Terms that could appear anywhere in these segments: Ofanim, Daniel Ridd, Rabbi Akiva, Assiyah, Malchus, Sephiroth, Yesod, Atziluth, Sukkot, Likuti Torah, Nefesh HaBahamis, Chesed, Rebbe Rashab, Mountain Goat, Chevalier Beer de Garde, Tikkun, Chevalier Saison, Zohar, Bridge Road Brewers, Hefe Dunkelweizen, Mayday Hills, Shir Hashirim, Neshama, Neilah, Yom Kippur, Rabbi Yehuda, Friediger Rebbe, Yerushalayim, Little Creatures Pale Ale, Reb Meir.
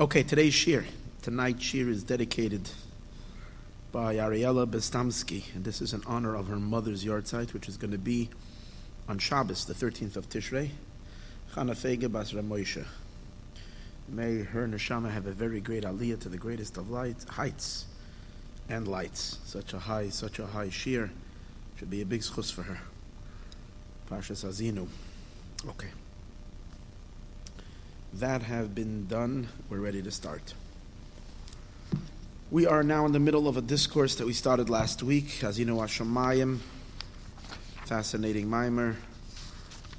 Okay, today's shir. Tonight's shir is dedicated by Ariella Bestamsky, and this is in honor of her mother's yahrzeit, which is going to be on Shabbos, the 13th of Tishrei. Chana Fege Bas Ramoisha. May her Neshama have a very great aliyah to the greatest of heights and lights. Such a high shir. Should be a big schus for her. Parshas Azinu. Okay. That have been done. We're ready to start. We are now in the middle of a discourse that we started last week. Hazinu Hashamayim, fascinating Maimer,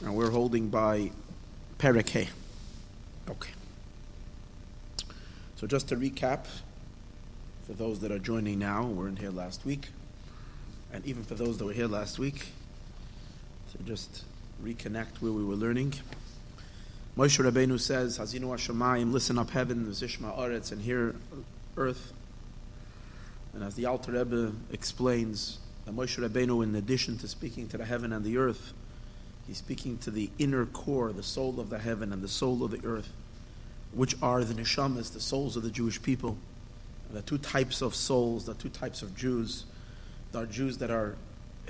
and we're holding by Perek Hey. Okay. So just to recap, for those that are joining now, weren't here last week, and even for those that were here last week, so just reconnect where we were learning. Moshe Rabbeinu says, Hazinu Hashamayim, listen up heaven, Zishma Aretz, and hear earth. And as the Alter Rebbe explains, that Moshe Rabbeinu, in addition to speaking to the heaven and the earth, he's speaking to the inner core, the soul of the heaven and the soul of the earth, which are the neshamas, the souls of the Jewish people. And the two types of souls, the two types of Jews. There are Jews that are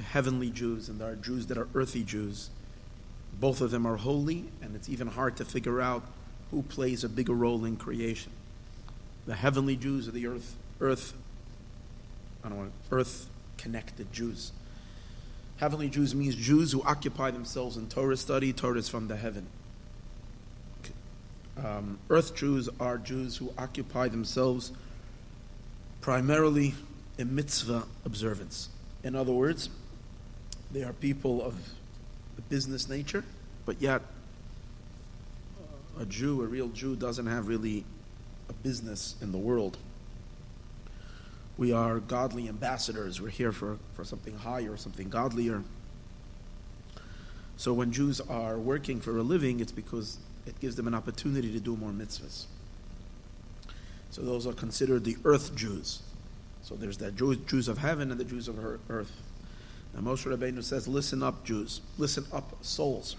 heavenly Jews, and there are Jews that are earthy Jews. Both of them are holy, and it's even hard to figure out who plays a bigger role in creation. The heavenly Jews or the earth-connected Jews. Heavenly Jews means Jews who occupy themselves in Torah study, Torah is from the heaven. Earth Jews are Jews who occupy themselves primarily in mitzvah observance. In other words, they are people of business nature, but yet a real Jew doesn't have really a business in the world. We are godly ambassadors. We're here for something higher, something godlier. So when Jews are working for a living, it's because it gives them an opportunity to do more mitzvahs. So those are considered the earth Jews. So there's the Jews of heaven and the Jews of earth. And Moshe Rabbeinu says, listen up, Jews. Listen up, souls.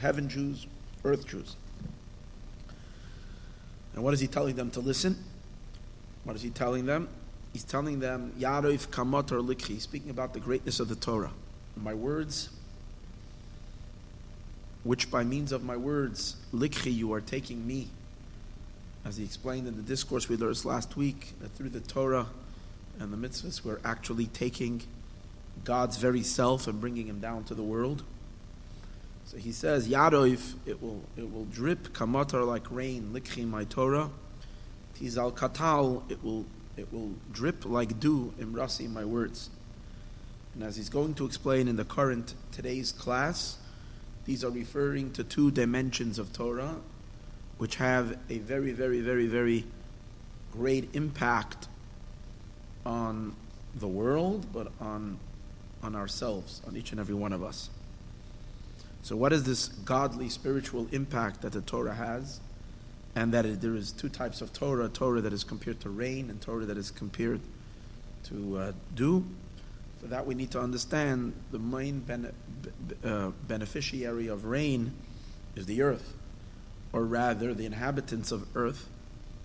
Heaven Jews, earth Jews. And what is he telling them to listen? What is he telling them? He's telling them, Yarif Kamator Likhi, speaking about the greatness of the Torah. My words, which by means of my words, Likhi, you are taking me. As he explained in the discourse we learned last week, that through the Torah and the mitzvahs, we're actually taking God's very self and bringing him down to the world. So he says, Yaroiv, it will drip, kamatar, like rain, likchi, my Torah. Tizal katal, it will drip like dew, imrasi, my words. And as he's going to explain in today's class, these are referring to two dimensions of Torah, which have a very, very, very, very great impact on the world, but on ourselves, on each and every one of us. So what is this godly spiritual impact that the Torah has? And that there is two types of Torah, Torah that is compared to rain and Torah that is compared to dew. For that we need to understand the main beneficiary of rain is the earth, or rather the inhabitants of earth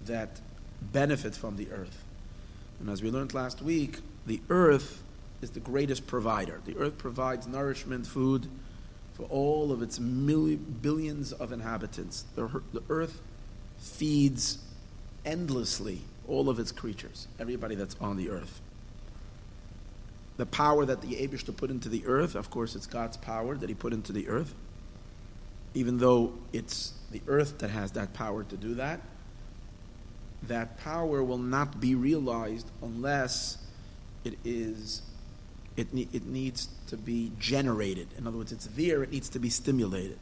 that benefit from the earth. And as we learned last week, the earth is the greatest provider. The earth provides nourishment, food for all of its billions of inhabitants. The earth feeds endlessly all of its creatures, everybody that's on the earth. The power that the Eibishter put into the earth, of course it's God's power that he put into the earth, even though it's the earth that has that power to do that. That power will not be realized unless it needs to be generated. In other words, it's there, it needs to be stimulated.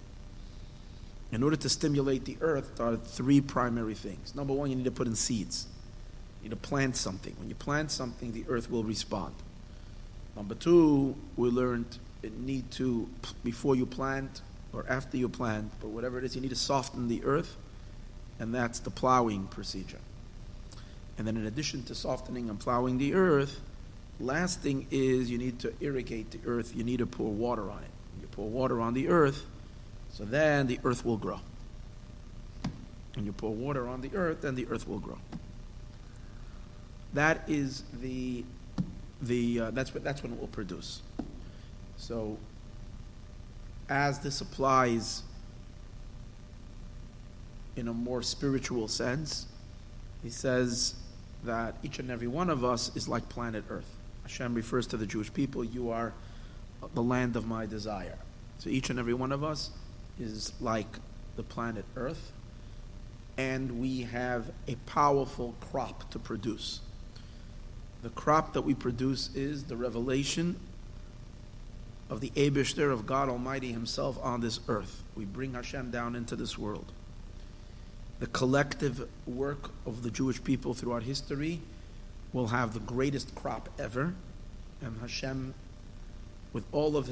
In order to stimulate the earth, there are three primary things. Number one, you need to put in seeds. You need to plant something. When you plant something, the earth will respond. Number two, we learned it need to, before you plant or after you plant, but whatever it is, you need to soften the earth, and that's the plowing procedure. And then in addition to softening and plowing the earth, last thing is you need to irrigate the earth. You need to pour water on it. You pour water on the earth, so then the earth will grow. and you pour water on the earth, then the earth will grow. That is that's when it will produce. So, as this applies in a more spiritual sense, he says that each and every one of us is like planet Earth. Hashem refers to the Jewish people, you are the land of my desire. So each and every one of us is like the planet Earth, and we have a powerful crop to produce. The crop that we produce is the revelation of the Eibishter, of God Almighty Himself on this earth. We bring Hashem down into this world. The collective work of the Jewish people throughout history will have the greatest crop ever, and Hashem, with all of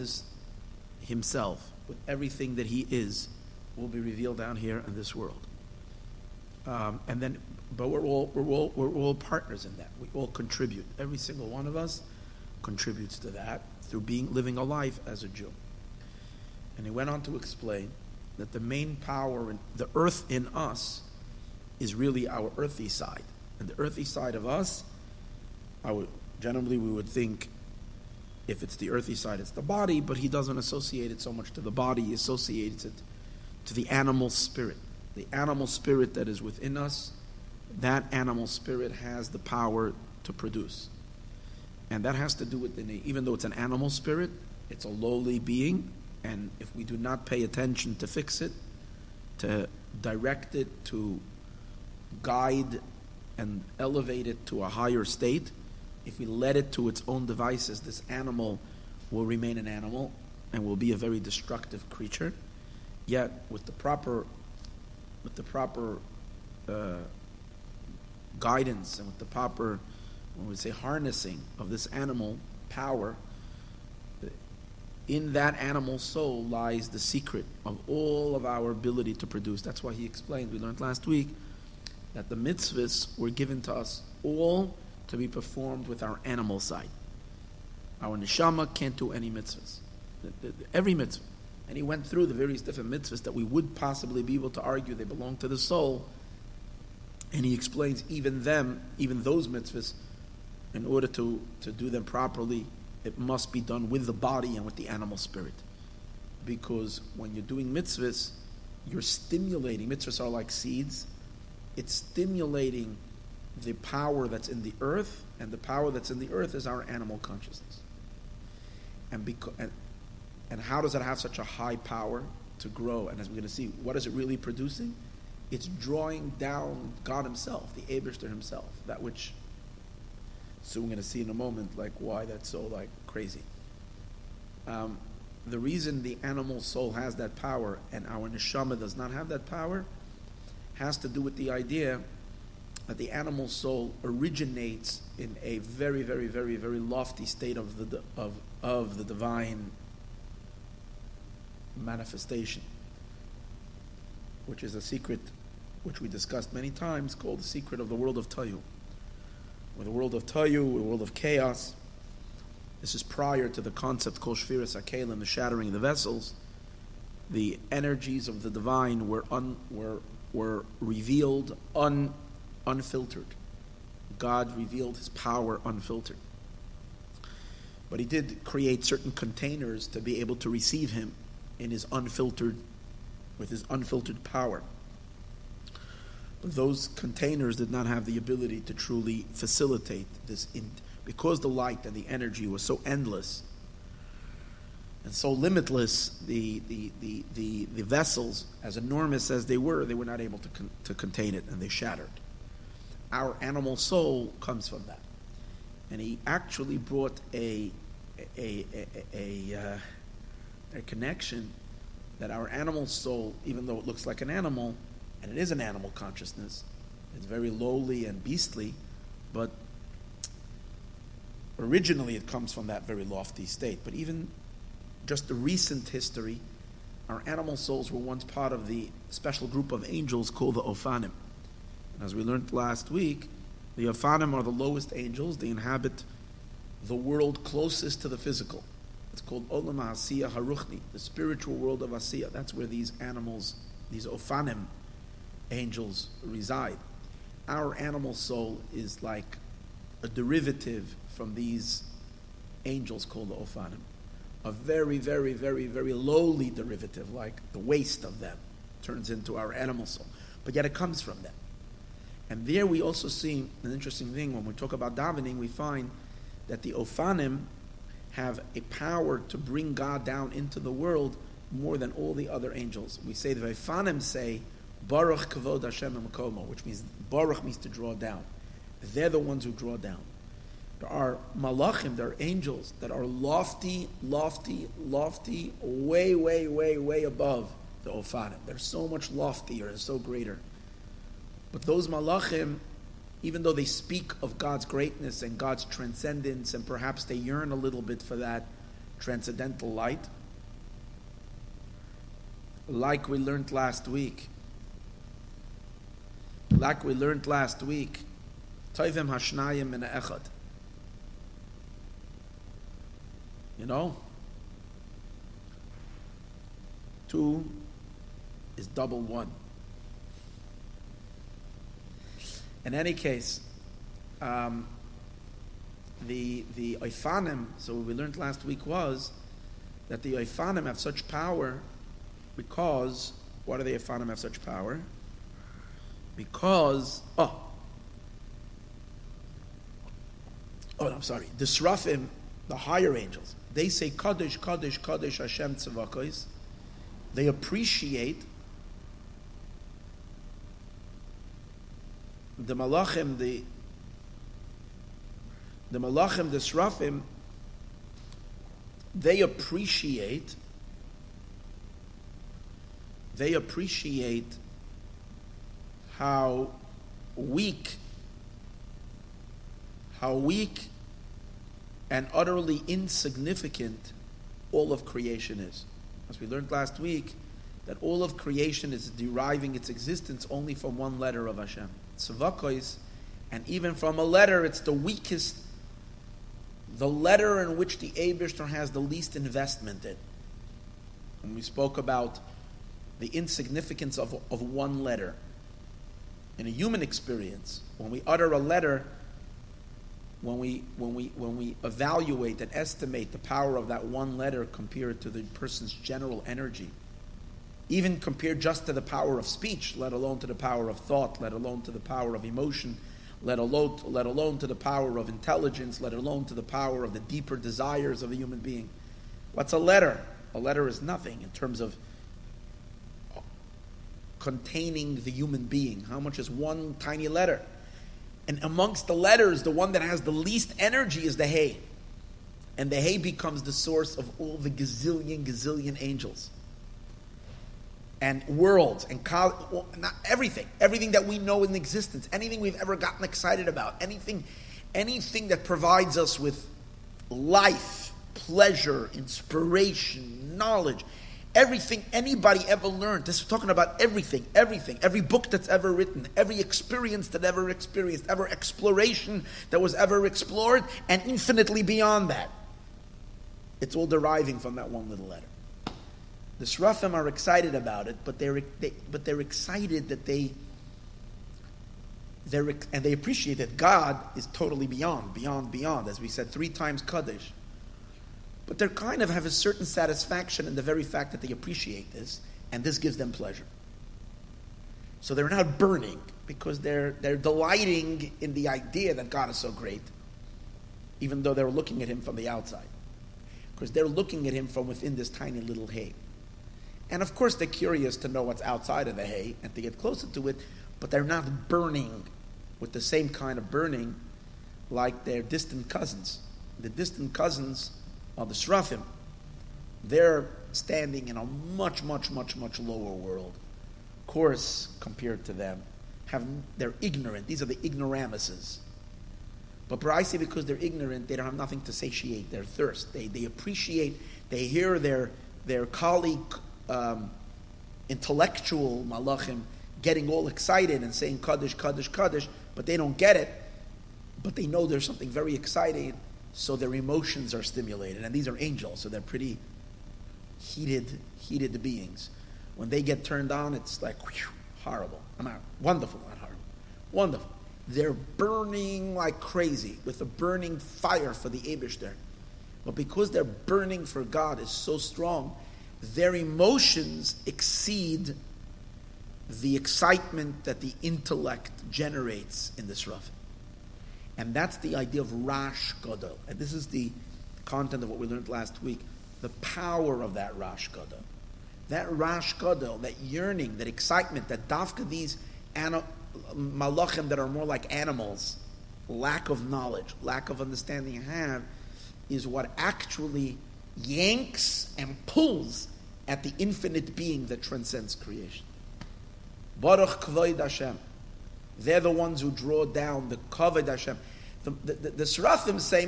Himself, with everything that He is, will be revealed down here in this world. But we're all partners in that. We all contribute. Every single one of us contributes to that through living a life as a Jew. And he went on to explain that the main power, in the earth in us, is really our earthy side. And the earthy side of us, generally we would think, if it's the earthy side, it's the body, but he doesn't associate it so much to the body, he associates it to the animal spirit. The animal spirit that is within us, that animal spirit has the power to produce. And that has to do with, even though it's an animal spirit, it's a lowly being, and if we do not pay attention to fix it, to direct it, to guide and elevate it to a higher state, if we let it to its own devices, this animal will remain an animal and will be a very destructive creature. Yet, with the proper guidance and with the proper, when we say harnessing of this animal power, in that animal soul lies the secret of all of our ability to produce. That's why he explained, we learned last week, that the mitzvahs were given to us all to be performed with our animal side. Our neshama can't do any mitzvahs. Every mitzvah. And he went through the various different mitzvahs that we would possibly be able to argue they belong to the soul. And he explains even those mitzvahs, in order to do them properly, it must be done with the body and with the animal spirit. Because when you're doing mitzvahs, you're stimulating, mitzvahs are like seeds, it's stimulating the power that's in the earth, and the power that's in the earth is our animal consciousness. And how does it have such a high power to grow? And as we're going to see, what is it really producing? It's drawing down God Himself, the Eibishter Himself, that which... So we're going to see in a moment, why that's so, crazy. The reason the animal soul has that power and our neshama does not have that power has to do with the idea that the animal soul originates in a very, very, very, very lofty state of the divine manifestation, which is a secret which we discussed many times, called the secret of the world of Tayu. With the world of Tayu, the world of chaos. This is prior to the concept called Shfiras HaKelim, the shattering of the vessels. The energies of the divine were revealed unfiltered. God revealed His power unfiltered. But He did create certain containers to be able to receive Him in His unfiltered, with His unfiltered power. But those containers did not have the ability to truly facilitate this. Because the light and the energy was so endless and so limitless, the vessels, as enormous as they were not able to contain it, and they shattered. Our animal soul comes from that. And He actually brought a connection that our animal soul, even though it looks like an animal, and it is an animal consciousness, it's very lowly and beastly, but originally it comes from that very lofty state. But even just the recent history, our animal souls were once part of the special group of angels called the Ofanim. And as we learned last week, the Ofanim are the lowest angels. They inhabit the world closest to the physical. It's called Olam HaBa Haruchni, the spiritual world of Assiyah. That's where these animals, these Ofanim, angels reside. Our animal soul is like a derivative from these angels called the Ofanim. A very, very, very, very lowly derivative, like the waste of them, turns into our animal soul. But yet it comes from them. And there we also see an interesting thing. When we talk about davening, we find that the Ofanim have a power to bring God down into the world more than all the other angels. We say, the Ofanim say, Baruch Kavod Hashem Makomo, which means, Baruch means to draw down. They're the ones who draw down. There are malachim, there are angels that are lofty, lofty, lofty, way, way, way, way above the Ofanim. They're so much loftier and so greater. But those malachim, even though they speak of God's greatness and God's transcendence, and perhaps they yearn a little bit for that transcendental light, like we learned last week, Toivim Hashnayim min Echad. You know, two is double one. In any case, the Ofanim, so what we learned last week was that the Ofanim have such power because, why do the Ofanim have such power? Because, the Seraphim, the higher angels, they say, Kadosh, Kadosh, Kadosh Hashem Tzavakos. They appreciate the malachim, the Seraphim, they appreciate how weak and utterly insignificant all of creation is. As we learned last week, that all of creation is deriving its existence only from one letter of Hashem. Tzavakos, and even from a letter, it's the weakest, the letter in which the Eibishter has the least investment in. And we spoke about the insignificance of one letter. In a human experience, when we utter a letter, when we evaluate and estimate the power of that one letter compared to the person's general energy, even compared just to the power of speech, let alone to the power of thought, let alone to the power of emotion, let alone to the power of intelligence, let alone to the power of the deeper desires of a human being. What's a letter? A letter is nothing in terms of containing the human being. How much is one tiny letter? And amongst the letters, the one that has the least energy is the hay. And the hay becomes the source of all the gazillion angels. And worlds, and not everything that we know in existence, anything we've ever gotten excited about, anything that provides us with life, pleasure, inspiration, knowledge, everything anybody ever learned. This is talking about everything, every book that's ever written, every experience that ever experienced, every exploration that was ever explored, and infinitely beyond that. It's all deriving from that one little letter. The Seraphim are excited about it, but they're excited that they appreciate that God is totally beyond, as we said 3 times Kaddish. But they kind of have a certain satisfaction in the very fact that they appreciate this, and this gives them pleasure. So they're not burning because they're delighting in the idea that God is so great, even though they're looking at Him from the outside. Because they're looking at Him from within this tiny little hay. And of course they're curious to know what's outside of the hay and to get closer to it, but they're not burning with the same kind of burning like their distant cousins. The distant cousins are the Seraphim. They're standing in a much, much, much, much lower world, coarse compared to them. They're ignorant. These are the ignoramuses. But precisely because they're ignorant, they don't have nothing to satiate their thirst. They appreciate, they hear their colleague, intellectual malachim getting all excited and saying Kaddish, Kaddish, Kaddish, but they don't get it. But they know there's something very exciting, so their emotions are stimulated. And these are angels, so they're pretty heated beings. When they get turned on, it's like, whew, horrible. I'm out. Wonderful, not horrible. Wonderful. They're burning like crazy with a burning fire for the Eibishter. But because their burning for God is so strong, their emotions exceed the excitement that the intellect generates in this Rav. And that's the idea of Rosh Gadol. And this is the content of what we learned last week, the power of that Rosh Gadol. That Rosh Gadol, that yearning, that excitement, that dafka, these malachim that are more like animals, lack of knowledge, lack of understanding have, is what actually yanks and pulls at the infinite being that transcends creation. Baruch Kvod Hashem. They're the ones who draw down the Kavod Hashem. The Seraphim say,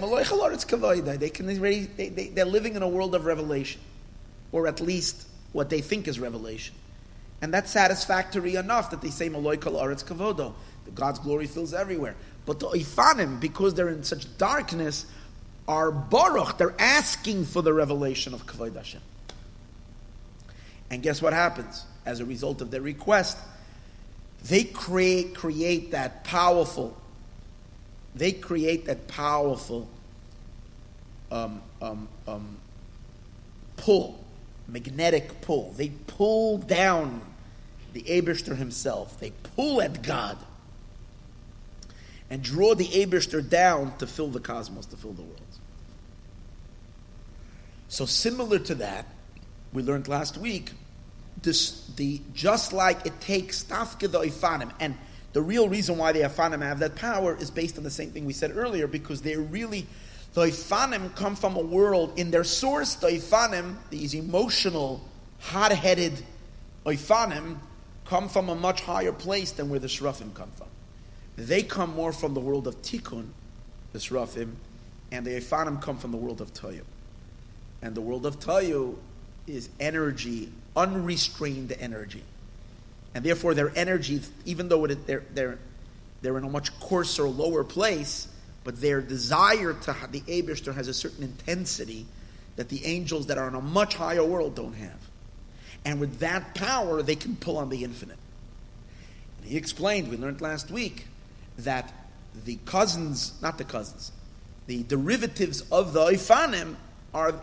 they're living in a world of revelation, or at least what they think is revelation. And that's satisfactory enough that they say, God's glory fills everywhere. But the Ofanim, because they're in such darkness, are Baruch, they're asking for the revelation of Kavod Hashem. And guess what happens? As a result of their request, they create that powerful. They create that powerful pull, magnetic pull. They pull down the Eibishter himself. They pull at God and draw the Eibishter down to fill the cosmos, to fill the world. So similar to that, we learned last week. Just like it takes tafka the Ofanim, and the real reason why the Ofanim have that power is based on the same thing we said earlier, because they're really, the Ofanim come from a world, in their source, the Ofanim, these emotional, hot-headed Ofanim, come from a much higher place than where the Seraphim come from. They come more from the world of Tikkun, the Seraphim, and the Ofanim come from the world of Toyu. And the world of Toyu is energy, unrestrained energy, and therefore their energy, even though they're in a much coarser, lower place, but their desire to the Eibishter has a certain intensity that the angels that are in a much higher world don't have, and with that power they can pull on the infinite. And he explained, we learned last week, that the derivatives of the Ofanim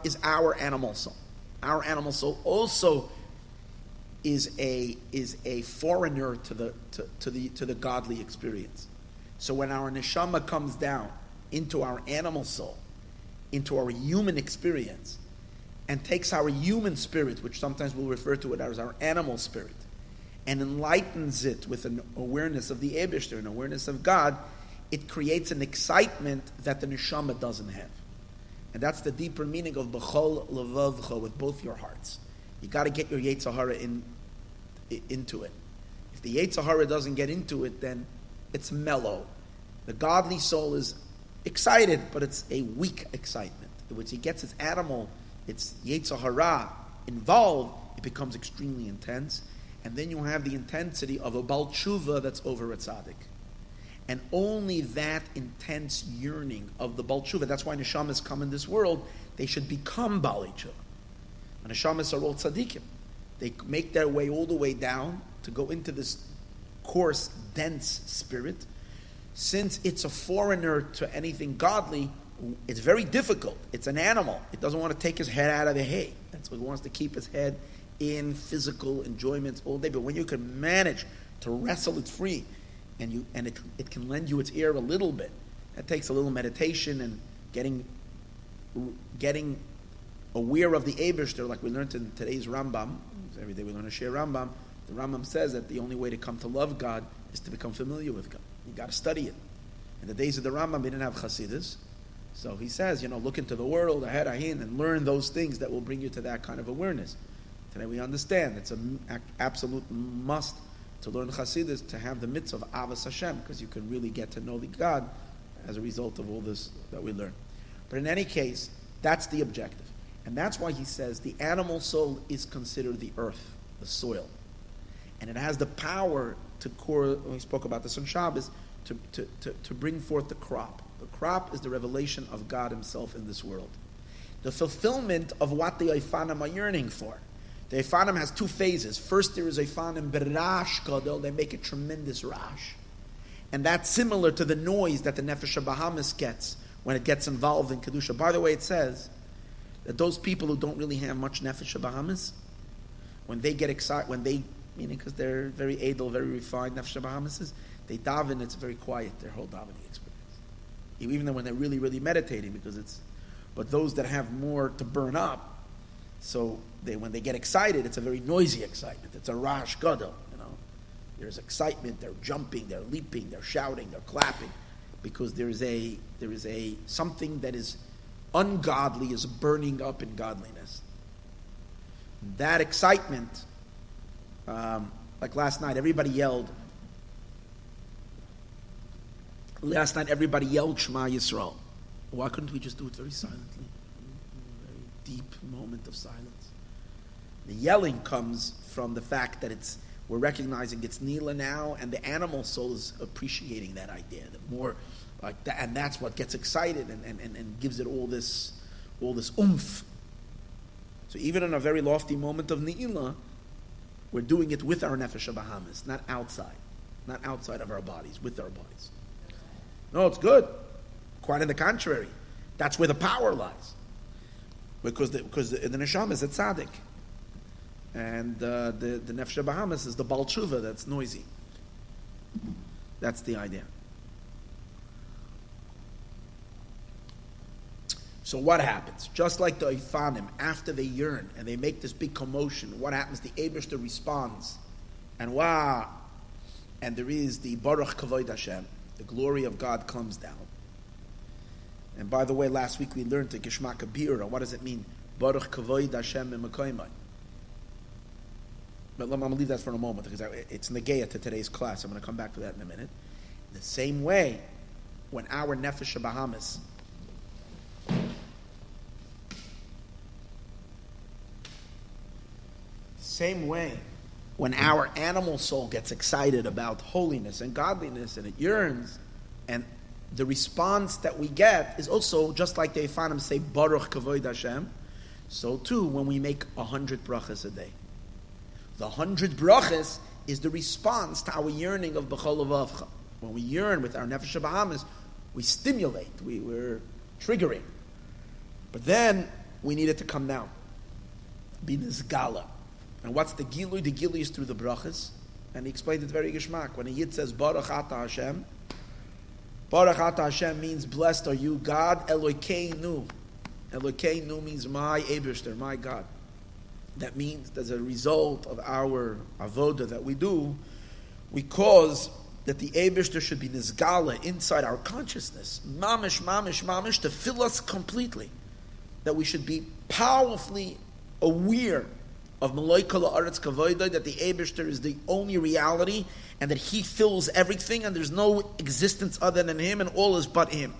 is our animal soul. Our animal soul also is a foreigner to the godly experience. So when our neshama comes down into our animal soul, into our human experience, and takes our human spirit, which sometimes we'll refer to it as our animal spirit, and enlightens it with an awareness of the Eibishter, an awareness of God, it creates an excitement that the neshama doesn't have. And that's the deeper meaning of b'chol levavcha, with both your hearts. You got to get your Yetzer HaRa into it. If the Yetzer HaRa doesn't get into it, then it's mellow. The godly soul is excited, but it's a weak excitement. Once he gets his animal, its Yetzer HaRa involved, it becomes extremely intense. And then you have the intensity of a Baal Tshuva that's over a tzaddik. And only that intense yearning of the Baal Tshuva, that's why neshamas come in this world, they should become Baalei Tshuva. And neshamas are all tzaddikim. They make their way all the way down to go into this coarse, dense spirit. Since it's a foreigner to anything godly, it's very difficult. It's an animal. It doesn't want to take his head out of the hay. That's what it wants to keep his head in physical enjoyments all day. But when you can manage to wrestle it free, and it can lend you its ear a little bit. That takes a little meditation and getting aware of the Eibishter, like we learned in today's Rambam. Every day we learn a share Rambam. The Rambam says that the only way to come to love God is to become familiar with God. You got to study it. In the days of the Rambam, we didn't have Chassidus, so he says, look into the world, and learn those things that will bring you to that kind of awareness. Today we understand it's an absolute must to learn Chassidus, to have the mitzvah of Avas Hashem, because you can really get to know the God as a result of all this that we learn. But in any case, that's the objective. And that's why he says the animal soul is considered the earth, the soil. And it has the power to, we spoke about this on Shabbos, to bring forth the crop. The crop is the revelation of God himself in this world. The fulfillment of what the Ofanim are yearning for. The Ofanim has two phases. First, there is Ofanim berash gadol. They make a tremendous rash. And that's similar to the noise that the Nefesh HaBahamis gets when it gets involved in Kedusha. By the way, it says that those people who don't really have much Nefesh HaBahamis, when they get excited, meaning because they're very edel, very refined, Nefesh HaBahamis is, they daven, it's very quiet, their whole davening experience. Even when they're really, really meditating, but those that have more to burn up, so when they get excited, it's a very noisy excitement. It's a rash gadol, you know. There's excitement, they're jumping, they're leaping, they're shouting, they're clapping, because there is something that is ungodly is burning up in godliness. That excitement, like last night, everybody yelled. Last night, everybody yelled Shema Yisrael. Why couldn't we just do it very silently? Deep moment of silence. The yelling comes from the fact that we're recognizing it's Neilah now, and the animal soul is appreciating that idea. The more like that, and that's what gets excited and gives it all this oomph. So even in a very lofty moment of Neilah, we're doing it with our Nefesh HaBahamis, not outside of our bodies, with our bodies. No, it's good. Quite on the contrary, that's where the power lies. Because the Neshama is a tzaddik. And the Nefesh HaBahamis is the Baal Tshuva that's noisy. That's the idea. So what happens? Just like the Ofanim, after they yearn and they make this big commotion, what happens? The Eibeshter responds. And wow! And there is the Baruch Kavod Hashem. The glory of God comes down. And by the way, last week we learned the Geshmak Kabira. What does it mean? Baruch Kavod Hashem Memakoimai. But I'm going to leave that for a moment because it's negaya to today's class. I'm going to come back to that in a minute. The same way, when our Nefesh HaBahamis when our animal soul gets excited about holiness and godliness and it yearns, and the response that we get is also just like the Ofanim say, Baruch Kavod Hashem. So too, when we make 100 brachas a day, the 100 brachas is the response to our yearning of B'chol Avavcha. When we yearn with our Nefesh HaBahamis, we stimulate, we're triggering. But then we need it to come down, be nizgala. And what's the gilui? The gilui is through the brachas, and he explained it very geshmak. When a yid says Baruch Ata Hashem. Baruch Ata Hashem means blessed are you, God. Elokeinu. Elokeinu means my Eibeshter, my God. That means as a result of our avoda that we do, we cause that the Eibeshter should be nizgala inside our consciousness. Mamish, mamish, mamish, to fill us completely. That we should be powerfully aware of Maloika La'aretz Kavodah, that the Eibeshter is the only reality and that he fills everything and there's no existence other than him and all is but him.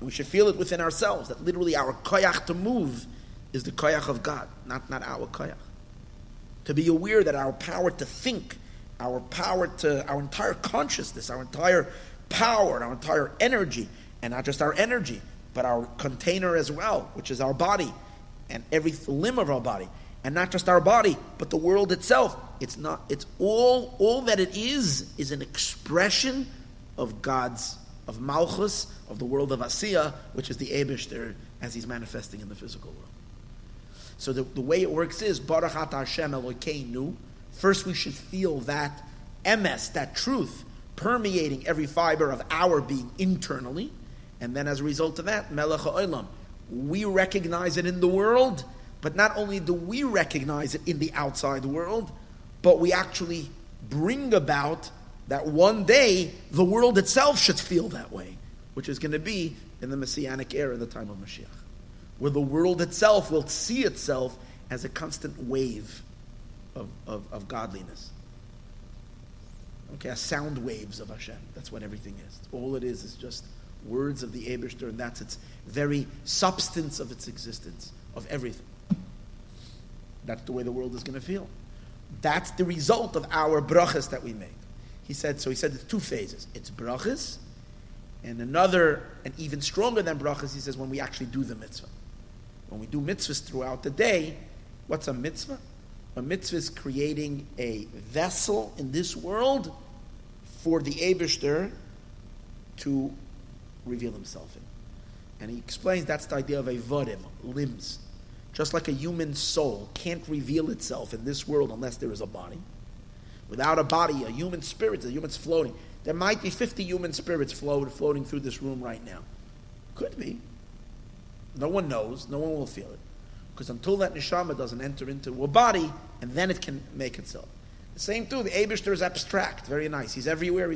And we should feel it within ourselves, that literally our koyach to move is the koyach of God, not our koyach. To be aware that our power to think, our power to, our entire consciousness, our entire power, our entire energy, and not just our energy, but our container as well, which is our body and every limb of our body. And not just our body, but the world itself. It's not. It's all that it is an expression of God's, of Malchus, of the world of Assiyah, which is the Eibeshter as he's manifesting in the physical world. So the way it works is, Baruch Ata Hashem Elokeinu. First we should feel that emes, that truth, permeating every fiber of our being internally. And then as a result of that, Melech HaOlam. We recognize it in the world. But not only do we recognize it in the outside world, but we actually bring about that one day the world itself should feel that way, which is going to be in the Messianic era, the time of Mashiach, where the world itself will see itself as a constant wave of godliness. Okay, sound waves of Hashem. That's what everything is. All it is just words of the Eibeshter, and that's its very substance of its existence, of everything. That's the way the world is going to feel. That's the result of our brachas that we make. He said it's two phases. It's brachas, and another, and even stronger than brachas, he says, when we actually do the mitzvah. When we do mitzvahs throughout the day, what's a mitzvah? A mitzvah is creating a vessel in this world for the Eibishter to reveal himself in. And he explains that's the idea of a vodim, limbs. Just like a human soul can't reveal itself in this world unless there is a body. Without a body, a human spirit, a human's floating. There might be 50 human spirits floating through this room right now. Could be. No one knows. No one will feel it. Because until that neshama doesn't enter into a body, and then it can make itself. The same too, the Eibishter is abstract, very nice. He's everywhere,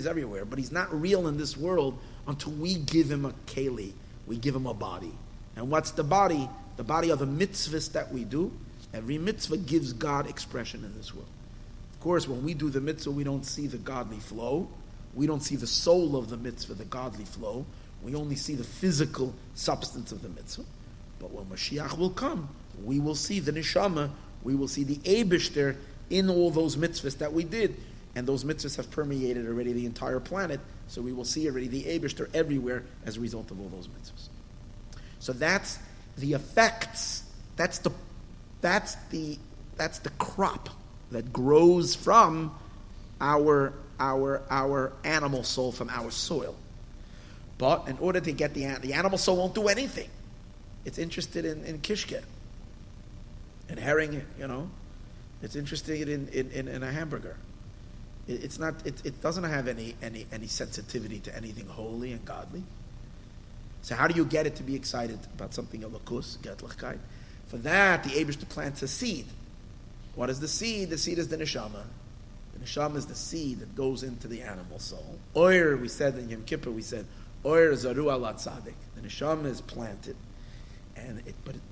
but he's not real in this world until we give him a keli, we give him a body. And what's the body? The body of the mitzvahs that we do. Every mitzvah gives God expression in this world. Of course, when we do the mitzvah, we don't see the godly flow. We don't see the soul of the mitzvah, the godly flow. We only see the physical substance of the mitzvah. But when Mashiach will come, we will see the neshama, we will see the Eibishter in all those mitzvahs that we did. And those mitzvahs have permeated already the entire planet, so we will see already the Eibishter everywhere as a result of all those mitzvahs. So that's the effects, that's the crop that grows from our animal soul, from our soil. But in order to get the animal soul won't do anything. It's interested in kishke, in herring, It's interested in a hamburger. It doesn't have any sensitivity to anything holy and godly. So how do you get it to be excited about something of lakus, gedlichkeit? For that, the Eibishter plants a seed. What is the seed? The seed is the neshama. The neshama is the seed that goes into the animal soul. Oyer, we said in Yom Kippur, Oyer zaru ala tzadik. The neshama is planted.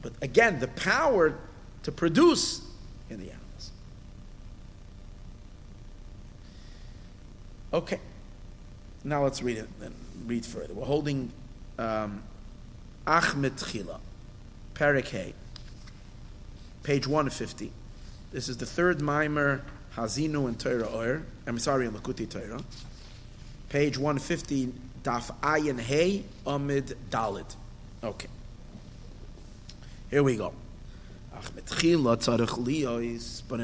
But again, the power to produce in the animals. Okay. Now let's read it and read further. We're holding Ach Mitchila, Perek Hey, page 150. This is the third Maimer Hazinu and Torah Oyer. In Likuti Torah. Page 150, Daf Ayin Hey, Amid Dalit. Okay. Here we go. But in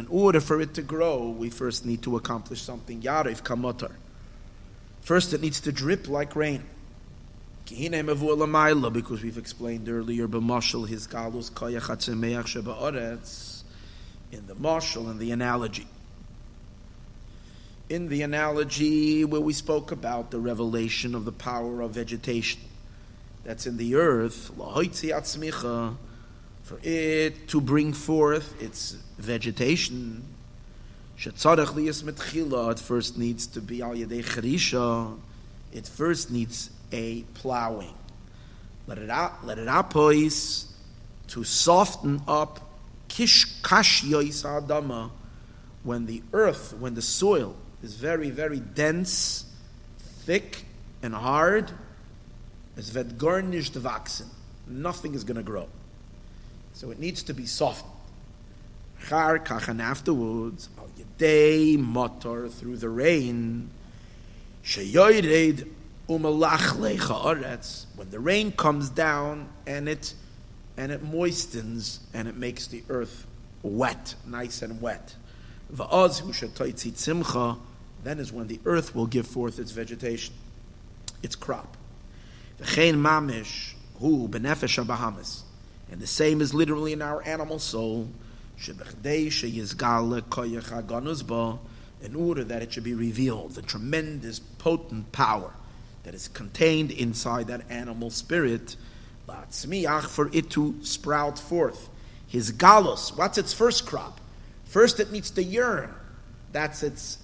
order for it to grow, we first need to accomplish something. Yarev kamotar. First, it needs to drip like rain. Because we've explained earlier, b'mashal his galus koyach atzemeach shebaoretz, in the mashal, in the analogy. In the analogy where we spoke about the revelation of the power of vegetation that's in the earth, lahoitzi atzmicha, for it to bring forth its vegetation. Shetzarech liyas mitchila, it first needs to be al yedei cherisha, it first needs a plowing. Let it apois, to soften up kishkash yois adama, when the earth, when the soil is very, very dense, thick and hard, es wird gar nicht wachsen. Nothing is going to grow. So it needs to be softened. Char kach, and afterwards, al yedei motor, through the rain, sheyoyred umalach lecha oretz, when the rain comes down and it moistens and it makes the earth wet, nice and wet. Va'oz hu shetoitzi tzimcha, then is when the earth will give forth its vegetation, its crop. V'chein mamish hu b'nefesh HaBahamis. And the same is literally in our animal soul. In order that it should be revealed, the tremendous potent power that is contained inside that animal spirit, for it to sprout forth. His galus, what's its first crop? First it needs to yearn. That's its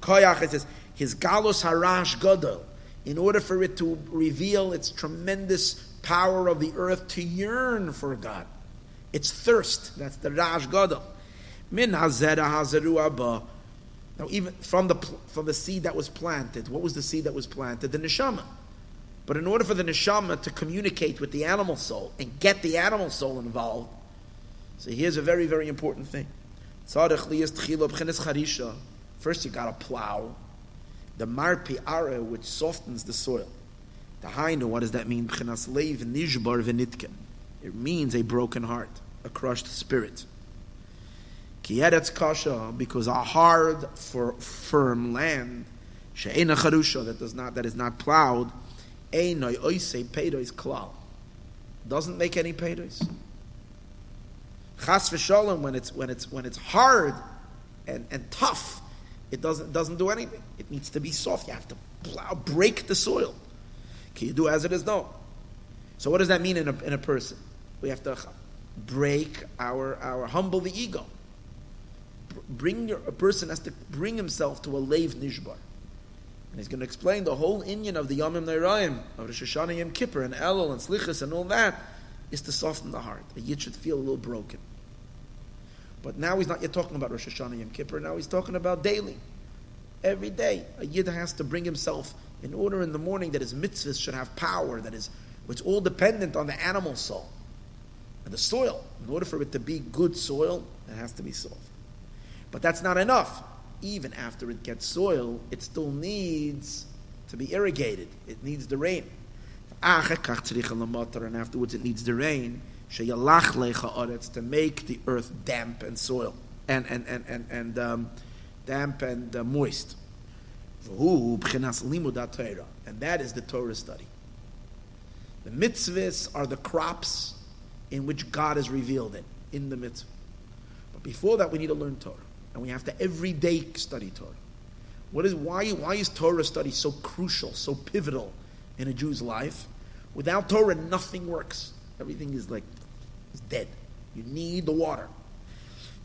koyach. It says, his galus harash gadol. In order for it to reveal its tremendous power of the earth to yearn for God. It's thirst. That's the Rash Gadol. Min hazera hazeru abba. Now even from the seed that was planted, what was the seed that was planted? The neshama. But in order for the neshama to communicate with the animal soul and get the animal soul involved, so here's a very, very important thing. First you got to plow the marpi ara, which softens the soil. What does that mean? It means a broken heart, a crushed spirit. Ki eretz kasha, because a hard, firm land, she'ein harusha, that is not plowed, einoi oisei peidos klal, doesn't make any peidos. Chas v'sholem, when it's hard and tough, it doesn't do anything. It needs to be soft. You have to plow, break the soil. Can you do as it is? No. So what does that mean in a person? We have to break our humble the ego. A person has to bring himself to a leiv nishbar, and he's going to explain the whole inyan of the Yomim Neirayim, of Rosh Hashanah, Yom Kippur, and Elul, and Slichus, and all that, is to soften the heart. A yid should feel a little broken. But now he's not yet talking about Rosh Hashanah, Yom Kippur. Now he's talking about daily. Every day, a yid has to bring himself in order in the morning, that his mitzvahs should have power, that is, it's all dependent on the animal soul and the soil. In order for it to be good soil, it has to be soft. But that's not enough. Even after it gets soil, it still needs to be irrigated. It needs the rain. And afterwards it needs the rain, to make the earth damp and soil, damp and moist. And that is the Torah study. The mitzvahs are the crops in which God is revealed in the mitzvah. But before that, we need to learn Torah. And we have to every day study Torah. Why is Torah study so crucial, so pivotal in a Jew's life? Without Torah, nothing works. Everything is it's dead. You need the water.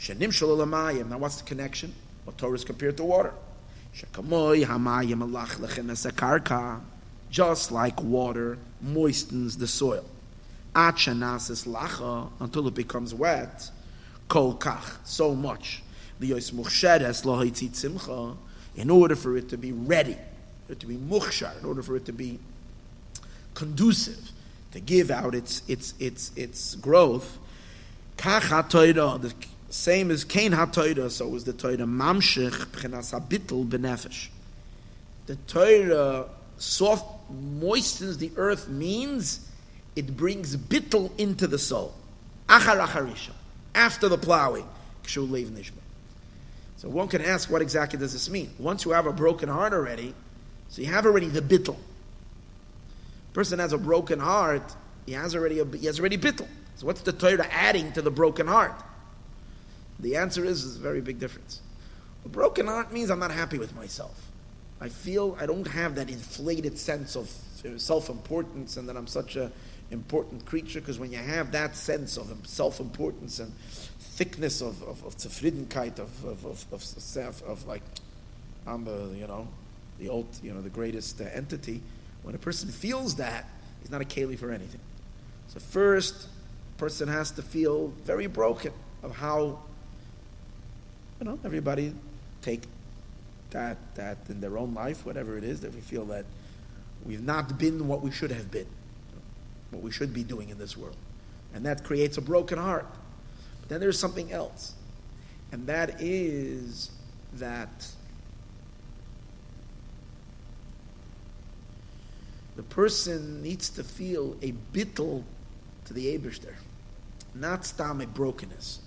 Now what's the connection? Well, Torah is compared to water. Just like water moistens the soil, until it becomes wet, so much, in order for it to be ready, to be mukhshar, in order for it to be conducive, to give out its growth. The same as Kain HaTorah, so is the Torah Mamshich B'chinas HaBittul B'nefesh. The Torah soft moistens the earth means it brings bittul into the soul. Achar acharisha, after the plowing. Kshu leiv nishma. So one can ask, what exactly does this mean? Once you have a broken heart already, so you have already the bittul. Person has a broken heart, he has already bittul. So what's the Torah adding to the broken heart? The answer is a very big difference. A broken heart means I'm not happy with myself. I feel I don't have that inflated sense of self-importance and that I'm such an important creature, because when you have that sense of self-importance and thickness of zufriedenkeit, of like, I'm the greatest entity, when a person feels that, he's not a keli for anything. So first, person has to feel very broken of how, everybody take that in their own life, whatever it is, that we feel that we've not been what we should have been, what we should be doing in this world. And that creates a broken heart. But then there's something else. And that is that the person needs to feel a bittul to the Eibishter, not stam a brokenness.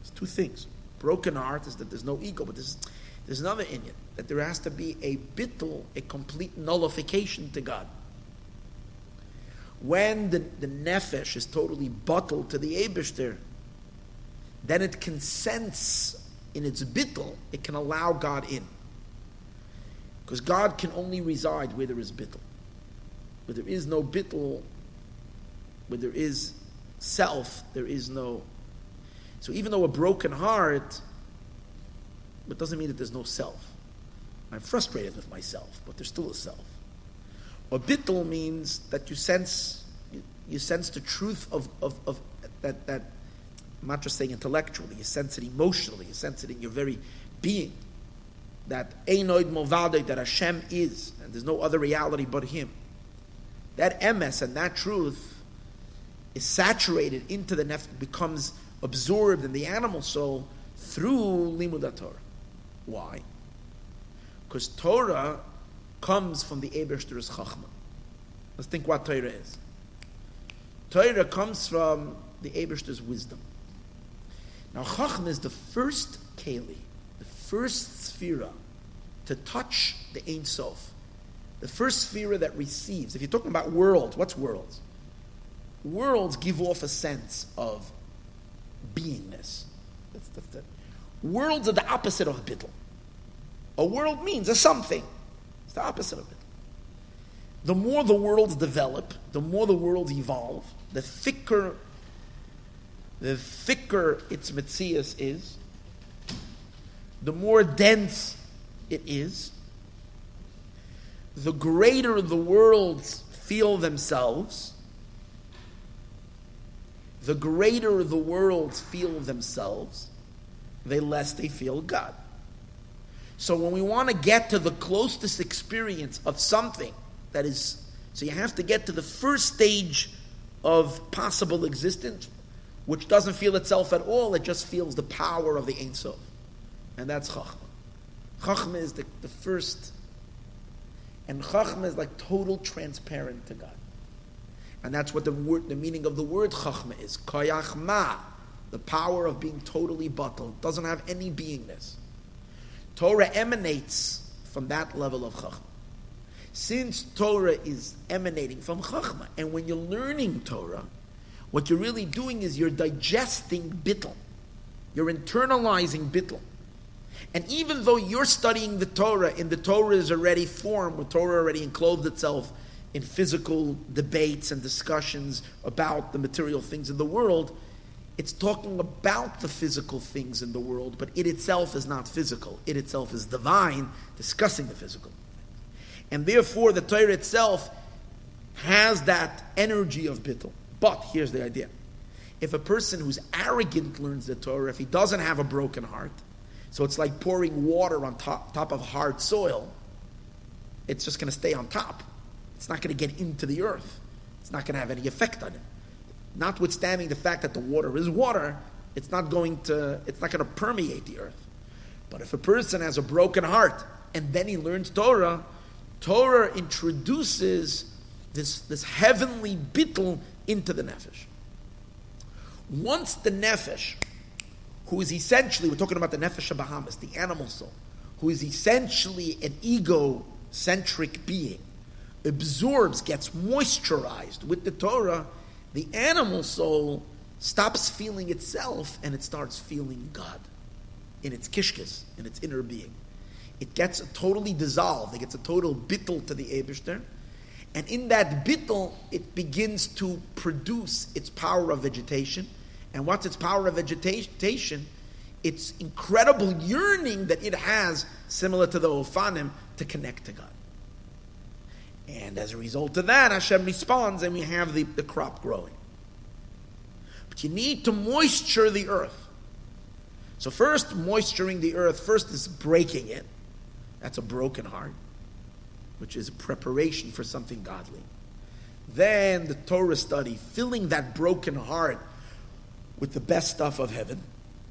It's two things. Broken heart is that there's no ego, but there's another in it, that there has to be a bittul, a complete nullification to God. When the nefesh is totally bottled to the Eibishter, then it can sense in its bittul, it can allow God in. Because God can only reside where there is bittul. Where there is no bittul, where there is self, there is no. So even though a broken heart, but doesn't mean that there's no self. I'm frustrated with myself, but there's still a self. Or bittul means that you sense the truth of that I'm not just saying intellectually, you sense it emotionally, you sense it in your very being. That einoid movadei, that Hashem is, and there's no other reality but Him. That emes and that truth is saturated into the nefesh, becomes absorbed in the animal soul through Limud Torah. Why? Because Torah comes from the Eibishter's Chochma. Let's think what Torah is. Torah comes from the Eibishter's wisdom. Now Chochma is the first keli, the first sphira to touch the Ein Sof. The first sphira that receives. If you're talking about worlds, what's worlds? Worlds give off a sense of beingness. That's worlds are the opposite of bittul. A world means a something. It's the opposite of it. The more the worlds develop, the more the worlds evolve, the thicker its metzias is, the more dense it is, the greater the worlds feel themselves, the less they feel God. So when we want to get to the closest experience of something that is, so you have to get to the first stage of possible existence, which doesn't feel itself at all, it just feels the power of the Ein Sof. And that's Chochma. Chochma is the first, and Chochma is like total transparent to God. And that's what the meaning of the word Chochma is. Koyachma, the power of being totally bottled, doesn't have any beingness. Torah emanates from that level of Chochma. Since Torah is emanating from Chochma, and when you're learning Torah, what you're really doing is you're digesting bittul. You're internalizing bittul. And even though you're studying the Torah, and the Torah is already formed, the Torah already enclosed itself in physical debates and discussions about the material things in the world, it's talking about the physical things in the world, but it itself is not physical. It itself is divine, discussing the physical. And therefore, the Torah itself has that energy of bittul. But here's the idea. If a person who's arrogant learns the Torah, if he doesn't have a broken heart, so it's like pouring water on top of hard soil, it's just going to stay on top. It's not going to get into the earth. It's not going to have any effect on it. Notwithstanding the fact that the water is water, it's not going to permeate the earth. But if a person has a broken heart and then he learns Torah, Torah introduces this heavenly bittul into the nefesh. Once the nefesh, who is essentially, we're talking about the Nefesh HaBahamis, the animal soul, who is essentially an egocentric being, absorbs, gets moisturized with the Torah, the animal soul stops feeling itself and it starts feeling God in its kishkas, in its inner being. It gets totally dissolved. It gets a total bittul to the Eibishter. And in that bittul, it begins to produce its power of vegetation. And what's its power of vegetation? Its incredible yearning that it has, similar to the Ofanim, to connect to God. And as a result of that, Hashem responds and we have the crop growing. But you need to moisture the earth. So first, moisturing the earth, first is breaking it. That's a broken heart, which is a preparation for something godly. Then the Torah study, filling that broken heart with the best stuff of heaven,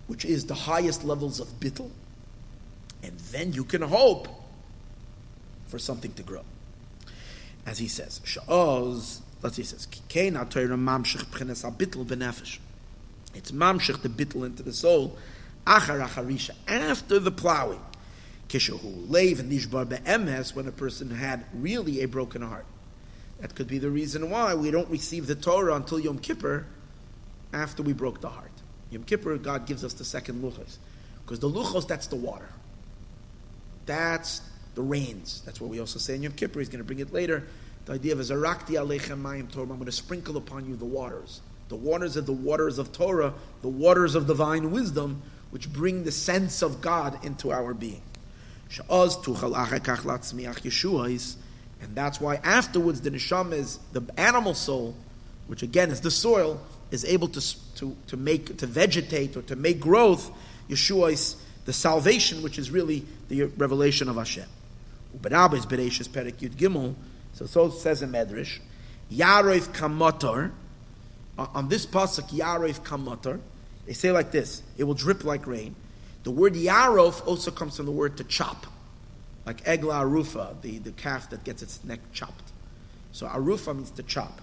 which is the highest levels of bittul. And then you can hope for something to grow. As he says, Kena Torah mamshich b'chenes ha-bittul b'nefesh. It's mamshich, the bittul into the soul, achar acharisha, after the plowing. Kishahu leiv and nishbar be'emes, when a person had really a broken heart. That could be the reason why we don't receive the Torah until Yom Kippur, after we broke the heart. Yom Kippur, God gives us the second luchos. Because the luchos, that's the water. That's the rains. That's what we also say in Yom Kippur. He's going to bring it later. The idea of Zarakti Aleichem Mayim Torah. I'm going to sprinkle upon you the waters. The waters are the waters of Torah, the waters of divine wisdom, which bring the sense of God into our being. And that's why afterwards the Neshama is the animal soul, which again is the soil, is able to vegetate or to make growth. Yeshua is the salvation, which is really the revelation of Hashem. Uberabes bereishis perek yud gimel. So says in Medrash, Yaroif kamotor. On this pasuk, Yaroif kamotor, they say like this: it will drip like rain. The word Yarof also comes from the word to chop, like Egla Arufa, the calf that gets its neck chopped. So Arufa means to chop.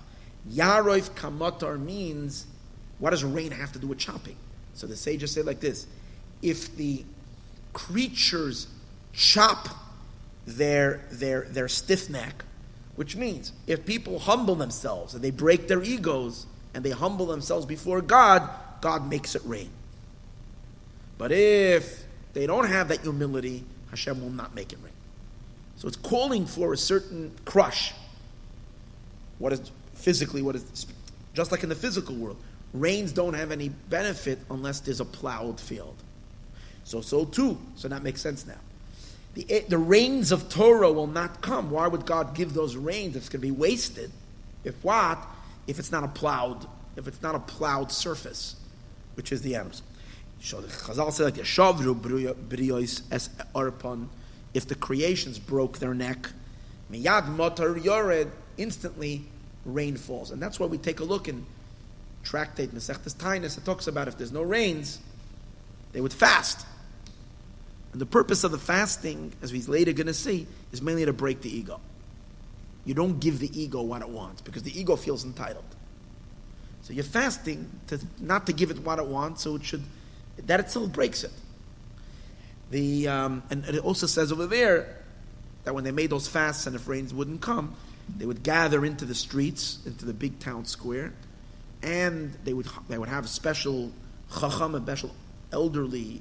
Yaroif kamotar means, what does rain have to do with chopping? So the sages say like this: if the creatures chop their stiff neck, which means if people humble themselves and they break their egos and they humble themselves before God, God makes it rain. But if they don't have that humility, Hashem will not make it rain. So it's calling for a certain crush. What is physically, what is, just like in the physical world, rains don't have any benefit unless there's a plowed field. So that makes sense now. The rains of Torah will not come. Why would God give those rains if it's going to be wasted? If it's not a plowed, surface, which is the animals. So the Chazal said like Yashavru Briyos es Arpon, if the creations broke their neck, Miyad Motor Yored, instantly rain falls. And that's why we take a look in Tractate Mesechtes Tainus. It talks about if there's no rains, they would fast. And the purpose of the fasting, as we're later going to see, is mainly to break the ego. You don't give the ego what it wants, because the ego feels entitled. So you're fasting not to give it what it wants, so it should, that itself breaks it. And it also says over there that when they made those fasts, and if rains wouldn't come, they would gather into the streets, into the big town square, and they would have a special chacham, a special elderly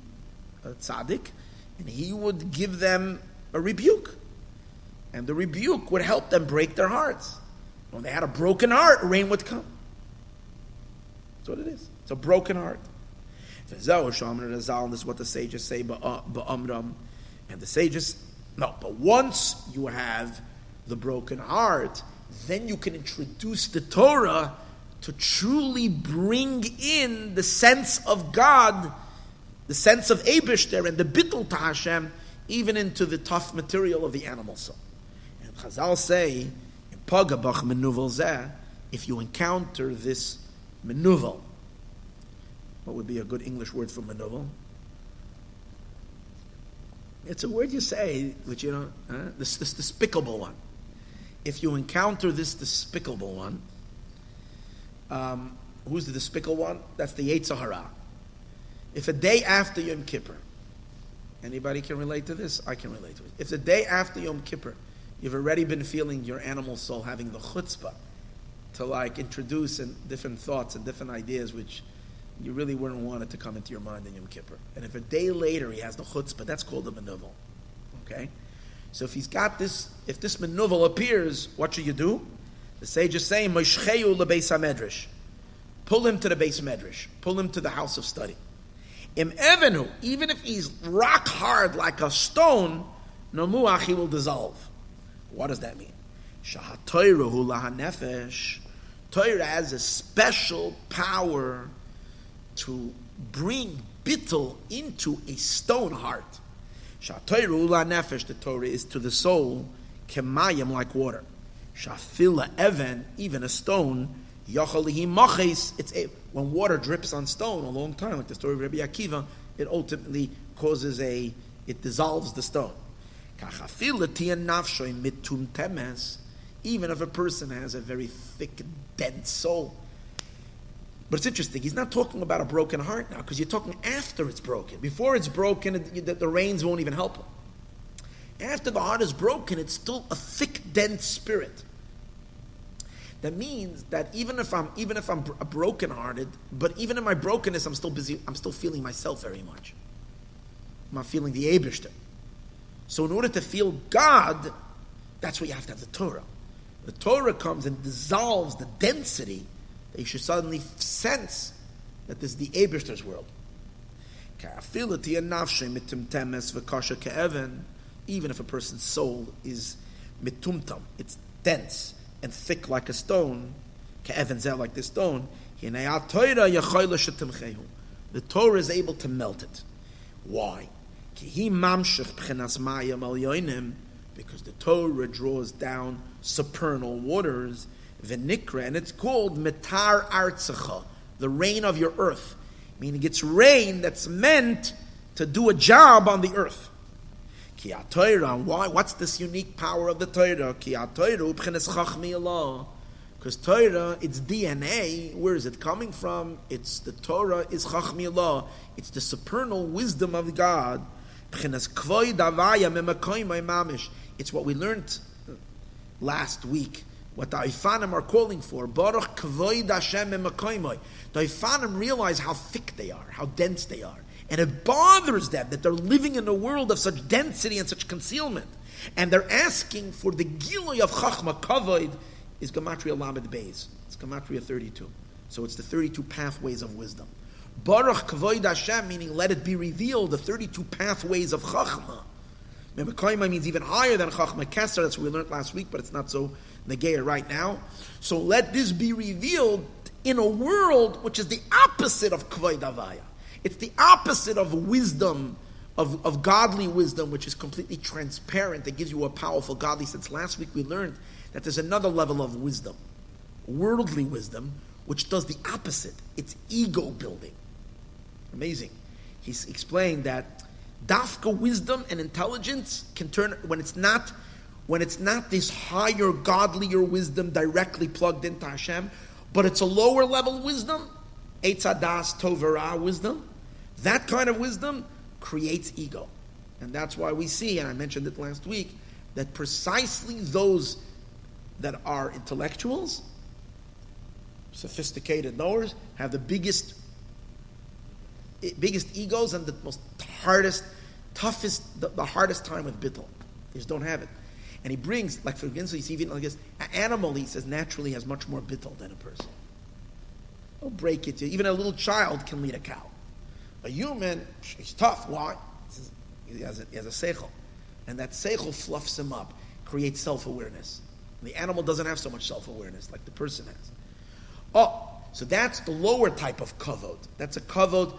tzaddik, and he would give them a rebuke. And the rebuke would help them break their hearts. When they had a broken heart, rain would come. That's what it is. It's a broken heart. And this is what the sages say. And the sages, but once you have the broken heart, then you can introduce the Torah to truly bring in the sense of God, the sense of Eibishter and the Bittul to Hashem, even into the tough material of the animal soul. And Chazal say, if you encounter this menuvel, what would be a good English word for menuvel? It's a word you say, which you know, this despicable one. If you encounter this despicable one, who's the despicable one? That's the Yetzer HaRa. If a day after Yom Kippur, anybody can relate to this? I can relate to it. If the day after Yom Kippur, you've already been feeling your animal soul having the chutzpah to introduce different thoughts and different ideas which you really wouldn't want it to come into your mind in Yom Kippur. And if a day later he has the chutzpah, that's called a menuvel. Okay? So if he's got this, if this menuvel appears, what should you do? The sage is saying, Moshcheu lebeis hamedrash. Pull him to the beis medrash. Pull him to the house of study. Im Evenu, even if he's rock hard like a stone, Nomuach, he will dissolve. What does that mean? Shahat Torah hu laha nefesh. Torah has a special power to bring bittul into a stone heart. Shahat Torah hu laha nefesh, the Torah is to the soul, kemayim, like water. Shafila even, even a stone, yachalihi maches, it's a. When water drips on stone a long time, like the story of Rabbi Akiva, it ultimately causes it dissolves the stone. Even if a person has a very thick, dense soul. But it's interesting, he's not talking about a broken heart now, because you're talking after it's broken. Before it's broken, the rains won't even help him. After the heart is broken, it's still a thick, dense spirit. That means that even if I'm brokenhearted, but even in my brokenness, I'm still busy. I'm still feeling myself very much. I'm not feeling the Eibishter. So in order to feel God, that's where you have to have the Torah. The Torah comes and dissolves the density that you should suddenly sense that this is the Eibishter's world. Even if a person's soul is mitumtam, it's dense and thick like a stone, like this stone, the Torah is able to melt it. Why? Because the Torah draws down supernal waters, v'nikra, and it's called metar artzecha, the rain of your earth, meaning it's rain that's meant to do a job on the earth. Why? What's this unique power of the Torah? Because Because Torah, its DNA, where is it coming from? It's the Torah is Chachmilah. It's the supernal wisdom of God. It's what we learned last week, what the Ofanim are calling for. Baruch Kvoid Hashem Memakoimoi. The Ofanim realize how thick they are, how dense they are. And it bothers them that they're living in a world of such density and such concealment. And they're asking for the Gilui of Chachma. Kavoid is Gematria Lamed Beis. It's Gematria 32. So it's the 32 pathways of wisdom. Baruch Kvoid Hashem, meaning let it be revealed, the 32 pathways of Chachma. Memakoima means even higher than Chachma Kesser. That's what we learned last week, but it's not so negaya right now. So let this be revealed in a world which is the opposite of Kvoid Havaya. It's the opposite of wisdom, of godly wisdom, which is completely transparent, that gives you a powerful godly sense. Last week we learned that there's another level of wisdom, worldly wisdom, which does the opposite. It's ego building. Amazing. He's explained that dafka wisdom and intelligence can turn, when it's not this higher, godlier wisdom directly plugged into Hashem, but it's a lower level wisdom, Eitzadas Tovara wisdom. That kind of wisdom creates ego. And that's why we see, and I mentioned it last week, that precisely those that are intellectuals, sophisticated knowers, have the biggest egos and the most hardest time with bittul. They just don't have it. And he brings, like for instance, even like this, an animal, he says, naturally has much more bittul than a person. He'll break it. Even a little child can lead a cow. A human, he's tough. Why? He has a seichel. And that seichel fluffs him up, creates self-awareness. And the animal doesn't have so much self-awareness like the person has. Oh, so that's the lower type of kavod. That's a kavod,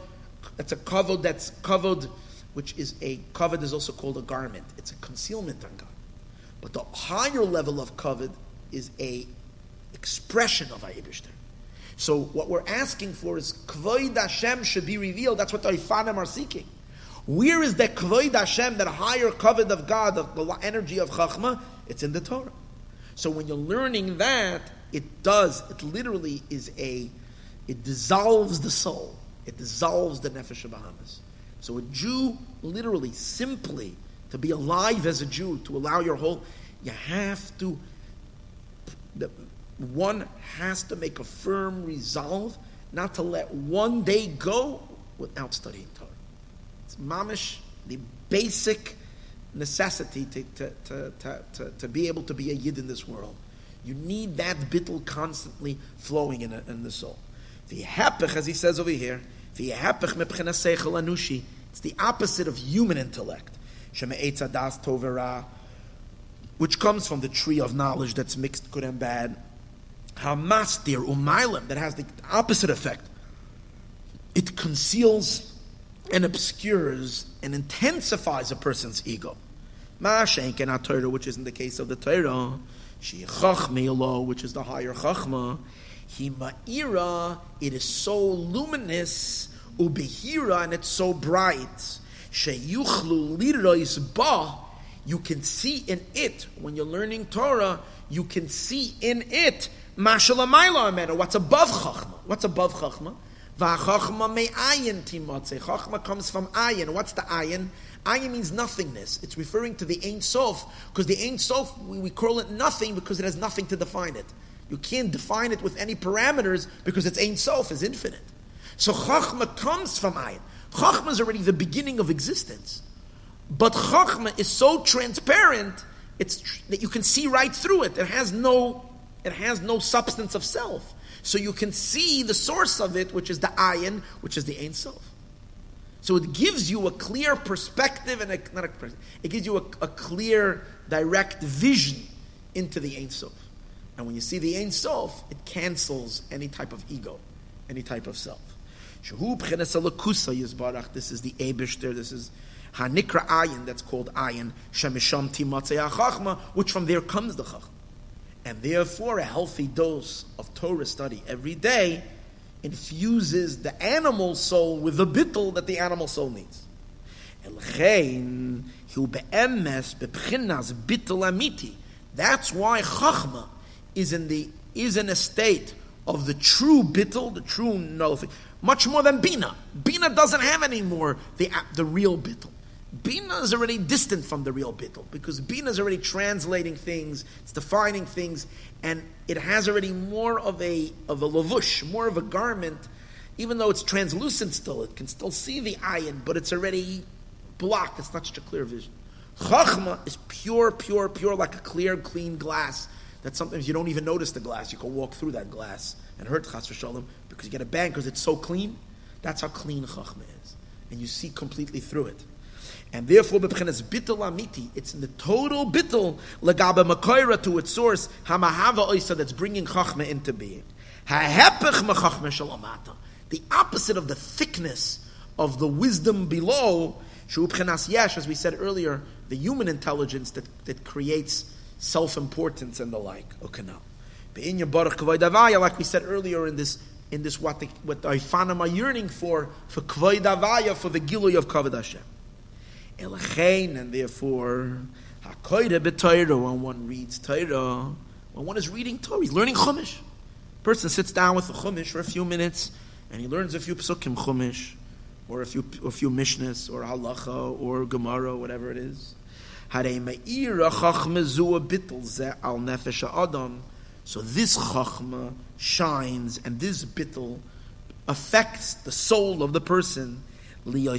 which is a kavod is also called a garment. It's a concealment on God. But the higher level of kavod is a expression of Ayibishter. So what we're asking for is Kvoid Hashem should be revealed. That's what the Ofanim are seeking. Where is that Kvoid Hashem, that higher covet of God, of the energy of Chachma? It's in the Torah. So when you're learning that, it dissolves the soul. It dissolves the Nefesh HaBahamis. So a Jew, literally, simply, to be alive as a Jew, to allow your whole, you have to... One has to make a firm resolve not to let one day go without studying Torah. It's mamish, the basic necessity to be able to be a yid in this world. You need that bittul constantly flowing in the soul. The hapich, as he says over here, the hapich mepchenas seichel anushi. It's the opposite of human intellect. Sheme'etz adas tovera, which comes from the tree of knowledge that's mixed good and bad. Hamastir umaylim, that has the opposite effect. It conceals and obscures and intensifies a person's ego. Ma'ashenken Torah, which is in the case of the Torah, she chachmilo, which is the higher chachma. He ma'ira, it is so luminous, ubihira, and it's so bright. Sheyuchlu lirois ba, you can see in it when you're learning Torah. You can see in it Mashallah Maila Amena, what's above Chachma. What's above Chachma? V'chachma me'ayin timatzeh. Chachma comes from ayin. What's the ayin? Ayin means nothingness. It's referring to the Ein Sof, because the Ein Sof, we call it nothing because it has nothing to define it. You can't define it with any parameters because its Ein Sof is infinite. So Chachma comes from ayin. Chachma is already the beginning of existence. But Chachma is so transparent that you can see right through it. It has no substance of self. So you can see the source of it, which is the ayin, which is the Ein Sof. So it gives you a clear perspective, it gives you a clear, direct vision into the Ein Sof. And when you see the Ein Sof, it cancels any type of ego, any type of self. Shehu b'chenes alakusa yizbarach. This is the Eibishter. This is Hanikra ayin, that's called ayin, shemisham timatzei chachma, which from there comes the chachma. And therefore, a healthy dose of Torah study every day infuses the animal soul with the bittul that the animal soul needs. Elchein hu be'emes bebchinas bittul amiti. That's why chachma is in the is an estate of the true bittul, the true nullification, much more than Binah. Binah doesn't have anymore the real bittul. Binah is already distant from the real bittul, because Binah is already translating things, it's defining things, and it has already more of a lavush, more of a garment. Even though it's translucent still, it can still see the ayin, but it's already blocked. It's not such a clear vision. Chochma is pure, like a clear, clean glass that sometimes you don't even notice the glass. You can walk through that glass and hurt chas v'shalom because you get a bang because it's so clean. That's how clean Chochma is. And you see completely through it. And therefore, b'pchenas bittul amiti, it's in the total bittul l'gabe makoira to its source, hamahava oisa, that's bringing Chochma into being. Ha'hepech m'chochma shalomata. The opposite of the thickness of the wisdom below, as we said earlier, the human intelligence that creates self-importance and the like. Like we said earlier in this what the Ofanim are yearning for Kvod Havaya, for the Gilui of Kavod Hashem. And therefore, when one reads Torah, when one is reading Torah, he's learning Chumash. A person sits down with the Chumash for a few minutes, and he learns a few psukim chumash, or a few mishnas, or halacha, or gemara, whatever it is. So this chochma shines, and this bittul affects the soul of the person. So that the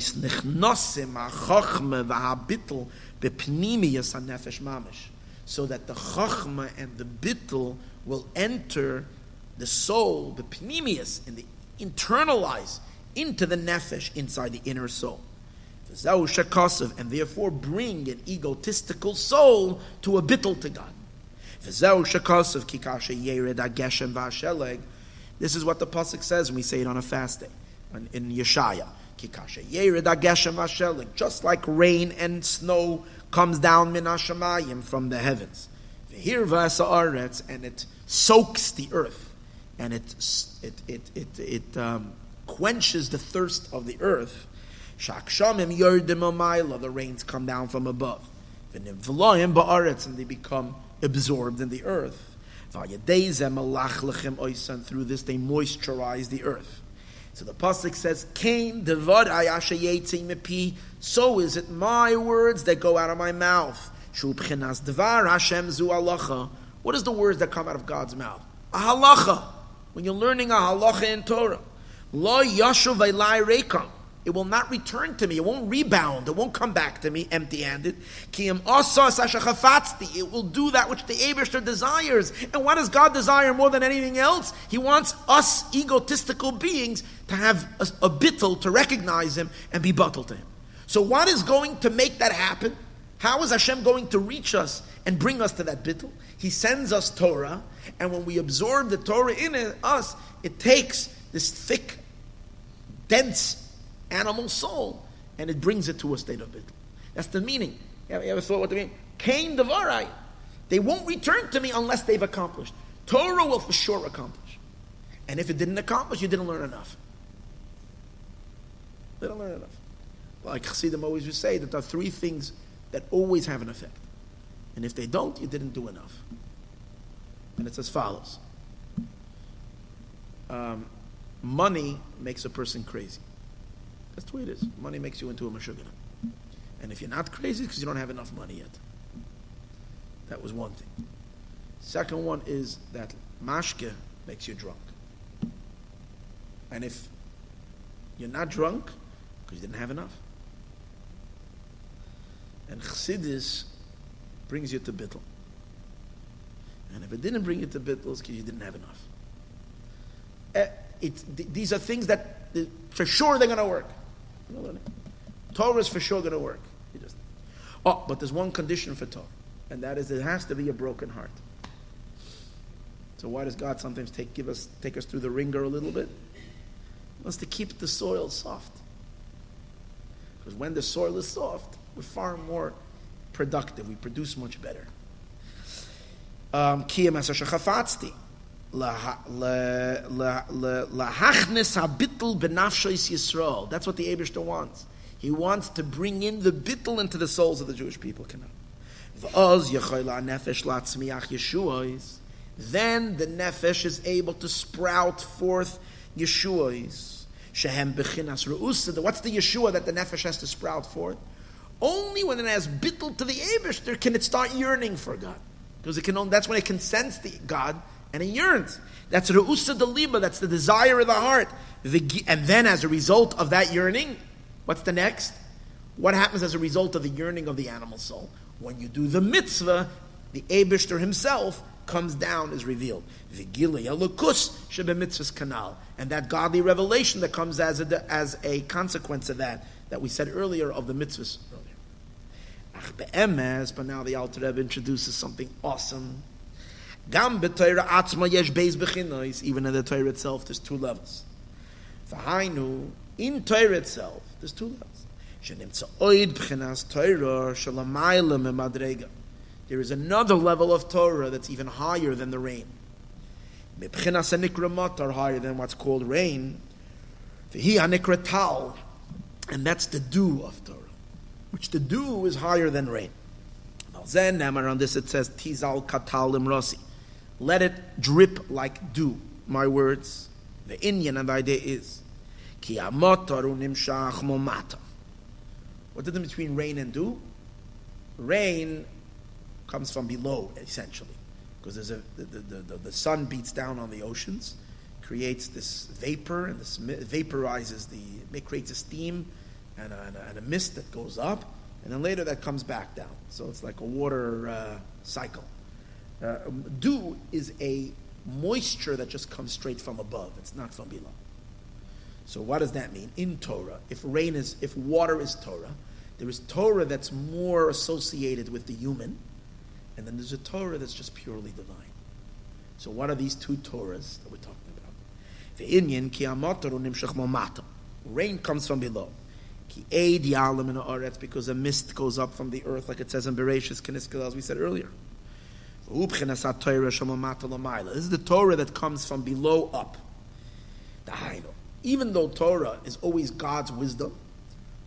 chochma and the bittul will enter the soul, the pnimius, in the internalize into the nefesh, inside the inner soul. And therefore bring an egotistical soul to a bittul to God. This is what the pasuk says when we say it on a fast day, in Yeshaya. Just like rain and snow comes down min hashamayim, from the heavens. And it soaks the earth. And it quenches the thirst of the earth. The rains come down from above, and they become absorbed in the earth. And through this they moisturize the earth. So the pasuk says, so is it my words that go out of my mouth. What is the words that come out of God's mouth? A halacha. When you're learning a halacha in Torah, lo yashuv elai reikam, it will not return to me. It won't rebound. It won't come back to me empty-handed. Ki im asas asher chafatzti, it will do that which the Eibeshter desires. And what does God desire more than anything else? He wants us egotistical beings to have a bittul, to recognize Him and be buttled to Him. So what is going to make that happen? How is Hashem going to reach us and bring us to that bittul? He sends us Torah, and when we absorb the Torah in us, it takes this thick, dense animal soul, and it brings it to a state of bittul. That's the meaning. You ever thought what the meaning? Kain devarai. They won't return to me unless they've accomplished. Torah will for sure accomplish. And if it didn't accomplish, you didn't learn enough. They don't learn enough. Like Chassidim always would say, that there are three things that always have an effect. And if they don't, you didn't do enough. And it's as follows. Money makes a person crazy. That's the way it is. Money makes you into a meshugana. And if you're not crazy, because you don't have enough money yet. That was one thing. Second one is that mashke makes you drunk. And if you're not drunk, because you didn't have enough. And Chassidus brings you to bittul. And if it didn't bring you to bittul, it's because you didn't have enough. These are things that for sure they're going to work. Torah is for sure going to work. But there's one condition for Torah, and that is it has to be a broken heart. So why does God sometimes take us through the ringer a little bit? He wants to keep the soil soft. Because when the soil is soft, we're far more productive. We produce much better. That's what the Eibishter wants. He wants to bring in the bittul into the souls of the Jewish people. then the nefesh is able to sprout forth Yeshuas. Shehem bechinas ru'usad. What's the Yeshua that the nefesh has to sprout forth? Only when it has bittul to the Eibishter can it start yearning for God, because it can only, that's when it can sense the God and it yearns. That's ru'usad deliba. That's the desire of the heart. And then, as a result of that yearning, what's the next? What happens as a result of the yearning of the animal soul? When you do the mitzvah, the Eibishter himself comes down, is revealed. Vigili elokus shebe mitzvahs kanal, and that godly revelation that comes as a consequence of that we said earlier of the mitzvahs earlier. Ach be'emes, but now the Alter Rebbe introduces something awesome. Gam b'Torah atzma yesh beis b'chinos. Even in the Torah itself, there's two levels. V'hainu, in Torah itself, there's two levels. Shenimtza oid b'chinas Torah shalamayla memadrega. There is another level of Torah that's even higher than the rain. Mibchinas hanikramot, are higher than what's called rain. V'hi hanikratal, and that's the dew of Torah, which the dew is higher than rain. On this it says, Tizal katalim rasi, let it drip like dew, my words. The Inyan and the idea is, Ki amotaru nimshach momata. What's the difference between rain and dew? Rain comes from below, essentially, because there's the sun beats down on the oceans, creates this vapor, and this vaporizes it creates a steam and a mist that goes up, and then later that comes back down. So it's like a water cycle. Dew is a moisture that just comes straight from above. It's not from below. So what does that mean? In Torah, if water is Torah, there is Torah that's more associated with the human, and then there's a Torah that's just purely divine. So what are these two Torahs that we're talking about? The Inyan ki amataru nimshach momata. Rain comes from below. Ki eid yalam in haaretz, because a mist goes up from the earth, like it says in Bereshis Kiniskal, as we said earlier. Ubchenasat Torah shomomata lamayla. This is the Torah that comes from below up. Dahaino. Even though Torah is always God's wisdom,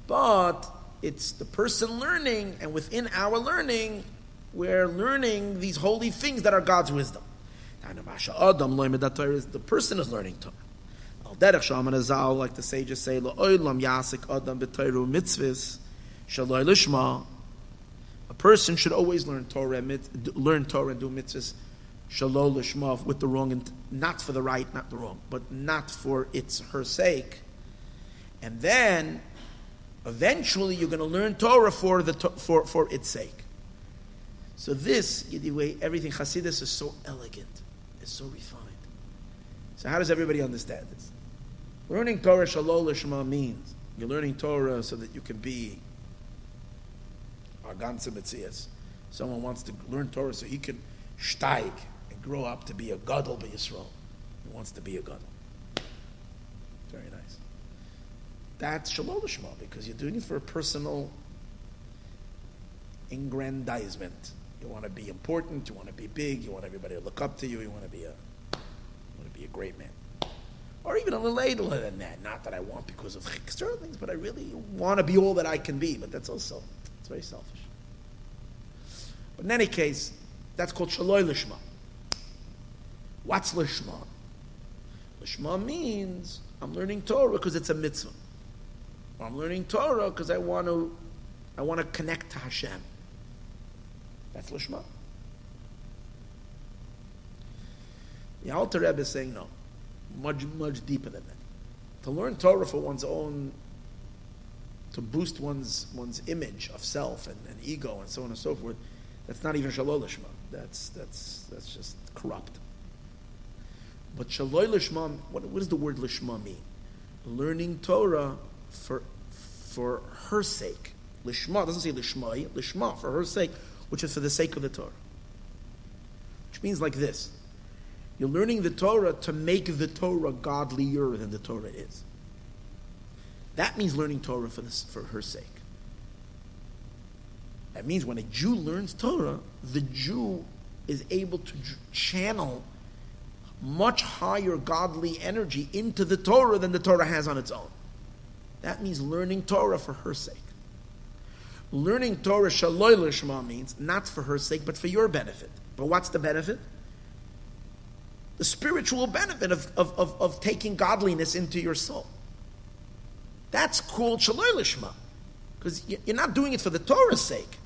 but it's the person learning, and within our learning, we're learning these holy things that are God's wisdom. The person is learning Torah. Like the sages say, a person should always learn Torah and do mitzvahs shelo lishma, with the wrong, and not for the right, not the wrong, but not for her sake. And then, eventually, you're going to learn Torah for its sake. So this, the way everything Chassidus is so elegant, is so refined. So how does everybody understand this? Learning Torah Shalol Lishma means you're learning Torah so that you can be Arganza Metzias. Someone wants to learn Torah so he can steig and grow up to be a Gadol B'Yisrael. He wants to be a Gadol. Very nice. That's Shalol Lishma, because you're doing it for a personal aggrandizement. You want to be important, you want to be big, you want everybody to look up to you, you want to be a great man. Or even a little later than that. Not that I want because of external things, but I really want to be all that I can be. But that's also, it's very selfish. But in any case, that's called Shaloi Lishma. What's Lishma? Lishma means I'm learning Torah because it's a mitzvah. Or I'm learning Torah because I want to connect to Hashem. That's Lishma. The Alter Rebbe is saying no, much, much deeper than that. To learn Torah for one's own, to boost one's image of self and ego and so on and so forth, that's not even Shaloi Lishma. That's just corrupt. But Shaloi Lishma, what does the word Lishma mean? Learning Torah for her sake. Lishma doesn't say Lishmai, Lishma, for her sake, which is for the sake of the Torah. Which means like this. You're learning the Torah to make the Torah godlier than the Torah is. That means learning Torah for her sake. That means when a Jew learns Torah, the Jew is able to channel much higher godly energy into the Torah than the Torah has on its own. That means learning Torah for her sake. Learning Torah Shaloi Lishma means not for her sake, but for your benefit. But what's the benefit? the spiritual benefit of taking godliness into your soul. That's called Shaloi Lishma, because you're not doing it for the Torah's sake.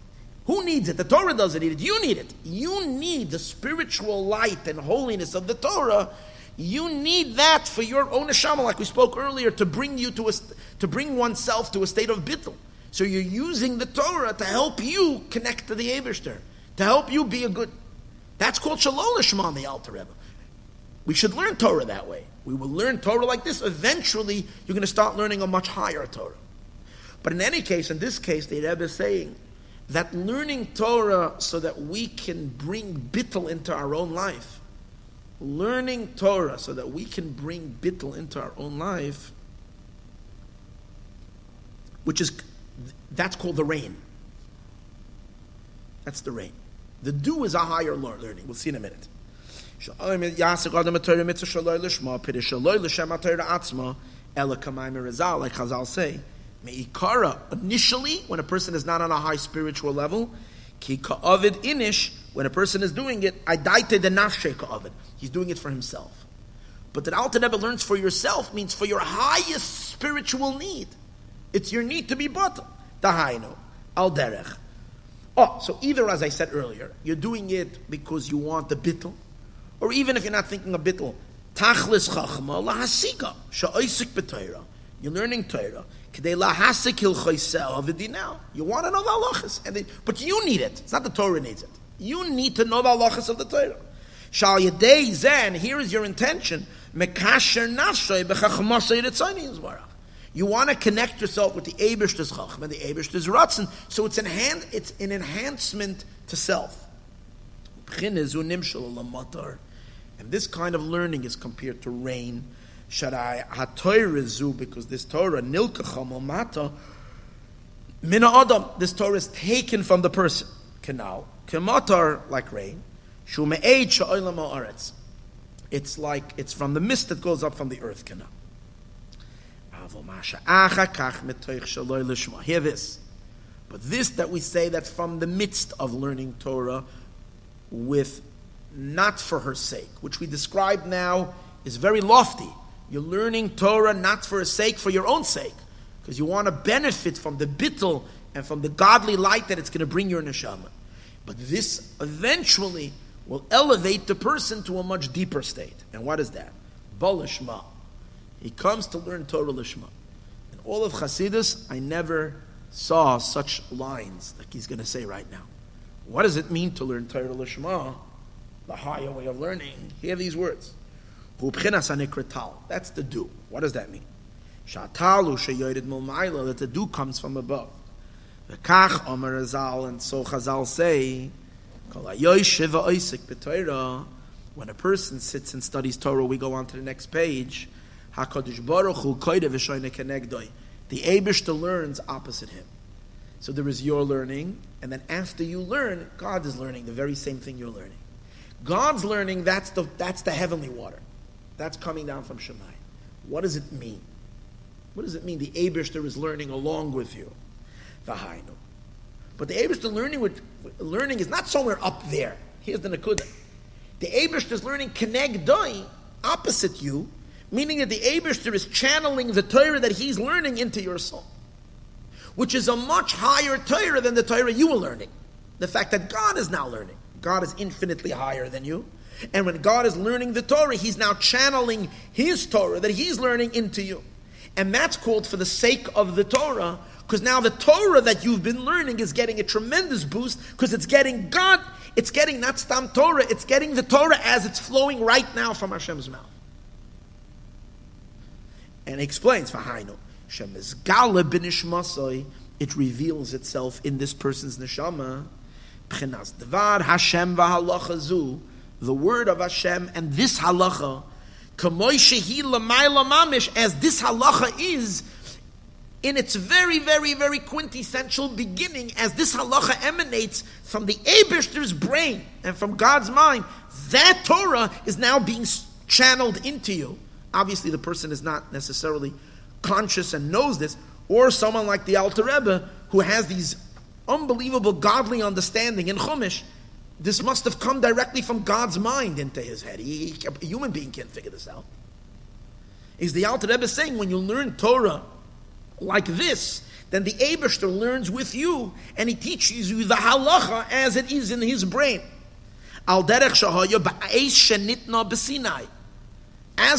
Who needs it? The Torah doesn't need it. You need it. You need the spiritual light and holiness of the Torah. You need that for your own neshama, like we spoke earlier, to bring you to bring oneself to a state of bittul. So you're using the Torah to help you connect to the Eibishter, to help you be a good. That's called Shaloi Lishma on the Alter Rebbe. We should learn Torah that way. We will learn Torah like this. Eventually, you're going to start learning a much higher Torah. But in any case, in this case, the Rebbe is saying that learning Torah so that we can bring bittul into our own life, which is, that's called the rain. That's the rain. The dew is a higher learning. We'll see in a minute. Like Chazal say, meikara, initially, when a person is not on a high spiritual level, ki ka'avid inish, when a person is doing it, aidaite de nafshe ka'avid, he's doing it for himself. But that Alter Rebbe learns for yourself means for your highest spiritual need. It's your need to be bottled. Dahainu, al derech. Oh, so either, as I said earlier, you're doing it because you want the bittul, or even if you're not thinking of bittul, tachlis chachma lahasika, sha'oisik b'toira. You're learning Torah. You want to know the halachas, but you need it. It's not the Torah needs it. You need to know the halachas of the Torah. Shal yedei zen, here is your intention. You want to connect yourself with the Eibishter's Chochma, the Eibishter's Ratzon. So it's an enhancement to self. And this kind of learning is compared to rain. Because this Torah, this Torah is taken from the person. Canal, kematar, like rain. It's from the mist that goes up from the earth. Canal. Hear this, but this that we say, that's from the midst of learning Torah, with not for her sake, which we describe now, is very lofty. You're learning Torah not for a sake, for your own sake, because you want to benefit from the bittul and from the godly light that it's going to bring your neshama. But this eventually will elevate the person to a much deeper state. And what is that? Balishma. He comes to learn Torah lishma. In all of Chassidus, I never saw such lines like he's going to say right now. What does it mean to learn Torah lishma? The higher way of learning. Hear these words. That's the dew. What does that mean? That the dew comes from above. And so Chazal say, when a person sits and studies Torah, we go on to the next page. The Eibishter learns opposite him. So there is your learning, and then after you learn, God is learning the very same thing you're learning. God's learning, that's the heavenly water. That's coming down from Shemai. What does it mean? What does it mean the Eibishter is learning along with you? V'hainu. But the Eibishter learning is not somewhere up there. Here's the Nakuda. The Eibishter is learning Kenegdoi, opposite you, meaning that the Eibishter is channeling the Torah that he's learning into your soul, which is a much higher Torah than the Torah you were learning. The fact that God is now learning. God is infinitely higher than you. And when God is learning the Torah, he's now channeling his Torah that he's learning into you. And that's called for the sake of the Torah, because now the Torah that you've been learning is getting a tremendous boost, because it's getting God, it's getting not Stam Torah, it's getting the Torah as it's flowing right now from Hashem's mouth. And he explains, V'hainu, Shem is gala b'nishmasoi, it reveals itself in this person's neshama, P'chinas devar Hashem v'halachazu, the word of Hashem and this halacha, as this halacha is in its very, very, very quintessential beginning, as this halacha emanates from the Eibishter's brain and from God's mind, that Torah is now being channeled into you. Obviously, the person is not necessarily conscious and knows this, or someone like the Alter Rebbe who has these unbelievable godly understanding in Chumash. This must have come directly from God's mind into his head. A human being can't figure this out. Is the Alter Rebbe saying, when you learn Torah like this, then the Eibishter learns with you, and he teaches you the halacha as it is in his brain. As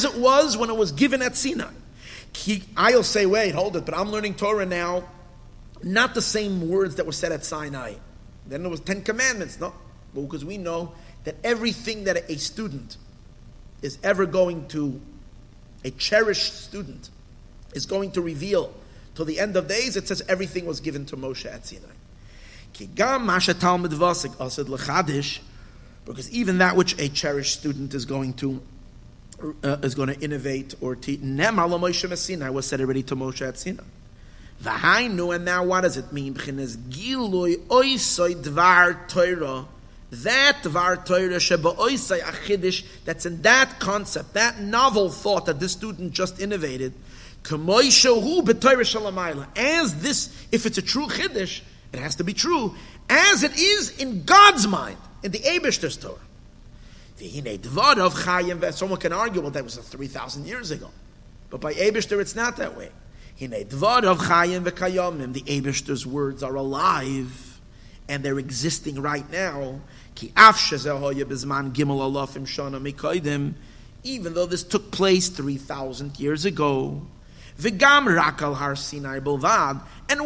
it was when it was given at Sinai. I'll say, wait, hold it, but I'm learning Torah now, not the same words that were said at Sinai. Then there was 10 commandments. No, because we know that everything that a student is ever going to, a cherished student, is going to reveal till the end of days, it says everything was given to Moshe at Sinai. Because even that which a cherished student is going to innovate or teach, was said already to Moshe at Sinai. And now what does it mean? That Dvar Torah Sheba Oisai Achidish, that's in that concept, that novel thought that this student just innovated, as this, if it's a true Chiddush, it has to be true, as it is in God's mind, in the Eibishter's Torah. Someone can argue, well, that was 3,000 years ago. But by Eibishter, it's not that way. The Eibishter's words are alive, and they're existing right now. Even though this took place 3,000 years ago. And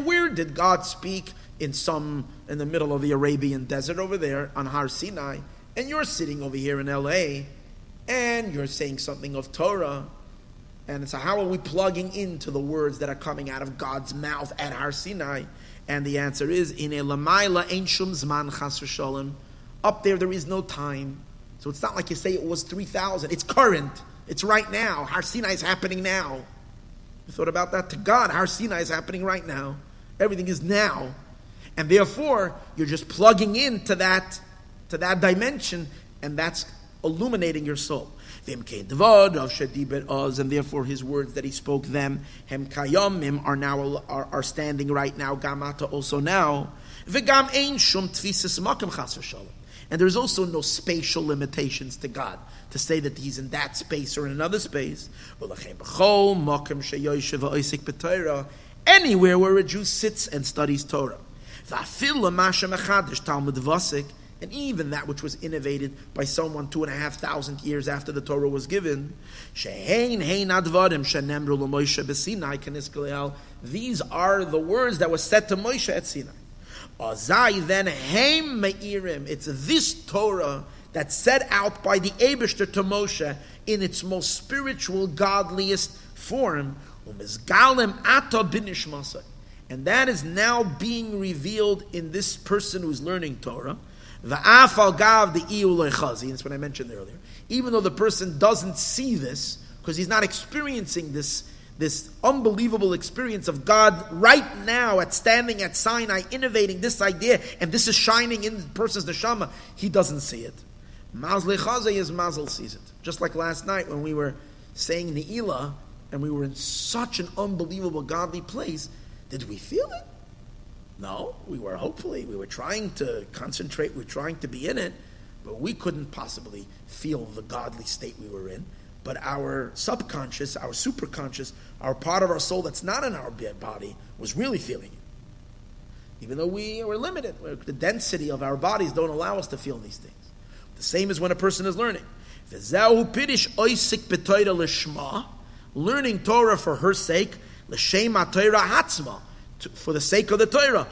where did God speak? In the middle of the Arabian desert over there on Har Sinai. And you're sitting over here in LA, and you're saying something of Torah. And so how are we plugging into the words that are coming out of God's mouth at Har Sinai? And the answer is, up there, there is no time. So it's not like you say it was 3,000. It's current. It's right now. Har Sinai is happening now. You thought about that? To God, Har Sinai is happening right now. Everything is now. And therefore, you're just plugging into that dimension, and that's illuminating your soul. And therefore, his words that he spoke them are now are standing right now. Gamata also now. And there's also no spatial limitations to God to say that he's in that space or in another space. Anywhere where a Jew sits and studies Torah. And even that which was innovated by someone 2,500 years after the Torah was given. These are the words that were said to Moshe at Sinai. It's this Torah that's set out by the Eibishter to Moshe in its most spiritual, godliest form. And that is now being revealed in this person who's learning Torah. That's what I mentioned earlier. Even though the person doesn't see this, because he's not experiencing this unbelievable experience of God right now at standing at Sinai, innovating this idea, and this is shining in the person's neshama, he doesn't see it. Mazal Chazay is Mazal sees it. Just like last night when we were saying Neilah, and we were in such an unbelievable godly place, did we feel it? No, we were trying to concentrate, we were trying to be in it, but we couldn't possibly feel the godly state we were in. But our subconscious, our superconscious, our part of our soul that's not in our body was really feeling it. Even though we were limited, the density of our bodies don't allow us to feel these things. The same as when a person is learning. Learning Torah for her sake, for the sake of the Torah.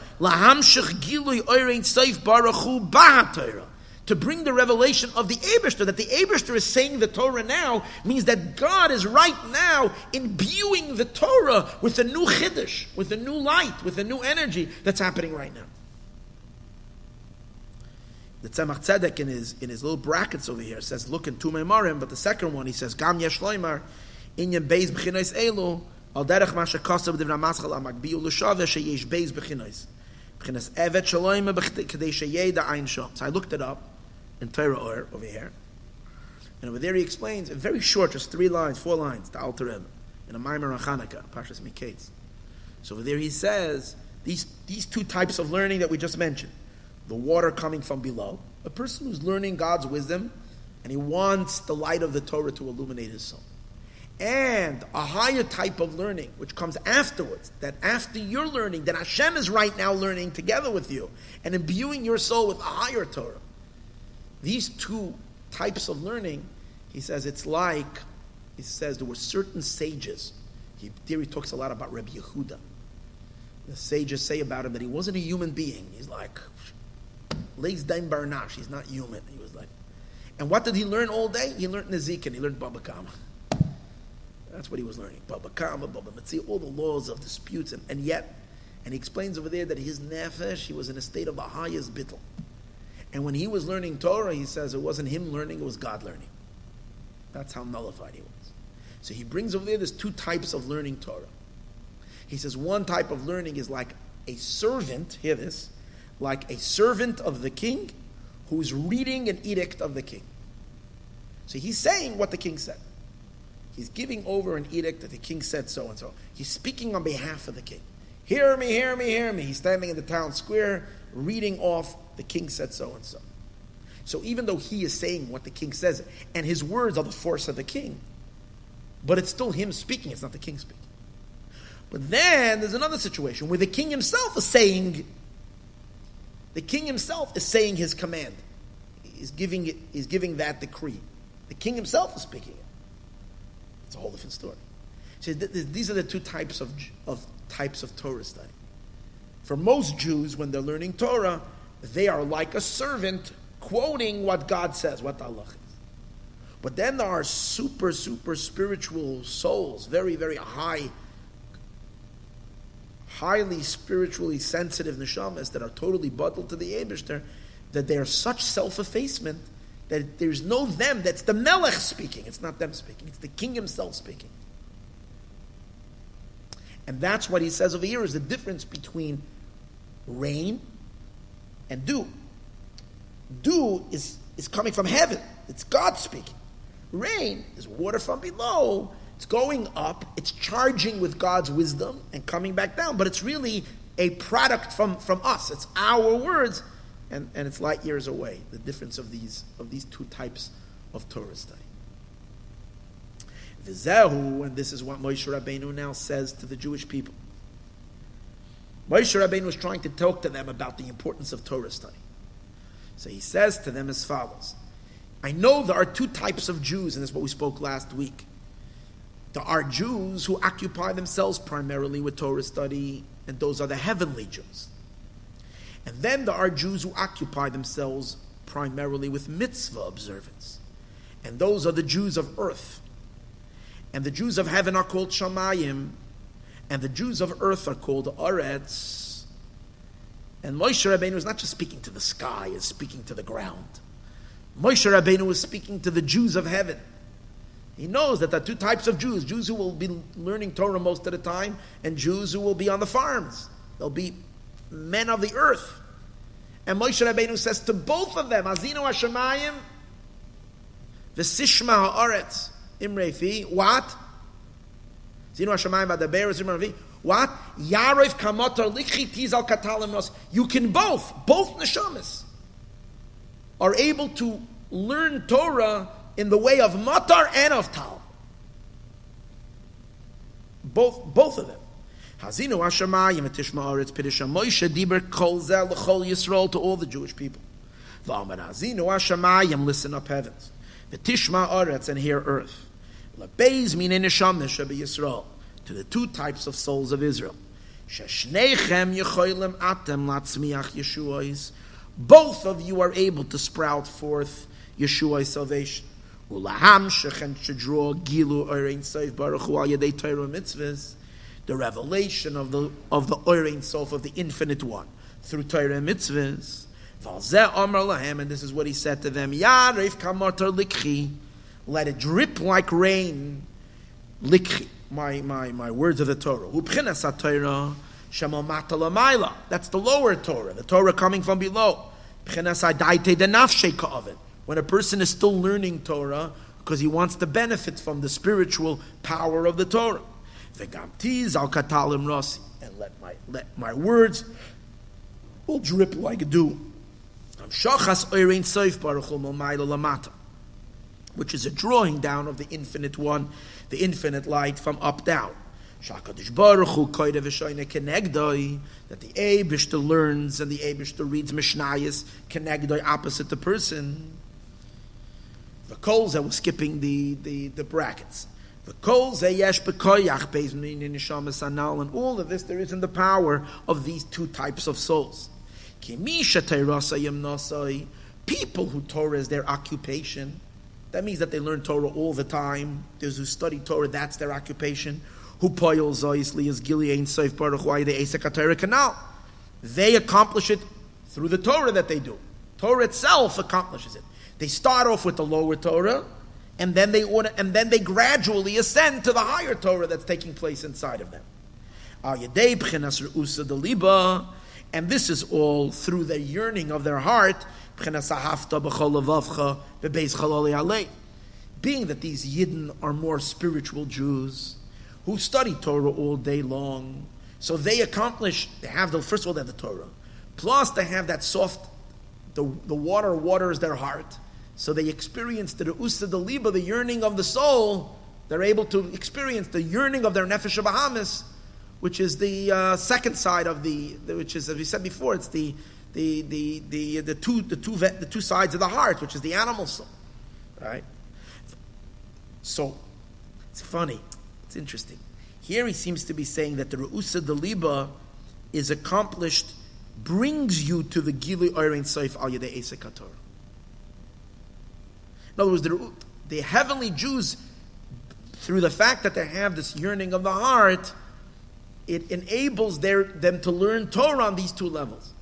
To bring the revelation of the Eibishter, that the Eibishter is saying the Torah now, means that God is right now imbuing the Torah with a new chiddush, with a new light, with a new energy that's happening right now. The Tzemach Tzedek in his little brackets over here says, look in two Meimarim, but the second one he says, Gam Yesh Loimar, Inyan Beis B'chinos Elu, Al Derech Masha Kasav Divna Maschal Amagbiu Lushaveh Sheyesh Beis B'chinos. B'chinos Evet Shaloim B'chidei Sheyeda Ein Shom. So I looked it up in Torah Or over here. And over there he explains, very short, just 4 lines, the Alter Rebbe, in a Maimer on Chanukah, Parshas Miketz. So over there he says, these two types of learning that we just mentioned, the water coming from below. A person who's learning God's wisdom and he wants the light of the Torah to illuminate his soul. And a higher type of learning, which comes afterwards, that after you're learning, that Hashem is right now learning together with you and imbuing your soul with a higher Torah. These two types of learning, he says, it's like, he says there were certain sages. He talks a lot about Rabbi Yehuda. The sages say about him that he wasn't a human being. He's like, Leis Daim Barnash, he's not human. He was like, and what did he learn all day? He learned Nezikin, he learned Baba Kama. That's what he was learning. Baba Kama, Baba Metzi, all the laws of disputes. And yet, and he explains over there that his nefesh, he was in a state of the highest bittul. And when he was learning Torah, he says it wasn't him learning, it was God learning. That's how nullified he was. So he brings over there, there's two types of learning Torah. He says one type of learning is like a servant, hear this, like a servant of the king who's reading an edict of the king. So he's saying what the king said. He's giving over an edict that the king said so and so. He's speaking on behalf of the king. Hear me, hear me, hear me. He's standing in the town square reading off the king said so and so. So even though he is saying what the king says, and his words are the force of the king, but it's still him speaking, it's not the king speaking. But then there's another situation where the king himself is saying his command. He's giving that decree. The king himself is speaking it. It's a whole different story. So these are the two types of Torah study. For most Jews, when they're learning Torah, they are like a servant quoting what God says, what Allah says. But then there are super, super spiritual souls, very, very high, highly spiritually sensitive neshamas that are totally bottled to the Eibishter, that they are such self-effacement that there's no them, that's the Melech speaking. It's not them speaking, it's the king himself speaking. And that's what he says over here is the difference between rain and dew. Dew is coming from heaven. It's God speaking. Rain is water from below. It's going up. It's charging with God's wisdom and coming back down. But it's really a product from us. It's our words, and it's light years away. The difference of these two types of Torah study. V'zehu, and this is what Moshe Rabbeinu now says to the Jewish people. Moshe Rabbeinu was trying to talk to them about the importance of Torah study. So he says to them as follows. I know there are two types of Jews, and that's what we spoke last week. There are Jews who occupy themselves primarily with Torah study, and those are the heavenly Jews. And then there are Jews who occupy themselves primarily with mitzvah observance. And those are the Jews of earth. And the Jews of heaven are called Shamayim, and the Jews of earth are called Aretz. And Moshe Rabbeinu is not just speaking to the sky, he's speaking to the ground. Moshe Rabbeinu is speaking to the Jews of heaven. He knows that there are two types of Jews. Jews who will be learning Torah most of the time, and Jews who will be on the farms. They'll be men of the earth. And Moshe Rabbeinu says to both of them, Azino HaShamayim, V'sishma ha'aretz imrefi, what? Azino HaShamayim v'adaber imrefi, what? Yarif kamotar lichitiz al katalim nos. You can both neshamas are able to learn Torah in the way of Matar and of Tal. Both of them. Hazinu Hashemayim etishma aretz pidusha Moshe diber kol zeh l'chol Yisrael to all the Jewish people. V'amar Hazinu Hashemayim, listen up heavens. V'tishma aretz, and hear earth. L'beiz minei neshama shebe Yisrael, to the two types of souls of Israel. Sheshneichem yechoylem atem latzmiach Yeshuos. Both of you are able to sprout forth Yeshua's salvation. The revelation of the Ein Sof, of the Infinite One, through Torah mitzvahs. And this is what he said to them: let it drip like rain. My words of the Torah. That's the lower Torah, the Torah coming from below. When a person is still learning Torah because he wants to benefit from the spiritual power of the Torah. And let my words will drip like dew. which is a drawing down of the infinite one, the infinite light from up down. That the Eibishter learns and the Eibishter reads Mishnayos Kenegdoi opposite the person. The Kols that were skipping the brackets. The Kols Yesh B'Koyach Beis Minin Neshama Sanal, and all of this there is in the power of these two types of souls. People who Torah is their occupation. That means that they learn Torah all the time. Those who study Torah, that's their occupation. Who poils zoisli is gili ein sof baruch hu the esek Torah canal. They accomplish it through the Torah that they do. Torah itself accomplishes it. They start off with the lower Torah, and then they gradually ascend to the higher Torah that's taking place inside of them. And this is all through the yearning of their heart. Being that these Yidden are more spiritual Jews who study Torah all day long, so they accomplish. They have they have the Torah, plus they have that soft. The water waters their heart, so they experience the Reusa Deliba, the yearning of the soul. They're able to experience the yearning of their Nefesh HaBahamis, which is the second side of the which is, as we said before, it's the two sides of the heart, which is the animal soul, right? So it's funny, it's interesting. Here he seems to be saying that the Reusa Deliba is accomplished, brings you to the Gili Oirein Soif Al Yedei Esek HaTorah. In other words, the heavenly Jews, through the fact that they have this yearning of the heart, it enables them to learn Torah on these two levels.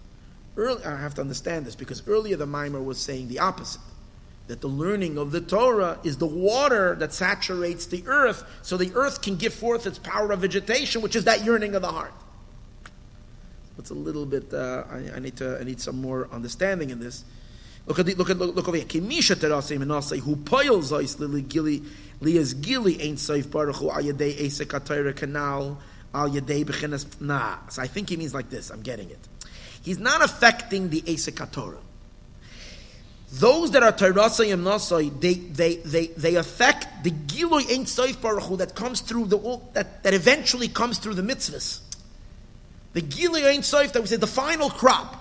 I have to understand this, because earlier the Maimer was saying the opposite, that the learning of the Torah is the water that saturates the earth, so the earth can give forth its power of vegetation, which is that yearning of the heart. It's a little bit. I need some more understanding in this. Look over here. Kimisha terasei menasei who piles ois lili gili lias gili ain't safe baruchu al yedei esek HaTorah kanal al yedei b'chinas nah. So I think he means like this. I'm getting it. He's not affecting the esek HaTorah. Those that are terasei menasei, they affect the gilui ain't safe baruchu that comes through that eventually comes through the mitzvahs. The Gili Ein Sof that we say the final crop.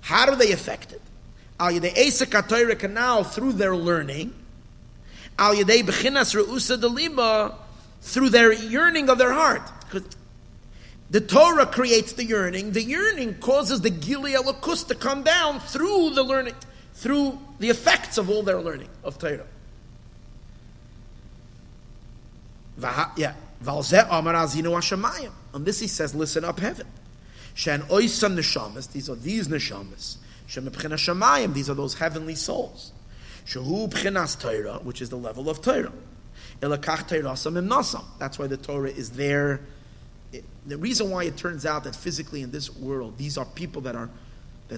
How do they affect it? Al Yedei Esek HaTorah Kanal through their learning. Al Yedei B'chinas Reusa Deliba through their yearning of their heart. The Torah creates the yearning. The yearning causes the Gili Elokus to come down through the learning, through the effects of all their learning of Torah. On this he says, listen up heaven. These are neshamas. These are those heavenly souls. Which is the level of Torah. That's why the Torah is there. The reason why it turns out that physically in this world, these are people that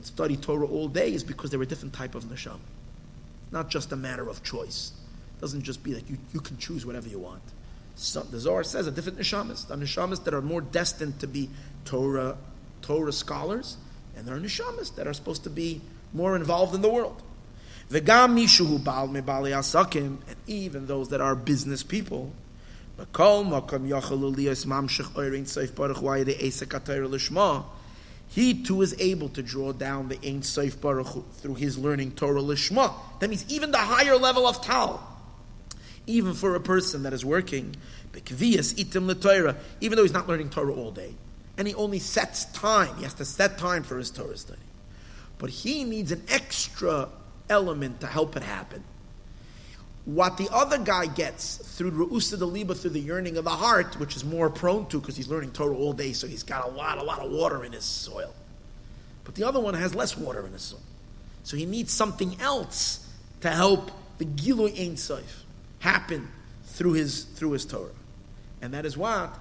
study Torah all day is because they're a different type of neshama. Not just a matter of choice. It doesn't just be that you can choose whatever you want. So the Zohar says a different neshamas. There are neshamas that are more destined to be Torah scholars, and there are neshamas that are supposed to be more involved in the world. And even those that are business people, he too is able to draw down the Ein Sof Baruch Hu through his learning Torah Lishma. That means even the higher level of Tal. Even for a person that is working, even though he's not learning Torah all day, and he only sets time, he has to set time for his Torah study. But he needs an extra element to help it happen. What the other guy gets through Reusa Deliba, through the yearning of the heart, which is more prone to because he's learning Torah all day, so he's got a lot of water in his soil. But the other one has less water in his soil. So he needs something else to help the Gilui Ein Sof happen through his Torah. And that is what?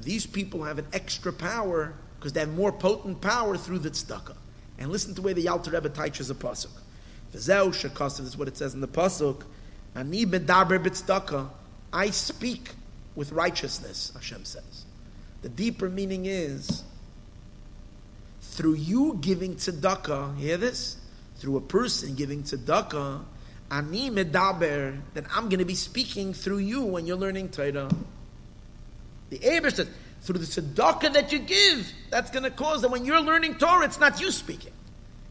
These people have an extra power because they have more potent power through the tzedakah. And listen to the way the Alter Rebbe teaches the pasuk. This is what it says in the pasuk. Ani medaber b'tzedakah. I speak with righteousness, Hashem says. The deeper meaning is through you giving tzedakah, hear this? Through a person giving tzedakah, ani medaber, that I'm going to be speaking through you when you're learning Torah. The Eber says, through the tzedakah that you give, that's going to cause that when you're learning Torah, it's not you speaking.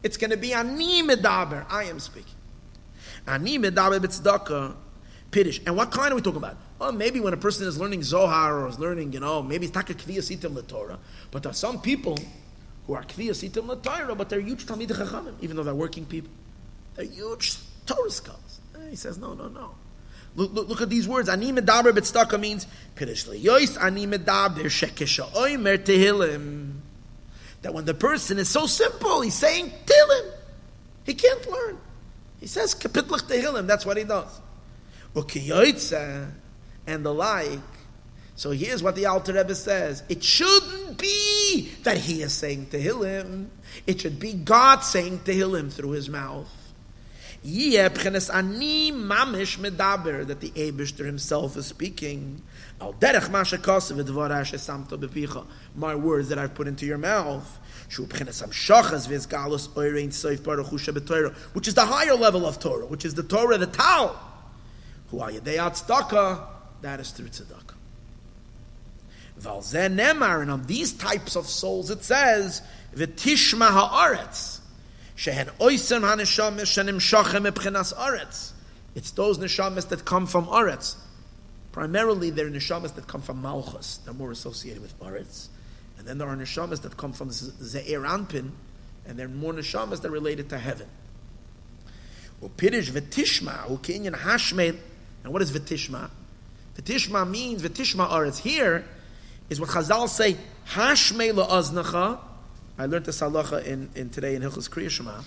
It's going to be ani medaber, I am speaking. Ani medaber b'tzedakah, pidish. And what kind are we talking about? Well, maybe when a person is learning Zohar or is learning, maybe it's taka kviyas itim l'Torah. But there are some people who are kviyas itim l'Torah, but they're huge Talmid Chachamim, even though they're working people. They're huge Torah scholars. And he says, no. Look at these words. Ani medaber b'tzedakah means pidish le'yois ani medaber shekesha oimer tehillim. That when the person is so simple, he's saying tehillim, he can't learn. He says kapitlach tehillim. That's what he does. Ukiyoitza. And the like. So here's what the Alter Rebbe says. It shouldn't be that he is saying Tehillim. It should be God saying Tehillim through his mouth. That the Eibishter himself is speaking. My words that I've put into your mouth. Which is the higher level of Torah. Which is the Torah, the Tal. Who are you? They are tzedakah. That is through tzedakah. Valzeh nemar, and on these types of souls it says, "V'tishma ha'aretz shehen oisem ha'neshamis shenim shachem epchenas aretz." It's those neshamis that come from aretz. Primarily, they're neshamis that come from Malchus. They're more associated with aretz, and then there are neshamis that come from ze'er anpin, and they're more neshamis that are related to heaven. U'pirish v'tishma u'kinyan hashmed. And what is v'tishma? V'tishma means, v'tishma aretz here, is what Chazal say, hashmei la'aznecha. I learned this halacha in today in Hilchos Kriya Shema.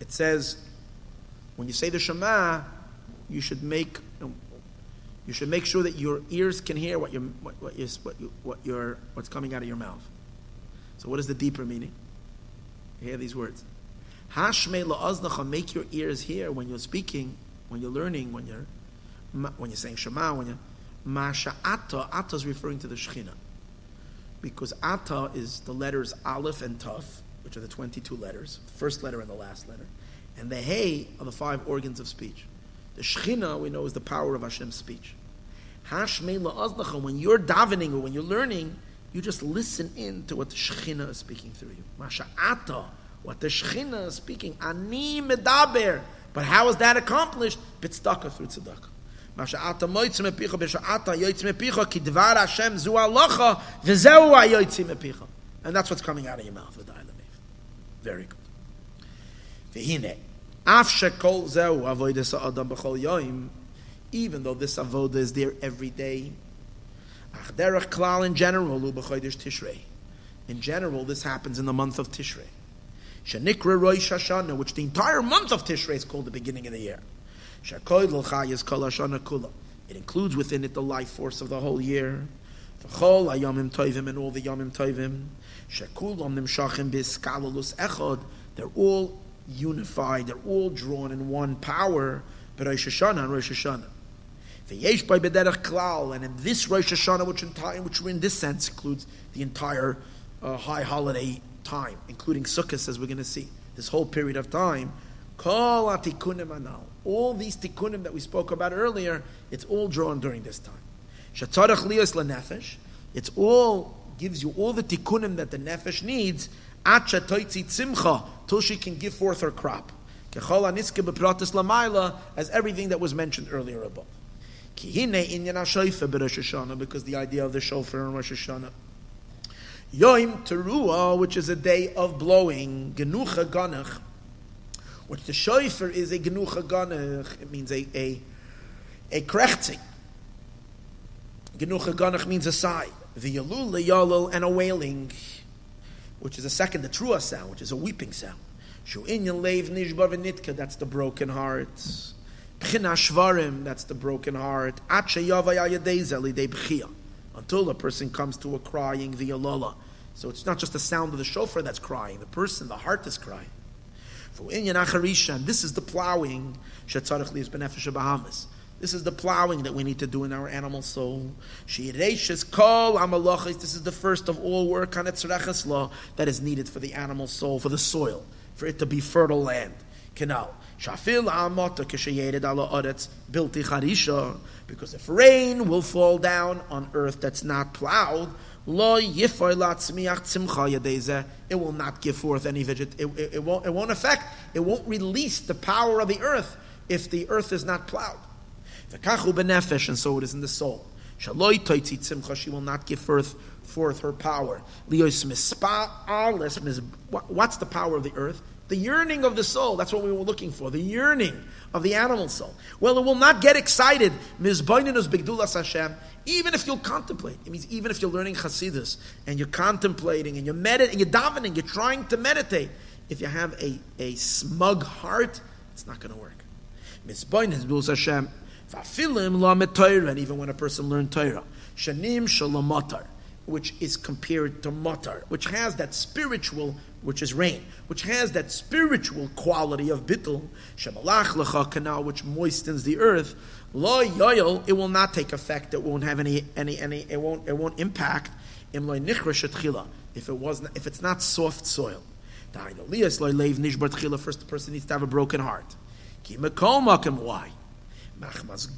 It says, when you say the Shema, you should make sure that your ears can hear what's coming out of your mouth. So what is the deeper meaning? You hear these words. Hashmei la'aznecha, make your ears hear when you're speaking, when you're learning, when you're saying Shema, Masha Atta is referring to the Shechina. Because Atta is the letters Aleph and Taf, which are the 22 letters, first letter and the last letter. And the Hey are the 5 organs of speech. The Shechina, we know, is the power of Hashem's speech. Hashmei la'aznecha, when you're davening or when you're learning, you just listen in to what the Shechina is speaking through you. Masha Atta, what the Shechina is speaking. Ani medaber. But how is that accomplished? B'tzedakah, through tzedakah. And that's what's coming out of your mouth. Very good. Even though this avoda is there every day, in general, this happens in the month of Tishrei, which the entire month of Tishrei is called the beginning of the year. It includes within it the life force of the whole year. And all the Yomim Tovim, they're all unified, they're all drawn in one power. And in this Rosh Hashanah, which in this sense includes the entire high holiday time, including Sukkot, as we're going to see, this whole period of time, all these tikkunim that we spoke about earlier, it's all drawn during this time. Shatzarach liyos lenefesh, it's all gives you all the tikkunim that the nefesh needs. At shatoitzi tzimcha, till she can give forth her crop. Kechol haniske bepratis lamayla, as everything that was mentioned earlier above. Ki hine inyan hashofar b'Rosh Hashanah, because the idea of the shofar in Rosh Hashanah. Yom teruah, which is a day of blowing. Genucha ganach, which the shofar is a genucha ganach. It means a krechtzing. Genucha ganach means a sigh. The yalul leyalul, and a wailing, which is a second, the truah sound, which is a weeping sound. Shu'in yalev nishbar v'nitka, that's the broken heart. B'china shvarim, that's the broken heart. Atche yavaya yadei zeli de b'chia, until a person comes to a crying, the yalala. So it's not just the sound of the shofar that's crying. The person, the heart is crying. This is the plowing. This is the plowing that we need to do in our animal soul. Sheireshis kol hamalachos. This is the first of all work that is needed for the animal soul, for the soil, for it to be fertile land. Canal. Because if rain will fall down on earth that's not plowed, it will not give forth any vegetation. It won't release the power of the earth if the earth is not plowed. And so it is in the soul. She will not give forth her power. What's the power of the earth? The yearning of the soul. That's what we were looking for. The yearning of the animal soul. Well, it will not get excited. Even if you'll contemplate. It means even if you're learning Chassidus and you're contemplating and you're davening, you're trying to meditate. If you have a smug heart, it's not going to work. And even when a person learned Torah, which is compared to matar, which has that spiritual, which is rain, which has that spiritual quality of bittul, shemalach lecha kanal, which moistens the earth, lo yoyel, it will not take effect, it won't have any it won't impact, if it's not soft soil. First, the person needs to have a broken heart. Why? Because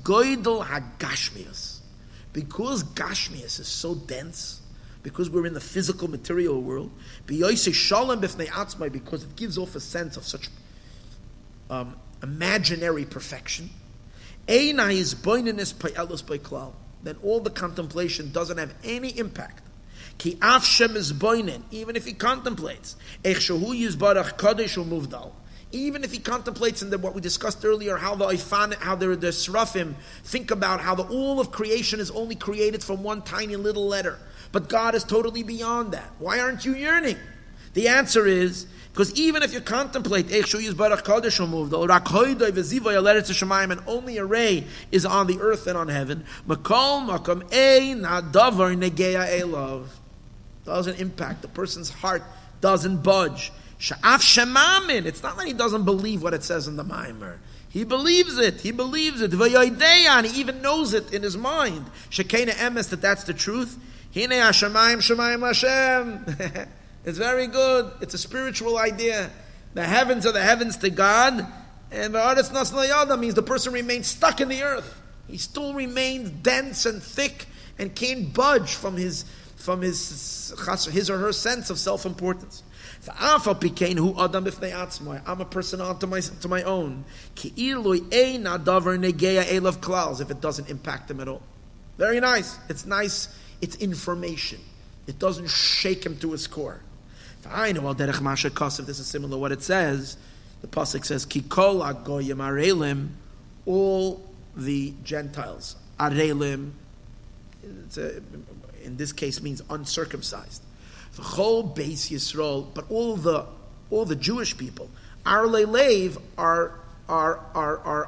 Gashmius is so dense, because we're in the physical material world, because it gives off a sense of such imaginary perfection, then all the contemplation doesn't have any impact. Even if he contemplates, even if he contemplates in what we discussed earlier, how the Ofanim, how the Seraphim think about how the all of creation is only created from one tiny little letter. But God is totally beyond that. Why aren't you yearning? The answer is, because even if you contemplate, and only a ray is on the earth and on heaven, doesn't impact. The person's heart doesn't budge. It's not that he doesn't believe what it says in the Maimer. He believes it. And he even knows it in his mind. That that's the truth. It's very good. It's a spiritual idea. The heavens are the heavens to God. And means the person remains stuck in the earth. He still remains dense and thick and can't budge from his or her sense of self-importance. I'm a person onto my own. If it doesn't impact him at all. Very nice. It's nice. It's information. It doesn't shake him to his core. If this is similar to what it says, the pasuk says, all the Gentiles, arelim, in this case means uncircumcised. The whole base Yisrael, but all the Jewish people, are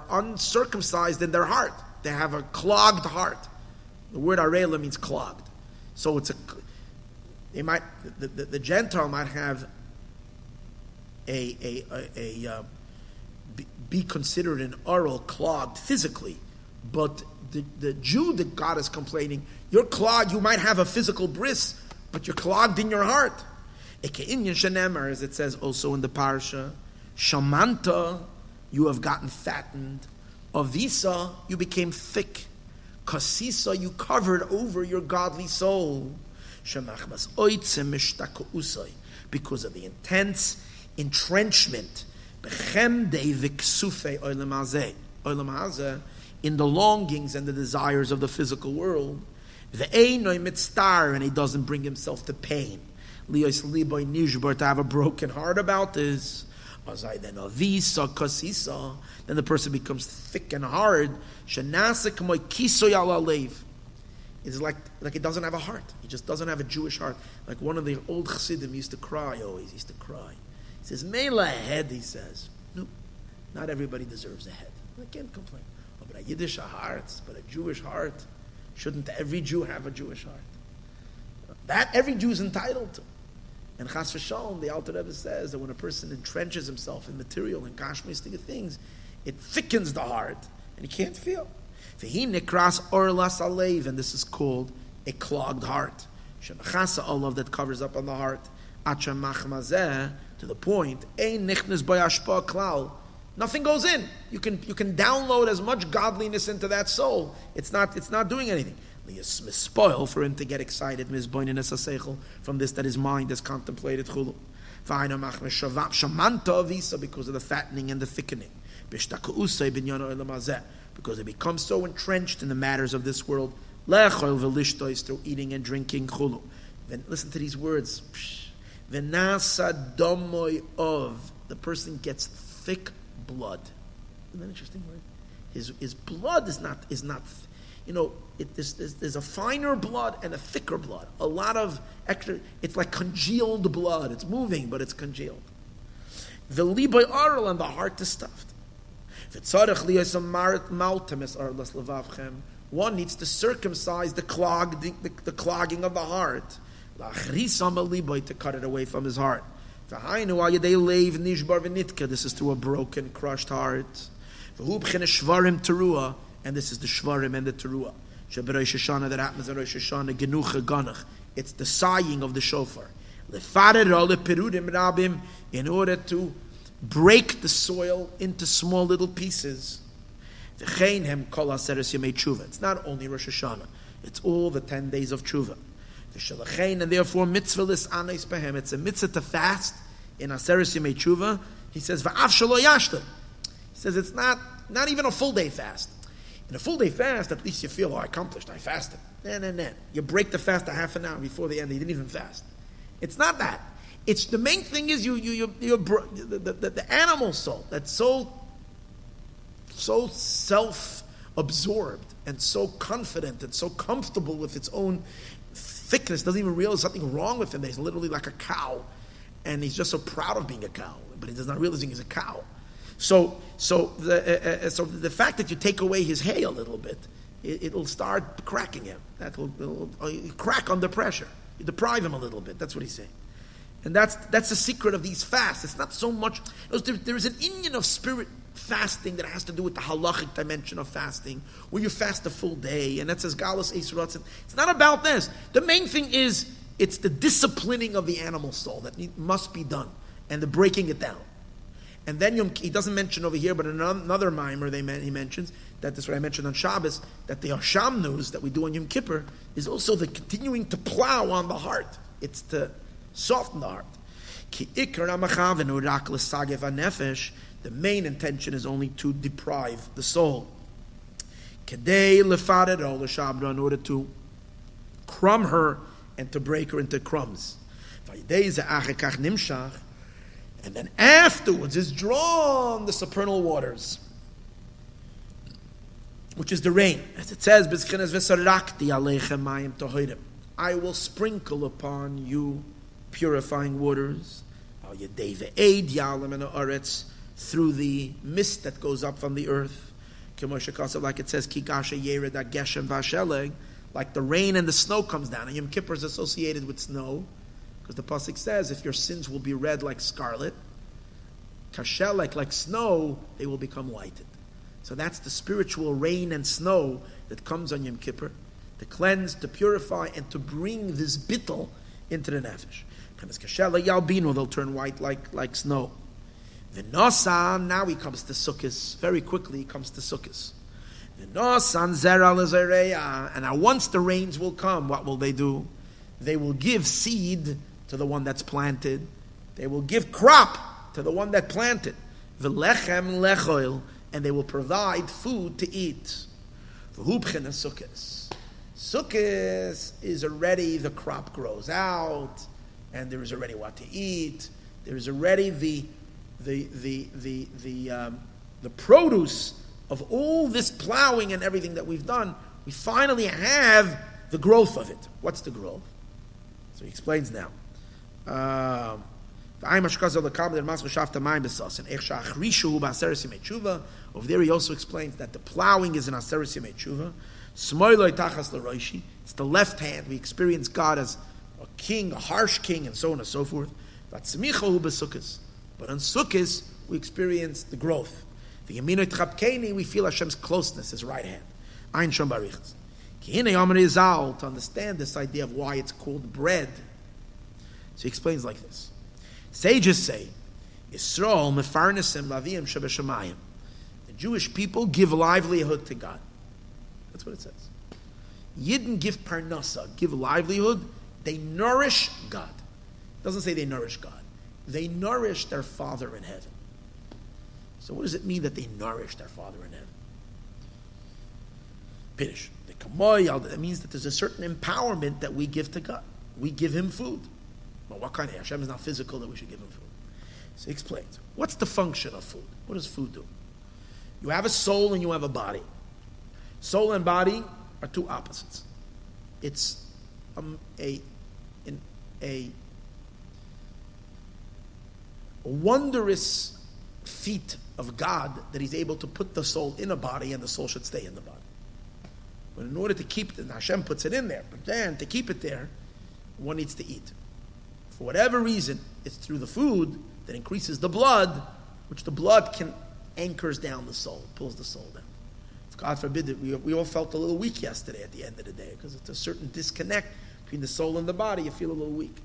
uncircumcised in their heart. They have a clogged heart. The word arela means clogged. So it's the Gentile might have be considered an oral clogged physically, but the Jew that God is complaining, you're clogged. You might have a physical bris, but you're clogged in your heart. As it says also in the parsha, Shamanta, you have gotten fattened. Avisa, you became thick. Kasisa, you covered over your godly soul. Because of the intense entrenchment in the longings and the desires of the physical world. The Eino Mitzar, and he doesn't bring himself to pain. Lios Liboy Nishbar, to have a broken heart about this. Then the person becomes thick and hard. It's like it doesn't have a heart. He just doesn't have a Jewish heart. Like one of the old Chassidim used to cry always. He used to cry. He says, Meila head, he says. No, not everybody deserves a head. I can't complain. Oh, but a Yiddish heart, but a Jewish heart. Shouldn't every Jew have a Jewish heart? That every Jew is entitled to. And Chas v'Shalom, the Alter Rebbe says that when a person entrenches himself in material and gashmistic things, it thickens the heart and he can't feel. Vehi nikras orlas alev, and this is called a clogged heart. Shemachasa olav, that covers up on the heart. Acha machmazeh, to the point ein nichnas bayashpa klal, nothing goes in. You can download as much godliness into that soul. It's not doing anything. Spoil for him to get excited from this that his mind has contemplated, because of the fattening and the thickening, because it becomes so entrenched in the matters of this world, through eating and drinking. Then listen to these words. The person gets thick blood. Isn't that an interesting word? His blood is not. You know, there's a finer blood and a thicker blood. A lot of extra. It's like congealed blood. It's moving, but it's congealed. The liboy aral, and the heart is stuffed. One needs to circumcise the clogging of the heart. To cut it away from his heart. This is through a broken, crushed heart. And this is the shvarim and the teruah. That happens in Rosh Hashanah, genucha ganach. It's the sighing of the shofar. In order to break the soil into small little pieces. It's not only Rosh Hashanah. It's all the 10 days of tshuva. And therefore, it's a mitzvah to fast in Aseres Yemei Tshuva. He says, it's not even a full day fast. In a full day fast, at least you feel, I accomplished, I fasted. You break the fast a half an hour before the end, you didn't even fast. It's not that. It's the main thing is the animal soul, that's so self-absorbed and so confident and so comfortable with its own thickness, doesn't even realize something wrong with him. He's literally like a cow, and he's just so proud of being a cow, but he does not realize he's a cow. So the fact that you take away his hay a little bit, it'll start cracking him. That will crack under pressure. You deprive him a little bit. That's what he's saying, and that's the secret of these fasts. It's not so much. There is an Indian of spirit fasting that has to do with the halachic dimension of fasting, where you fast the full day, and that says galus eisratzin. It's not about this. The main thing is it's the disciplining of the animal soul that must be done, and the breaking it down. And then he doesn't mention over here, but in another mimer he mentions that this is what I mentioned on Shabbos, that the Hasham news that we do on Yom Kippur is also the continuing to plow on the heart. It's to soften the heart. The main intention is only to deprive the soul. In order to crumb her and to break her into crumbs. And then afterwards is drawn the supernal waters, which is the rain. As it says, I will sprinkle upon you purifying waters, through the mist that goes up from the earth. Like it says, like the rain and the snow comes down. And Yom Kippur is associated with snow, because the pasuk says, if your sins will be red like scarlet, kashelek, like snow, they will become whited. So that's the spiritual rain and snow that comes on Yom Kippur, to cleanse, to purify, and to bring this bittul into the nefesh. Kashelek yalbinu, they'll turn white like snow. V'nosan, now he comes to Sukkot, very quickly he comes to Sukkot. V'nosan zera lezareya, and now once the rains will come, what will they do? They will give seed to the one that's planted. They will give crop to the one that planted. V'lechem lechoil, and they will provide food to eat. V'hubchen Sukkot. Sukkot is already the crop grows out, and there is already what to eat. There is already the produce of all this plowing and everything that we've done. We finally have the growth of it. What's the growth? So he explains now. Over there he also explains that the plowing is in Aseres Yemei Tshuva. Smoiloi tachas l'roishi. It's the left hand. We experience God as a king, a harsh king, and so on and so forth. But on Sukkot, we experience the growth. The Yeminoi Tchapkeini, we feel Hashem's closeness, His right hand. Ein Shom Barichas. Kihine Yom Rizal, to understand this idea of why it's called bread. So he explains like this. Sages say, Yisrael mefarnesim lavim shebeshamayim. The Jewish people give livelihood to God. That's what it says. Yidden give parnasa, give livelihood. They nourish God. It doesn't say they nourish God. They nourish their Father in heaven. So what does it mean that they nourish their Father in heaven? Pidush. That means that there's a certain empowerment that we give to God. We give him food. But what kind of? Hashem is not physical that we should give him food. So he explains. What's the function of food? What does food do? You have a soul and you have a body. Soul and body are two opposites. It's a wondrous feat of God that he's able to put the soul in a body, and the soul should stay in the body. But in order to keep it, Hashem puts it in there, but then to keep it there, one needs to eat. For whatever reason, it's through the food that increases the blood, which the blood can anchors down the soul, pulls the soul down. God forbid that we all felt a little weak yesterday at the end of the day, because it's a certain disconnect between the soul and the body. You feel a little weak.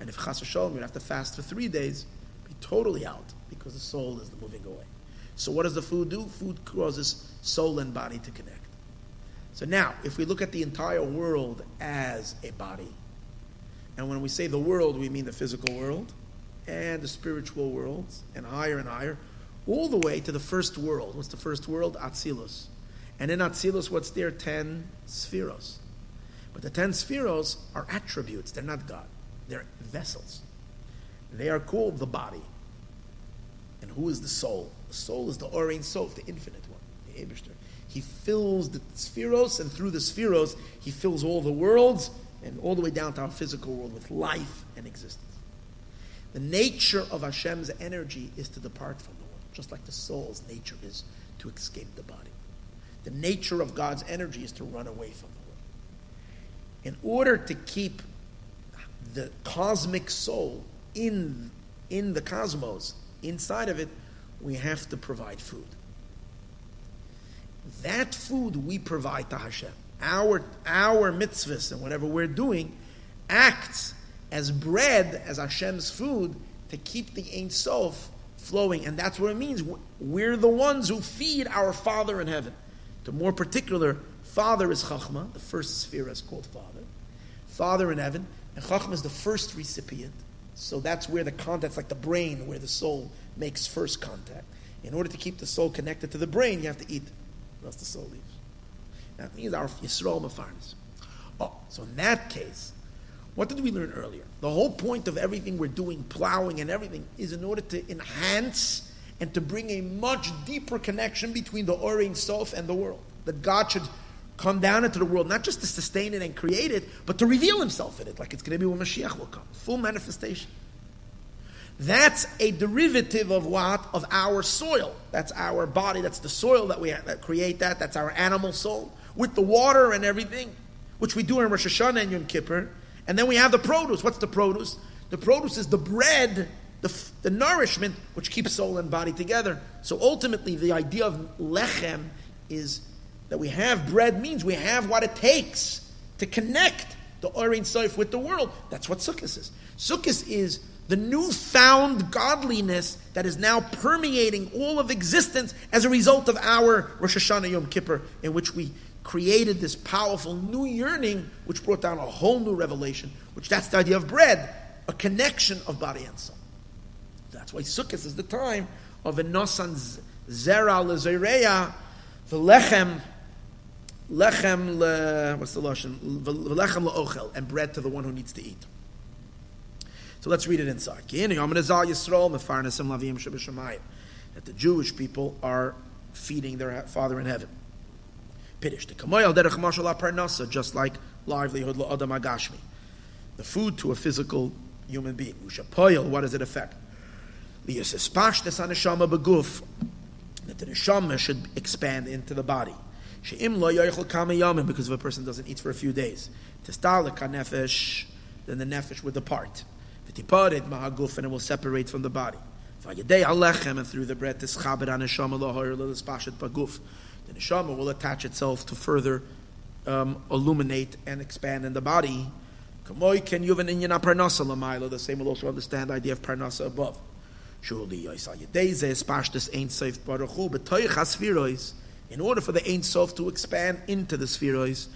And if Chas Hashem, you'd have to fast for 3 days, be totally out, because the soul is moving away. So what does the food do? Food causes soul and body to connect. So now, if we look at the entire world as a body, and when we say the world, we mean the physical world, and the spiritual worlds, and higher, all the way to the first world. What's the first world? Atziluth. And in Atziluth, what's there? 10 Sephiroth. But the 10 Sephiroth are attributes. They're not God. They're vessels. They are called the body. And who is the soul? The soul is the Ein Sof, the infinite one, the Eibishter. He fills the Sephiroth, and through the Sephiroth, he fills all the worlds, and all the way down to our physical world with life and existence. The nature of Hashem's energy is to depart from the world, just like the soul's nature is to escape the body. The nature of God's energy is to run away from the world. In order to keep the cosmic soul in the cosmos, inside of it, we have to provide food. That food we provide to Hashem. Our mitzvahs and whatever we're doing acts as bread, as Hashem's food, to keep the Ein Sof flowing. And that's what it means. We're the ones who feed our Father in heaven. The more particular, Father is Chochma. The first sphere is called Father. Father in heaven. And Chochma is the first recipient. So that's where the contact's like the brain, where the soul makes first contact. In order to keep the soul connected to the brain, you have to eat. Or else the soul leaves. That means our Yisrael Mefarnes. Oh, so in that case, what did we learn earlier? The whole point of everything we're doing, plowing and everything, is in order to enhance and to bring a much deeper connection between the Ein Sof and the world. That God should come down into the world, not just to sustain it and create it, but to reveal himself in it, like it's going to be when Mashiach will come. Full manifestation. That's a derivative of what? Of our soil. That's our body. That's the soil that we that create that. That's our animal soul. With the water and everything, which we do in Rosh Hashanah and Yom Kippur. And then we have the produce. What's the produce? The produce is the bread, the nourishment which keeps soul and body together. So ultimately the idea of lechem is that we have bread means we have what it takes to connect the Ein Sof with the world. That's what Sukkot is. Sukkot is the newfound godliness that is now permeating all of existence as a result of our Rosh Hashanah Yom Kippur, in which we created this powerful new yearning which brought down a whole new revelation, which that's the idea of bread, a connection of body and soul. That's why Sukkot is the time of Enosan Zera Lezereya, V'lechem, Lechem Le, what's the Lashon? V'lechem Le'ochel, and bread to the one who needs to eat. So let's read it inside. That the Jewish people are feeding their Father in heaven. Just like livelihood la'adam hagashmi, the food to a physical human being. What does it affect? That the neshama should expand into the body. Because if a person doesn't eat for a few days, then the nefesh would depart. And it will separate from the body. And through the bread, the neshama will attach itself to further illuminate and expand in the body. The same will also understand the idea of parnasa above. In order for the Ein Sof to expand into the Sephiroth,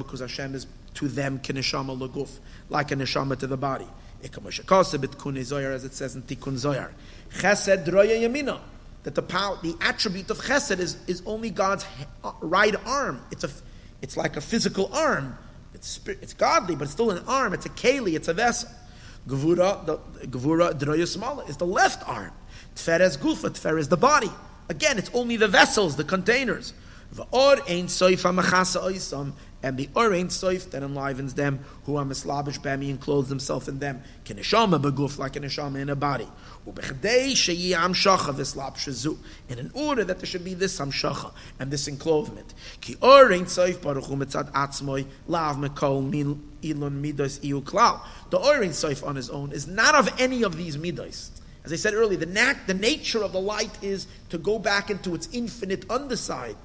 because Hashem is to them kineshama leguf, like a neshama to the body. As it says in Tikkun Zohar, Chesed Roya Yamina, that the power, the attribute of Chesed is only God's right arm. It's like a physical arm. It's godly, but it's still an arm. It's a keli. It's a vessel. Gevurah, the Gevurah Droya Smala, is the left arm. Tferes Gufa, Tfer is the body. Again, it's only the vessels, the containers. V'or Ein Soif Hamachasa Oisam, and the Or Ein Soif that enlivens them, who are mislabish bami and clothes themselves in them. K'neshama beguf, like a neshama in a body. U'bechdei sheyi amshacha v'slab shezu, and in order that there should be this amshacha and this enclothement. Ki Or Ein Soif Baruch Hu mitzad atzmoi lav mekol ilon midos iu klal. The Or Ein Soif on his own is not of any of these midos. As I said earlier, the nature of the light is to go back into its infinite underside.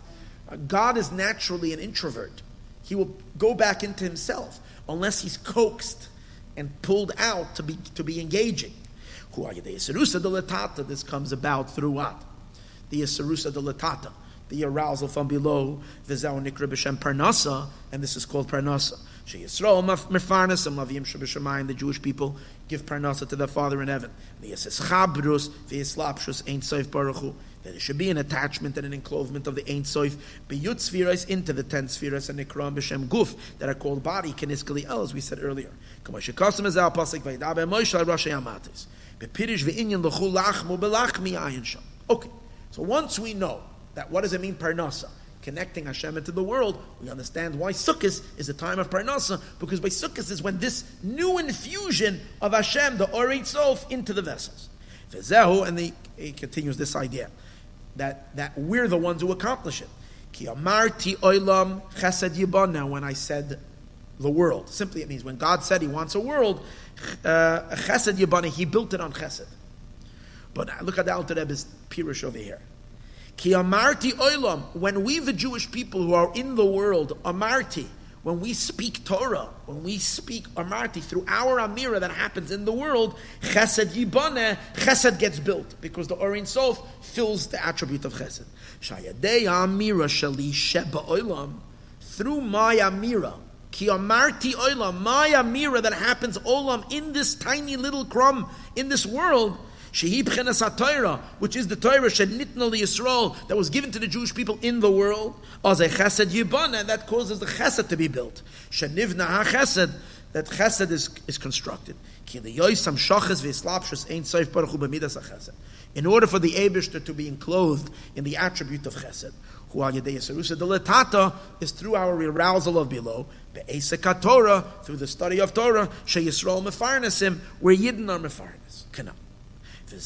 God is naturally an introvert. He will go back into himself unless he's coaxed and pulled out to be engaging. This comes about through what? The Yisrusa Delatata, the arousal from below, parnasa, and this is called parnasa. The Jewish people give parnasa to their Father in heaven. That there should be an attachment and an enclothement of the Ein Sof into the 10 spheres and Nikram B'Shem Guf that are called body, Keniskeli El, as we said earlier. Okay, so once we know that what does it mean parnasa? Connecting Hashem into the world, we understand why Sukkot is a time of parnasa, because by Sukkot is when this new infusion of Hashem, the Or Ein Sof, into the vessels. Vezehu, and he continues this idea that we're the ones who accomplish it. Ki amarti olam chesed yibana. When I said the world, simply it means when God said He wants a world, chesed yibana, He built it on chesed. But look at the Alter Rebbe's pirush over here. Ki amarti olam, when we, the Jewish people who are in the world, amarti, when we speak Torah, when we speak amarti, through our amira that happens in the world, chesed yibane, chesed gets built, because the Or Ein Sof fills the attribute of chesed. Shayadei amira shali sheba olam, through my amira, ki amarti olam, my amira that happens olam, in this tiny little crumb, in this world, which is the Torah shenitna liyisrael, that was given to the Jewish people in the world, as a chesed yibana, and that causes the chesed to be built. Shenivna ha-chesed, that chesed is constructed. In order for the Eibishter to be enclothed in the attribute of chesed, is through our arousal of below, through the study of Torah, sheyisrael mefarnasim, where Yidden are mefarnas. Kana.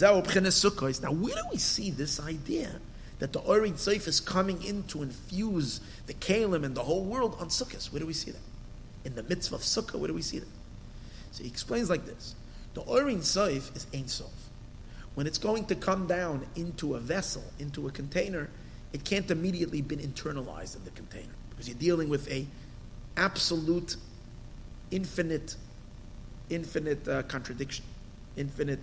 Now, where do we see this idea that the Or Ein Sof is coming in to infuse the Kalim and the whole world on Sukkot? Where do we see that? In the mitzvah of Sukkah, where do we see that? So he explains like this. The Or Ein Sof is Ein Sof. When it's going to come down into a vessel, into a container, it can't immediately be internalized in the container, because you're dealing with a absolute, infinite contradiction, infinite...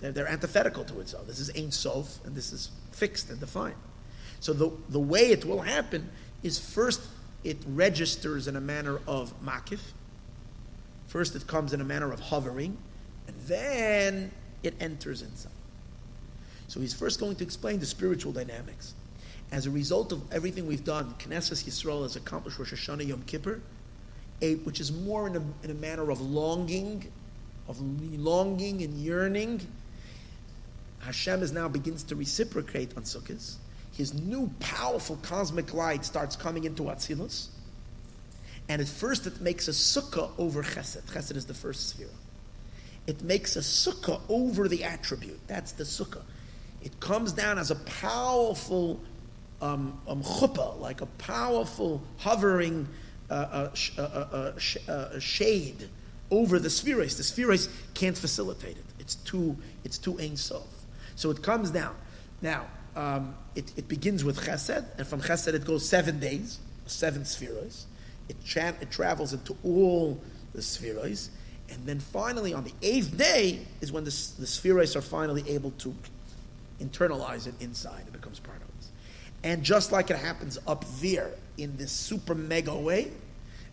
They're antithetical to itself. This is Ein Sof, and this is fixed and defined. So the way it will happen is, first it registers in a manner of makif. First it comes in a manner of hovering, and then it enters inside. So he's first going to explain the spiritual dynamics. As a result of everything we've done, Knesset Yisrael has accomplished Rosh Hashanah Yom Kippur, which is more in a manner of longing and yearning. Hashem begins to reciprocate on Sukkot. His new powerful cosmic light starts coming into Atziluth. And at first it makes a sukkah over chesed. Chesed is the first sphere. It makes a sukkah over the attribute. That's the sukkah. It comes down as a powerful chuppah, like a powerful hovering shade over the spheres. The spheres can't facilitate it. It's too Ein Sof. So it comes down. Now, it begins with Chesed, and from Chesed it goes 7 days, 7 Sephiroth. It travels into all the Sephiroth, and then finally on the 8th day is when the Sephiroth are finally able to internalize it inside. It becomes part of us. And just like it happens up there in this super mega way,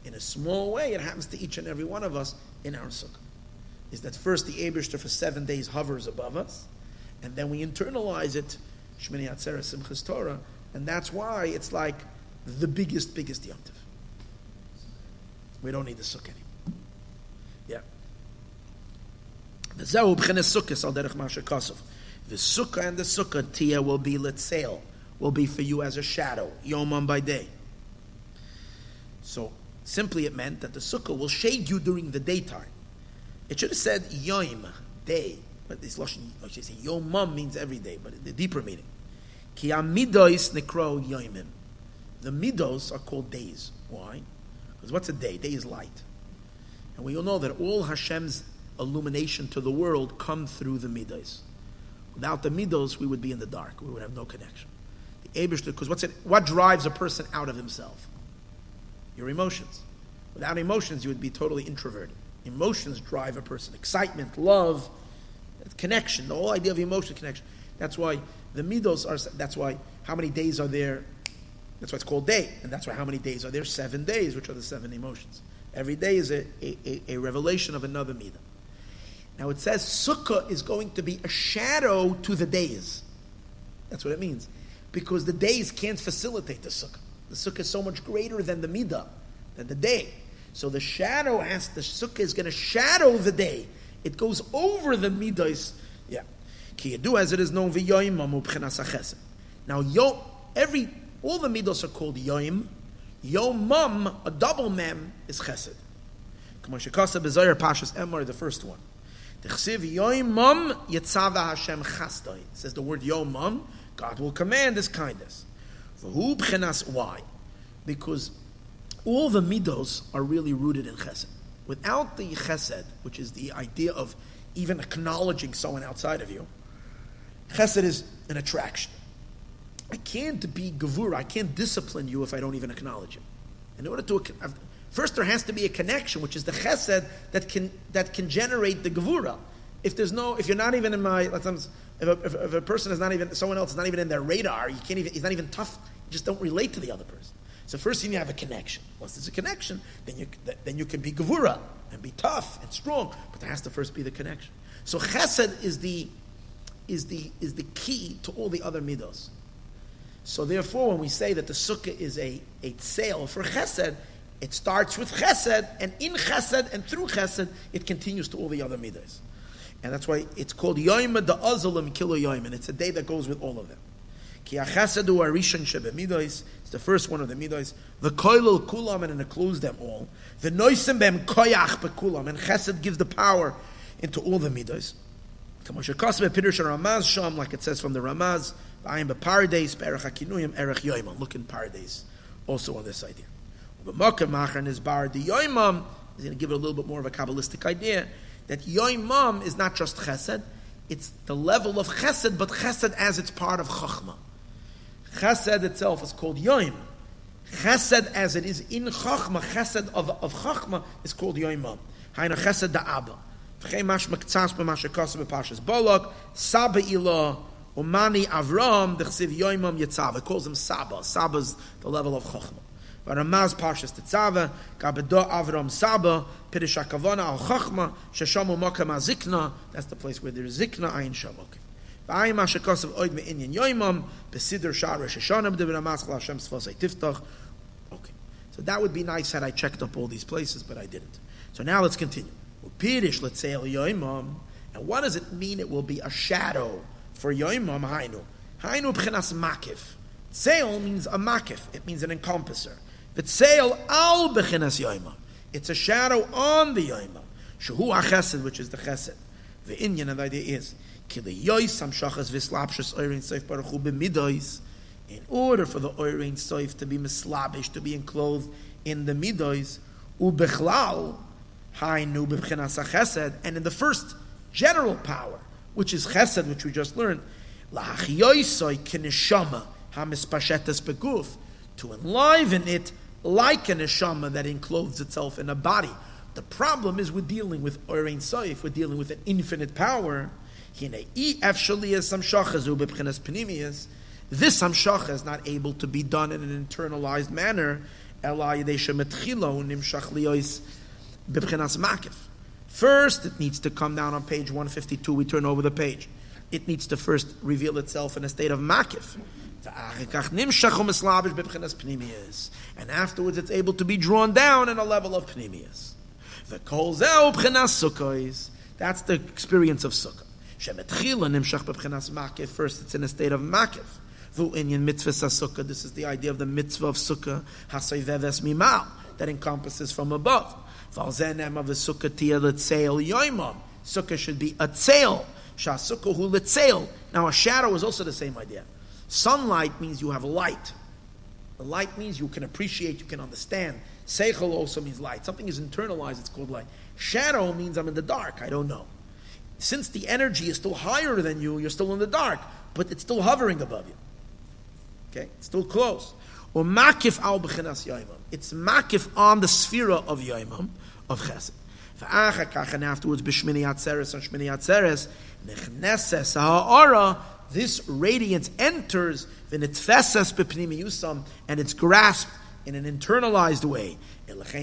in a small way, it happens to each and every one of us in our Sukkot. Is that first the Eibishter for 7 days hovers above us, and then we internalize it, Shmini Atzeret Simchas Torah, and that's why it's like the biggest Yom Tov. We don't need the Sukkah anymore. Yeah. V'zehu b'chines Sukkos al derech ma'asher kasav. The Sukkah and the Sukkah Tiyah will be Litzel, will be for you as a shadow, Yomam by day. So simply it meant that the Sukkah will shade you during the daytime. It should have said Yom, day, but this Lashon, I should say Yomam means every day, but the deeper meaning. Ki amidos nikro Yomim. The midos are called days. Why? Because what's a day? Day is light. And we all know that all Hashem's illumination to the world come through the midos. Without the midos, we would be in the dark. We would have no connection. The Eibishter, because what drives a person out of himself? Your emotions. Without emotions, you would be totally introverted. Emotions drive a person. Excitement, love, connection. The whole idea of emotion, connection. That's why the midos are. That's why how many days are there? That's why it's called day, and that's why how many days are there? 7 days, which are the 7 emotions. Every day is a revelation of another midah. Now it says Sukkah is going to be a shadow to the days. That's what it means. Because the days can't facilitate the Sukkah. The Sukkah is so much greater than the Midah, than the day. So the shadow has, the Sukkah is going to shadow the day. It goes over the Midah. Yeah. Ki yedu as it is known v'yoimam u'b'chenas ha'chesed. Now all the Midos are called Yoim. Yomam, a double mem, is Chesed. K'mo shekasa b'zoyer pashas emor, the first one. It says the word Yomam, God will command His kindness. Why? Because all the midos are really rooted in chesed. Without the chesed, which is the idea of even acknowledging someone outside of you, chesed is an attraction. I can't be gevurah, I can't discipline you if I don't even acknowledge you. In order to... First, there has to be a connection, which is the chesed that can generate the gevurah. If you're not even in my, if a person is not even, someone else is not even in their radar, you can't even. He's not even tough. You just don't relate to the other person. So first, you need to have a connection. Once there's a connection, then you can be gevurah and be tough and strong. But there has to first be the connection. So chesed is the key to all the other midos. So therefore, when we say that the sukkah is a tzeil for chesed, it starts with chesed, and in chesed, and through chesed, it continues to all the other midas. And that's why it's called Yoimah da Azalim Kilo Yoimah. It's a day that goes with all of them. Ki ha-chesedu ha-rishon shebe-midas. It's the first one of the midas. The koilel kulam, and it includes them all. The noisem bem koyach bekulam. And chesed gives the power into all the midas. Like it says from the Ramaz, V'ayim be-pardes, be-erech ha-kinuyim, erech Yoimah. Look in Pardes, also on this idea. And is going to give it a little bit more of a Kabbalistic idea that Yoimam is not just Chesed, it's the level of Chesed, but Chesed as it's part of Chochma. Chesed itself is called Yoim. Chesed as it is in Chochma, Chesed of Chochma is called Yoimam. Haina Chesed da'aba. V'chei mash mektsas b'mash hekasa b'pashas bolok, Saba ilah, Umani Avram, d'chsiv Yoimam Yetzava. It calls him Saba. Saba's the level of Chochma. Ramaz Pashas Tetzava, Gabedo Avram Saba, Pirush HaKavana Al Chochma, Sheshamu Mokam HaZikna. That's the place where there is Zikna, Ayin Shamok. V'ayim HaShekosav Oid Me'inyan Yoimam, B'sidr Sha'ar Sheshanam, D'vir HaMaz Chal Hashem Sfos HaTiftach. Okay. So that would be nice had I checked up all these places, but I didn't. So now let's continue. U'pirish L'tzeil Yoimam. And what does it mean it will be a shadow for Yoimam? Hainu. Hainu B'chinas Makif. Tzeil means a Makif. It means an encompasser. Betzalel al bechinas yoimam. It's a shadow on the yoimam. Shehu hachesed, which is the chesed. The inyan, and the idea is ki leyois hamshachas v'slapshas oirin soif baruch hu b'midois. In order for the oirin soif to be mislabish, to be enclosed in the midois, ubechlal hainu bechinas hachesed, and in the first general power, which is chesed, which we just learned. Lahachyoisoi kineshama hamispashetes beguf, to enliven it like a neshama that encloses itself in a body. The problem is we're dealing with Ein Sof, we're dealing with an infinite power. This hamshacha is not able to be done in an internalized manner. First, it needs to come down on page 152. We turn over the page. It needs to first reveal itself in a state of makif. And afterwards, it's able to be drawn down in a level of pnimiyas. The kol zeh b'chinas sukkos. That's the experience of sukkah. Shemetchila nimshach b'chinas makif. First, it's in a state of makif. V'inyan mitzvah sukkah. This is the idea of the mitzvah of sukkah. Hasoyveves mimal, that encompasses from above. Valzenem of the sukkah tia letzeil yoimam. Sukkah should be atzeil. Shasukkah hu letzeil. Now, a shadow is also the same idea. Sunlight means you have light. The light means you can appreciate, you can understand. Seichel also means light. Something is internalized, it's called light. Shadow means I'm in the dark, I don't know. Since the energy is still higher than you, you're still in the dark, but it's still hovering above you. Okay? It's still close. Or makif al b'chinas yaimam. It's makif on the sphere of yaimam, of chesed. V'achakach, and afterwards, b'shmini atzeres, on shmini atzeres, nechneses ha'ara, this radiance enters, v'nitfeses b'pnimi yusam, and it's grasped in an internalized way. And that's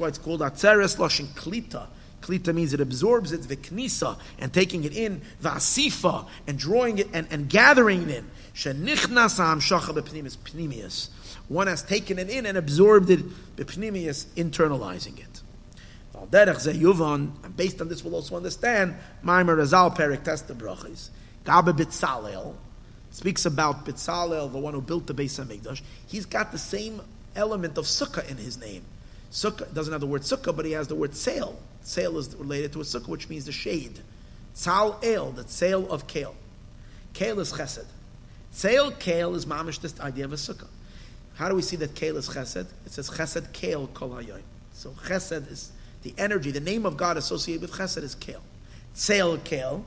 why it's called atzeres, loshin klita. Klita means it absorbs it, v'knisa, and taking it in, v'asifa, and drawing it, and gathering it in. Shenichnas ha'amshacha b'pnimis, pnimius. One has taken it in and absorbed it, b'pnimius, internalizing it. And based on this, we'll also understand, Maimer Razal Perek Test the Brachis. Gabe Betzalel speaks about Betzalel, the one who built the Beis HaMikdash. He's got the same element of sukkah in his name. Sukkah doesn't have the word sukkah, but he has the word sail. Sail is related to a sukkah, which means the shade. Tzal el, the sail of kale. Kale is chesed. Sail kale is mamish, this idea of a sukkah. How do we see that kale is chesed? It says chesed kale kol hayoyim. So chesed is the energy, the name of God associated with chesed is kale. Tzeil kale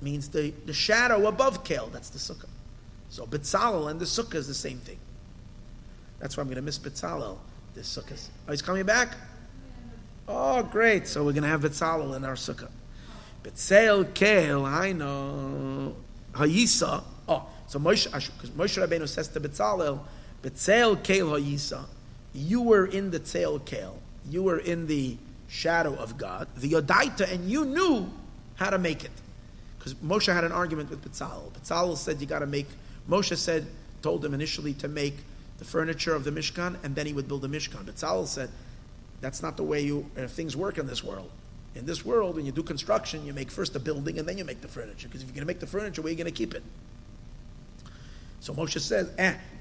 means the shadow above kale. That's the sukkah. So Betzalel and the sukkah is the same thing. That's why I'm going to miss Betzalel, the sukkah. Oh, he's coming back? Oh, great. So we're going to have Betzalel in our sukkah. Betzeil kale, I know. Hayisa. Oh, so Moshe Rabbeinu says to Betzalel, Betzeil kale hayisa. You were in the tzeil kale. You were in the shadow of God, the Yodaita, and you knew how to make it. Because Moshe had an argument with Betzalel. Betzalel said, you got to make, Moshe said, told him initially to make the furniture of the Mishkan, and then he would build the Mishkan. Betzalel said, that's not the way things work in this world. In this world, when you do construction, you make first the building, and then you make the furniture. Because if you're going to make the furniture, where are you going to keep it? So Moshe says,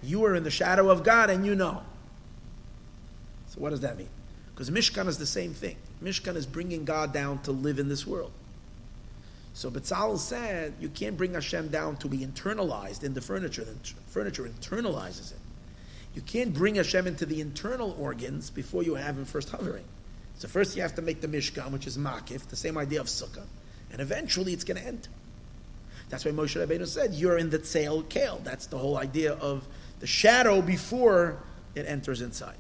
you were in the shadow of God, and you know. So what does that mean? Because Mishkan is the same thing. Mishkan is bringing God down to live in this world. So Betzalel said, you can't bring Hashem down to be internalized in the furniture. The furniture internalizes it. You can't bring Hashem into the internal organs before you have him first hovering. So first you have to make the Mishkan, which is Makif, the same idea of Sukkah. And eventually it's going to enter. That's why Moshe Rabbeinu said, you're in the Tzeil Kale. That's the whole idea of the shadow before it enters inside.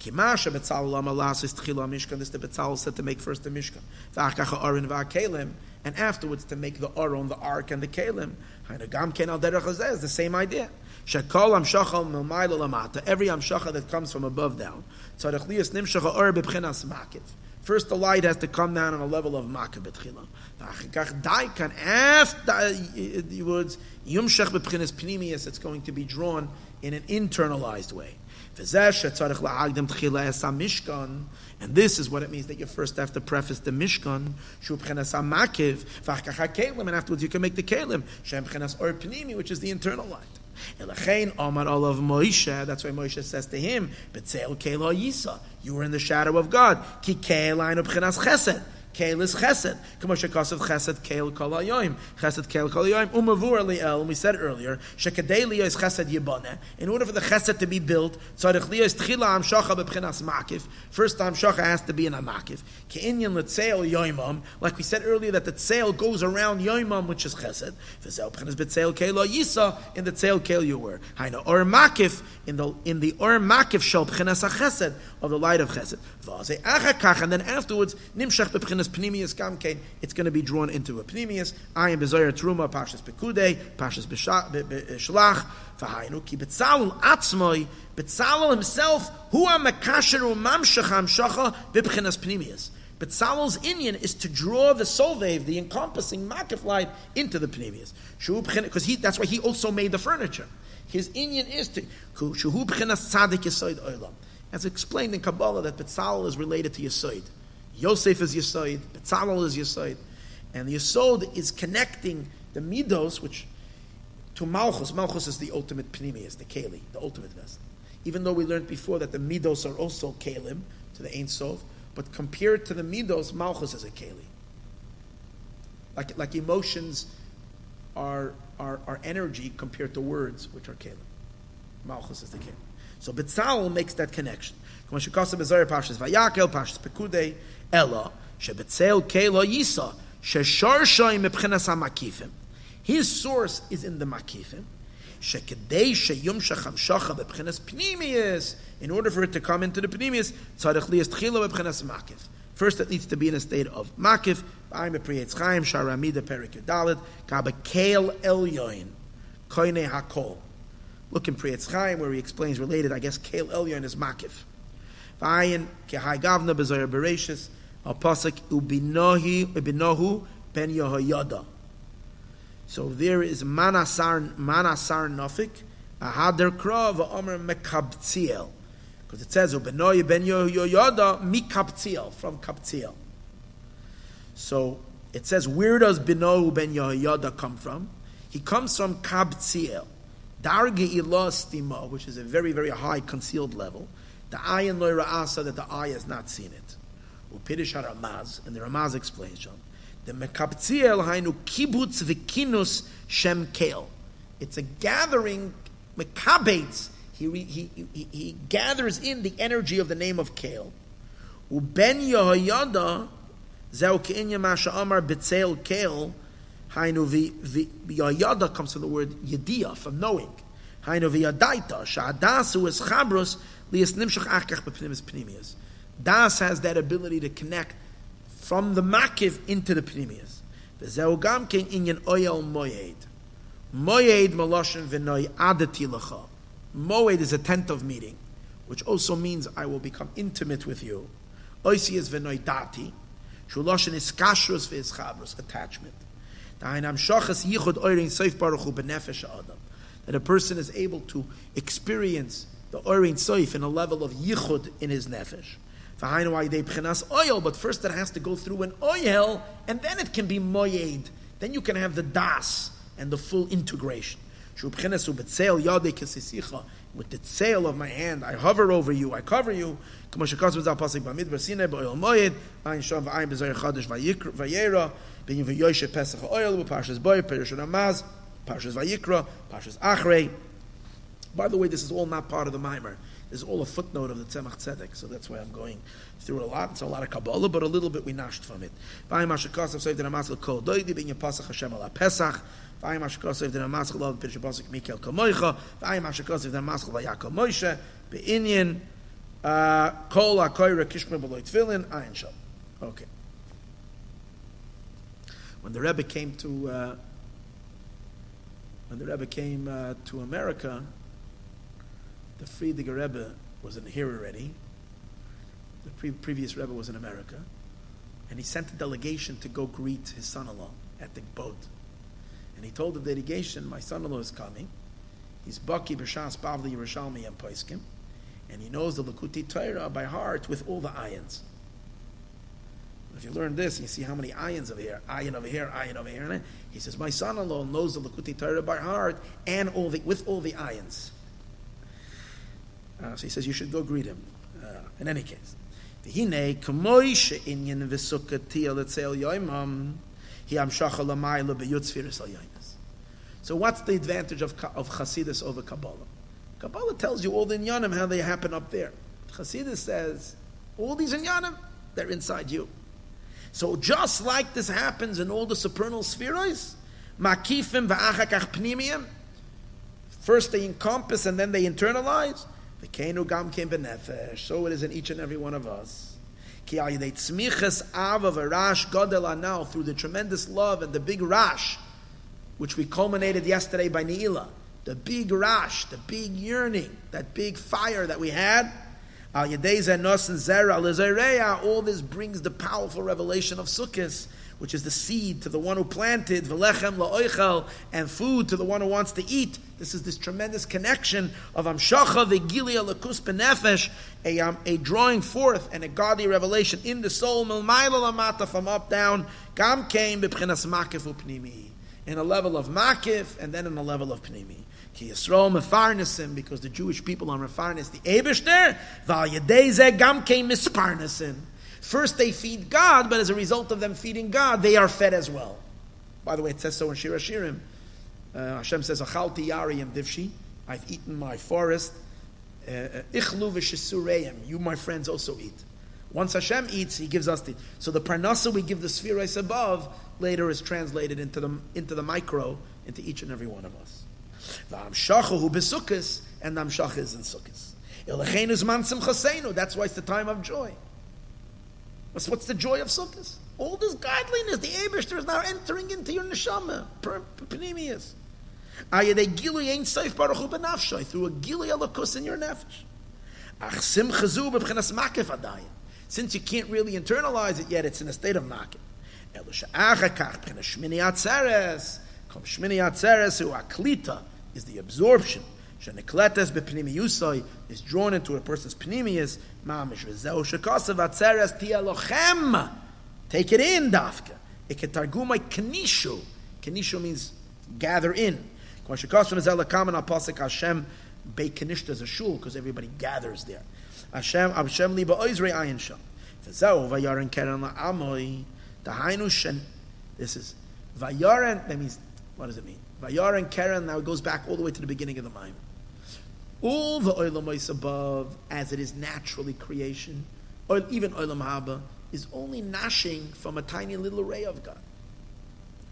Kimasha Betzalel Amalas is Tchila Mishkan. This the Betzalel said to make first the Mishkan. V'akacha Aron v'Akelim, and afterwards to make the Aron, the Ark, and the Kelim. Hainagam Ken Al Derech Hazeh is the same idea. Shekol Amshachal Milmayla Lamata. Every Amshachal that comes from above down. Tzarech Liyas Nimshachal Or B'Pchenas Makiv. First, the light has to come down on a level of Makiv B'Tchila. V'achikach Daikan. Afterwards, Yumshach B'Pchenas Pnimius. It's going to be drawn in an internalized way. And this is what it means that you first have to preface the Mishkan, and afterwards you can make the Kelim, which is the internal light. That's why Moshe says to him, you were in the shadow of God. Kael is Chesed. K'moshe Kasev Chesed Kael Kol Hayoyim. Chesed Kael Kol Hayoyim. Umavur Liel, and we said earlier, Shekadei Liyo is Chesed Yiboneh. In order for the Chesed to be built, Tzarech Liyo is Tchila Amshocha B'Pchinas Makif. First Amshocha has to be in a Makif. Ke'inyan L'Tzeil Yoimam. Like we said earlier, that the Tzeil goes around Yoimam, which is Chesed. V'Zel B'Chinas B'Tzeil Keil Yisa. In the Tzeil Keil you were. Haina Or Makif. In the Or Makif Shal B'Chinas HaChesed. Of the light of Chesed. V'Azei Achakach. And then afterwards, Nimshach B'Chinas Pnimius Gamkein, it's going to be drawn into a Pnimius. Ayin Bezoyer Truma, Pashas Bekudei, Pashas Beshlach, V'hainu ki Betzalel Atzmoi, Betzalel himself, Hu HaMekasher U'Mamshach HaMshacha B'Chinas Pnimius. Betzalel's inyan is to draw the solvev, the encompassing makif light, into the Pnimius. Because that's why he also made the furniture. His inyan is to Shuhu B'Chinas Tzadik Yesod Olam. As explained in Kabbalah, that Betzalel is related to Yesod. Yosef is Yesod, Betzalel is Yesod, and the Yesod is connecting the Midos, which to Malchus. Malchus is the ultimate Pnimius, the Keli, the ultimate vessel. Even though we learned before that the Midos are also Kelim to the Ein Sof, but compared to the Midos, Malchus is a Keli. Like emotions are energy compared to words, which are Kelim. Malchus is the Keli. So Betzalel makes that connection. His source is in the Makifim. In order for it to come into the Pnimius, first it needs to be in a state of Makif. Look in Priyetz Chaim where he explains related, I guess, Kael Elyon is Makif. V'ayin kehai gavna b'zoyer bereishis al-pasek ubinohu ben Yehoyada. So there is manasar nafik ahader krav v'omer mekabtziel. Because it says ubinohu ben Yehoyada mikabtziel, from Kabtziel. So it says, where does Binohu ben Yehoyada come from? He comes from Kabtziel. Dargi ilah stima, which is a very, very high concealed level. The ayin loy ra'asa, that the eye has not seen it. Upidish haramaz, and the Ramaz explains, John. The mekabtziel hainu kibutz v'kinus shem kel. It's a gathering, mekabates, he gathers in the energy of the name of kel. Uben Yehoyada, zeu ke'inya masha amar b'tzel kel, Hainu v'yayada comes from the word yediah, from knowing. Hainu v'yadaita, sha'adasu is chabrus, li'esnimshach akach b'pnimis pnimias. Das has that ability to connect from the makiv into the pnimias. V'zeu gamkein inyan oyel moyed. Moyed maloshin v'noy adati l'cha. Moyed is a tent of meeting, which also means I will become intimate with you. Oisi is v'noy dati. Shuloshin is kashrus v'is chabrus, attachment. That a person is able to experience the Ein Sof in a level of yichud in his nefesh. But first it has to go through an oyel, and then it can be moyed. Then you can have the das and the full integration. With the tzeil of my hand, I hover over you, I cover you. Being v'yoshe pesach oil v'parshas boy perush namaz parshas vayikra parshas achrei. By the way, this is all not part of the mimer. This is all a footnote of the Tzemach Tzedek, so that's why I'm going through it a lot. It's a lot of Kabbalah, but a little bit we nashed from it. V'ayim hashakasav soif d'namazkel kol doidi being pasach Hashem ala pesach. V'ayim hashakasav d'namazkel lov perush pasach mikel kamoicha. V'ayim hashakasav d'namazkel vayakol Moshe be'inyan kol hakoyre kishma b'loy tefillin ayin shel. Okay. When the Rebbe came to America, the Friediger Rebbe wasn't here already. The previous Rebbe was in America, and he sent a delegation to go greet his son-in-law at the boat. And he told the delegation, "My son-in-law is coming. He's Baki B'Shas Bavli Yerushalmi and Poiskim, and he knows the Likuti Torah by heart with all the ayins." If you learn this, you see how many ayins over here, ayin over here, ayin over here. He says, my son-in-law knows the Likuti Torah by heart and with all the ayins. So he says, you should go greet him. In any case, V'hinei k'moi she'inyin v'sukkatiyah l'tzeil yoimam hi amshach alamayla b'yutzfiris al-yoimas. So what's the advantage of Chassidus over Kabbalah? Kabbalah tells you all the inyanim, how they happen up there. Chassidus says, all these inyanim, they're inside you. So just like this happens in all the supernal spheroids, makifim v'achakach pnimiyim, first they encompass and then they internalize. V'keinu gam kein b'nefesh. So it is in each and every one of us. Ki al yedei tzmichas ava v'rash gadol hanah, through the tremendous love and the big rash, which we culminated yesterday by Neilah. The big rash, the big yearning, that big fire that we had. Al yedei zeh nosen zera lezereya. All this brings the powerful revelation of Sukkot, which is the seed to the one who planted, v'lechem la'oichel, and food to the one who wants to eat. This is this tremendous connection of amshacha v'gilia l'kus b'nefesh, a drawing forth and a godly revelation in the soul, milmayla lamata, from up down, gam kein b'pchinas makif u'pnimi, in a level of makif and then in a level of pnimi. Ki Yisrael mefarnesim, because the Jewish people are mefarnes the Eibishter, v'al yedei zeh gam kein misparnesim. First they feed God, but as a result of them feeding God, they are fed as well. By the way, it says so in Shir HaShirim. Hashem says, Achalti yari yem divshi. I've eaten my forest. Ichlu v'shesureyim. You, my friends, also eat. Once Hashem eats, He gives us the... So the parnasa we give the spheros above, later is translated into the micro, into each and every one of us. V'amshachu b'sukkos, and amshach is in sukkos. Ilachenu zman simchaseinu. That's why it's the time of joy. What's the joy of Sukkot? All this godliness, the Eibishter is now entering into your neshama, pnimius. Ayedei gilui ein sof baruch hu b'nafsho, through a gilui alakus in your nefesh. Ach simcha zu b'b'chinas makif adayin. Since you can't really internalize it yet, it's in a state of makif. Elu she'achakach b'chinas shmini atzeres, kom shmini atzeres hu aklita, is the absorption. Shenekletes b'pnimiyusoi, is drawn into a person's pnimius. Mamish v'zehu shekasav atzeres tialochem. Take it in, dafka. Iketargumai kenishu. Kenishu means gather in. Kwa shekasav v'zeh lekamen apasik Hashem beikenishta as a shul, because everybody gathers there. Hashem liba oizrei ayin sham. V'zehu v'yaren keren la'amoi. Dahainu shen. This is v'yaren. That means, what does it mean? V'yaren keren. Now it goes back all the way to the beginning of the Maimon. All the Olam is above, as it is naturally creation, or even Olam HaBa, is only nashing from a tiny little ray of God.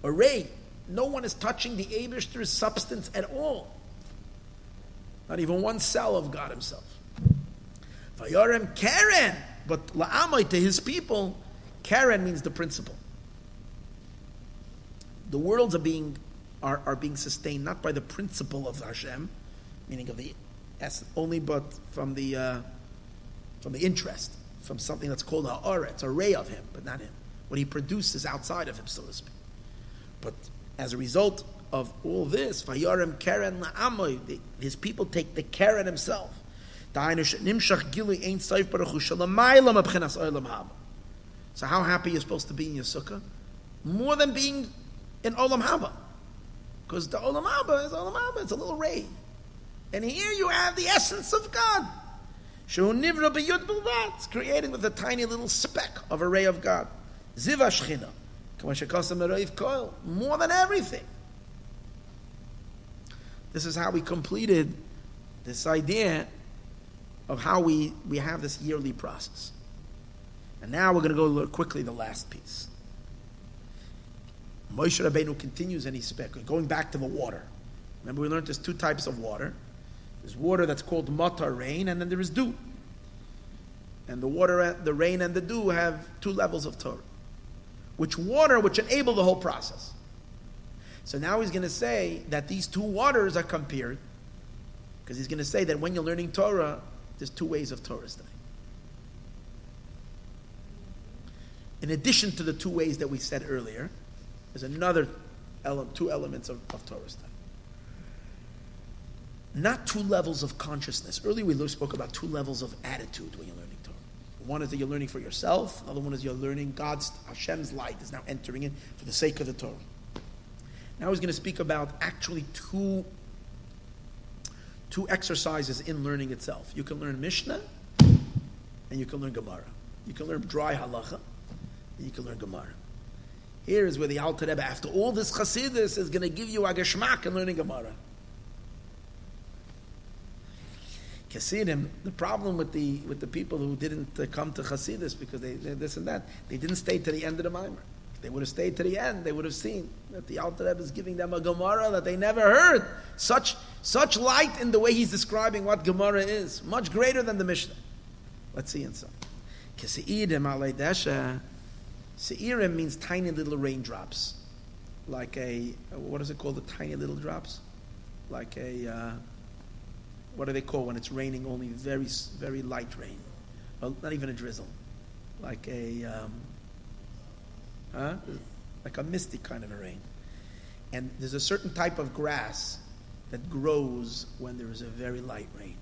A ray. No one is touching the Eibishter's substance at all. Not even one cell of God Himself. Vayarem Keren, but La'amay, to His people, Keren means the principle. The worlds are being sustained not by the principle of Hashem, meaning of the only, but from the interest, from something that's called ha'ara. It's a ray of Him, but not Him. What He produces outside of Him, so to speak. But as a result of all this, v'yarem keren la'amoy, His people take the keren Himself. So how happy you're supposed to be in your sukkah? More than being in Olam HaBa. Because the Olam HaBa is Olam HaBa. It's a little ray. And here you have the essence of God. Shehu nivra b'yud b'lvad. It's created with a tiny little speck of a ray of God. Ziv hashchina. Kama shekasa meroiv koil. More than everything. This is how we completed this idea of how we have this yearly process. And now we're going to go quickly the last piece. Moshe Rabbeinu continues and he's speculating, going back to the water. Remember, we learned there's two types of water. There's water that's called matar, rain, and then there is dew. And the water, the rain and the dew have two levels of Torah. Which water, which enable the whole process. So now he's going to say that these two waters are compared, because he's going to say that when you're learning Torah, there's two ways of Torah study. In addition to the two ways that we said earlier, there's another two elements of Torah study. Not two levels of consciousness. Earlier we spoke about two levels of attitude when you're learning Torah. One is that you're learning for yourself. Another one is you're learning God's, Hashem's light is now entering in for the sake of the Torah. Now he's going to speak about actually two exercises in learning itself. You can learn Mishnah and you can learn Gemara. You can learn dry halacha, and you can learn Gemara. Here is where the Alter Rebbe, after all this Chassidus, is going to give you a geshmak in learning Gemara. Chassidim, the problem with the people who didn't come to Chassidus because they this and that, they didn't stay to the end of the Maimer. They would have stayed to the end. They would have seen that the Alter Rebbe is giving them a Gemara that they never heard. Such light in the way he's describing what Gemara is, much greater than the Mishnah. Let's see inside. Kesi'idim alei desha. Seirim means tiny little raindrops, like a what is it called? The tiny little drops, like a. What do they call when it's raining? Only very, very light rain, well, not even a drizzle, like a, like a misty kind of a rain. And there's a certain type of grass that grows when there is a very light rain.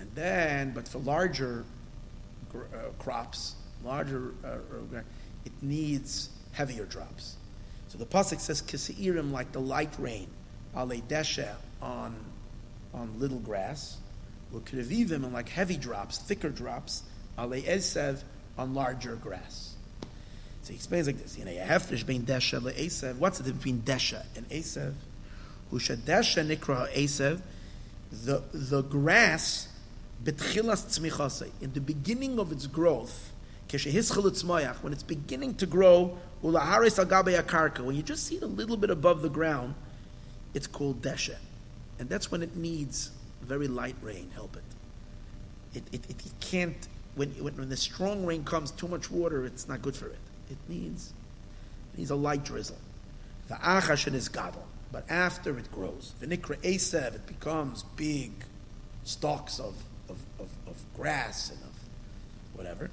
And then, but for larger crops, it needs heavier drops. So the pasuk says, "Kiseirim," like the light rain, "Alei desha," on little grass, "L'krevivim," and like heavy drops, thicker drops, "Alei esev," on larger grass. So he explains like this: Yehefresh bein desha le'esev. What's the difference between desha and esev? Husha desha nikra esev. The grass betchilas tzmichase, in the beginning of its growth, when it's beginning to grow, ulaharis agabe akarka, when you just see it a little bit above the ground, it's called desha. And that's when it needs very light rain, help it. It can't, when the strong rain comes, too much water, it's not good for it. It needs a light drizzle. The achashin is gadol, but after it grows, v'nikra esev, it becomes big stalks of grass and of whatever.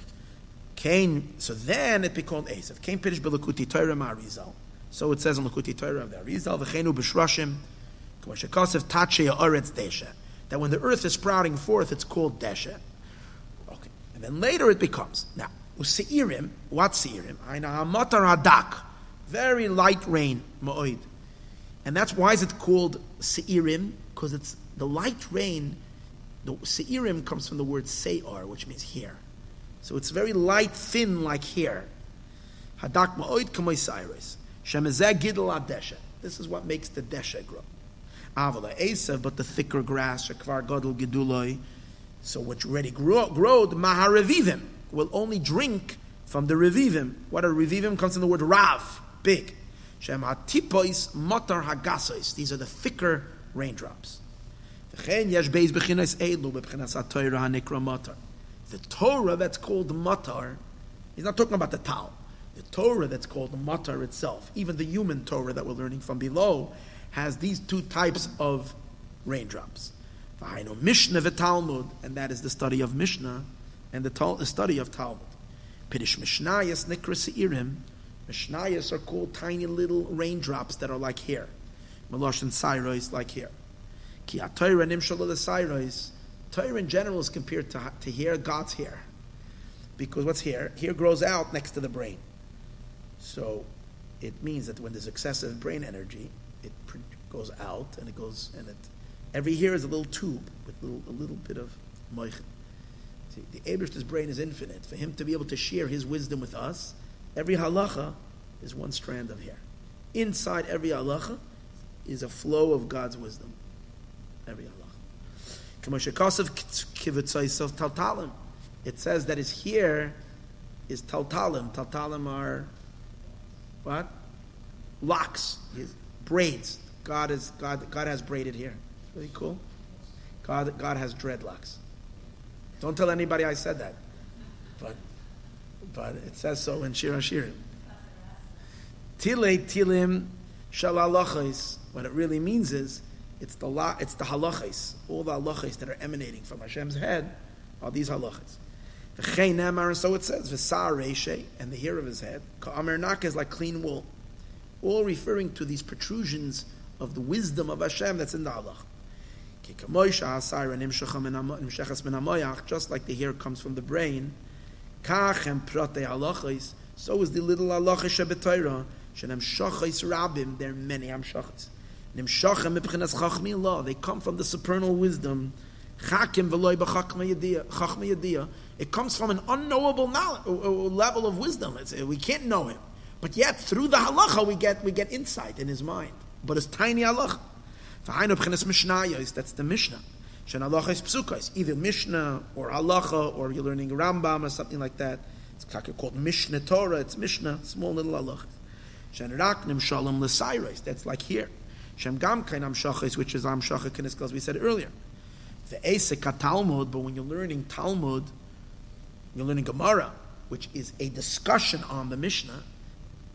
Cain, so then it becomes esev. Cain pirish b'likuti Torah ma'arizal. So it says in Likuti Torah of the Arizal, v'chenu b'shrashim, that when the earth is sprouting forth, it's called desha. Okay, and then later it becomes now. Useirim, what seirim? Aina hadak, very light rain moed, and that's why is it called seirim? Because it's the light rain. The seirim comes from the word seir, which means hair. So it's very light, thin, like hair. Hadak moed k'moy seiris. Shemezeh gidol adesha. This is what makes the desha grow. Avala esav, but the thicker grass, shekvar gadol geduloi, so which already growed, maharevivim, will only drink from the revivim. What a revivim comes from the word rav, big. Shem hatipois matar hagasois. These are the thicker raindrops. The Torah that's called matar, he's not talking about the Tao. The Torah that's called matar itself, even the human Torah that we're learning from below, has these two types of raindrops. V'hainu Mishnah v'Talmud, and that is the study of Mishnah and the study of Talmud. Pidish Mishnayos nikra seirim. Mishnayos are called tiny little raindrops that are like hair. Meloshin seiros, like hair. Ki ha'Torah nimshal l'seiros. Torah in general is compared to hair, God's hair. Because what's hair? Hair grows out next to the brain. So it means that when there's excessive brain energy, it goes out and it goes, and it every hair is a little tube with a little bit of moich. See, the Ebershter's brain is infinite. For him to be able to share his wisdom with us, every halacha is one strand of hair. Inside every halacha is a flow of God's wisdom. Every halacha. It says that his hair is taltalim. Taltalim are what? Locks. Braids. God has braided hair. Really cool. God has dreadlocks. Don't tell anybody I said that. But it says so in Shir Hashirim. Tilei tilim shalalachis. What it really means is it's the halachis. All the halachis that are emanating from Hashem's head are these halachis. V'chein emar, and so it says v'sar reishay, and the hair of his head. Ka'amer nak is like clean wool. All referring to these protrusions of the wisdom of Hashem that's in the halach. Just like the hair comes from the brain, so is the little halacha shebetayra. Shenem shachis rabim. There are many amshachas. Nimshachem mipchenas chachmi law. They come from the supernal wisdom. It comes from an unknowable level of wisdom. We can't know him. But yet, through the halacha, we get insight in his mind. But it's tiny halacha. That's the Mishnah. Either Mishnah or halacha, or you're learning Rambam or something like that. It's called Mishnah Torah. It's Mishnah, small little halachas. That's like here. Which is Amshachah, as we said earlier. The Esek Talmud, but when you're learning Talmud, you're learning Gemara, which is a discussion on the Mishnah.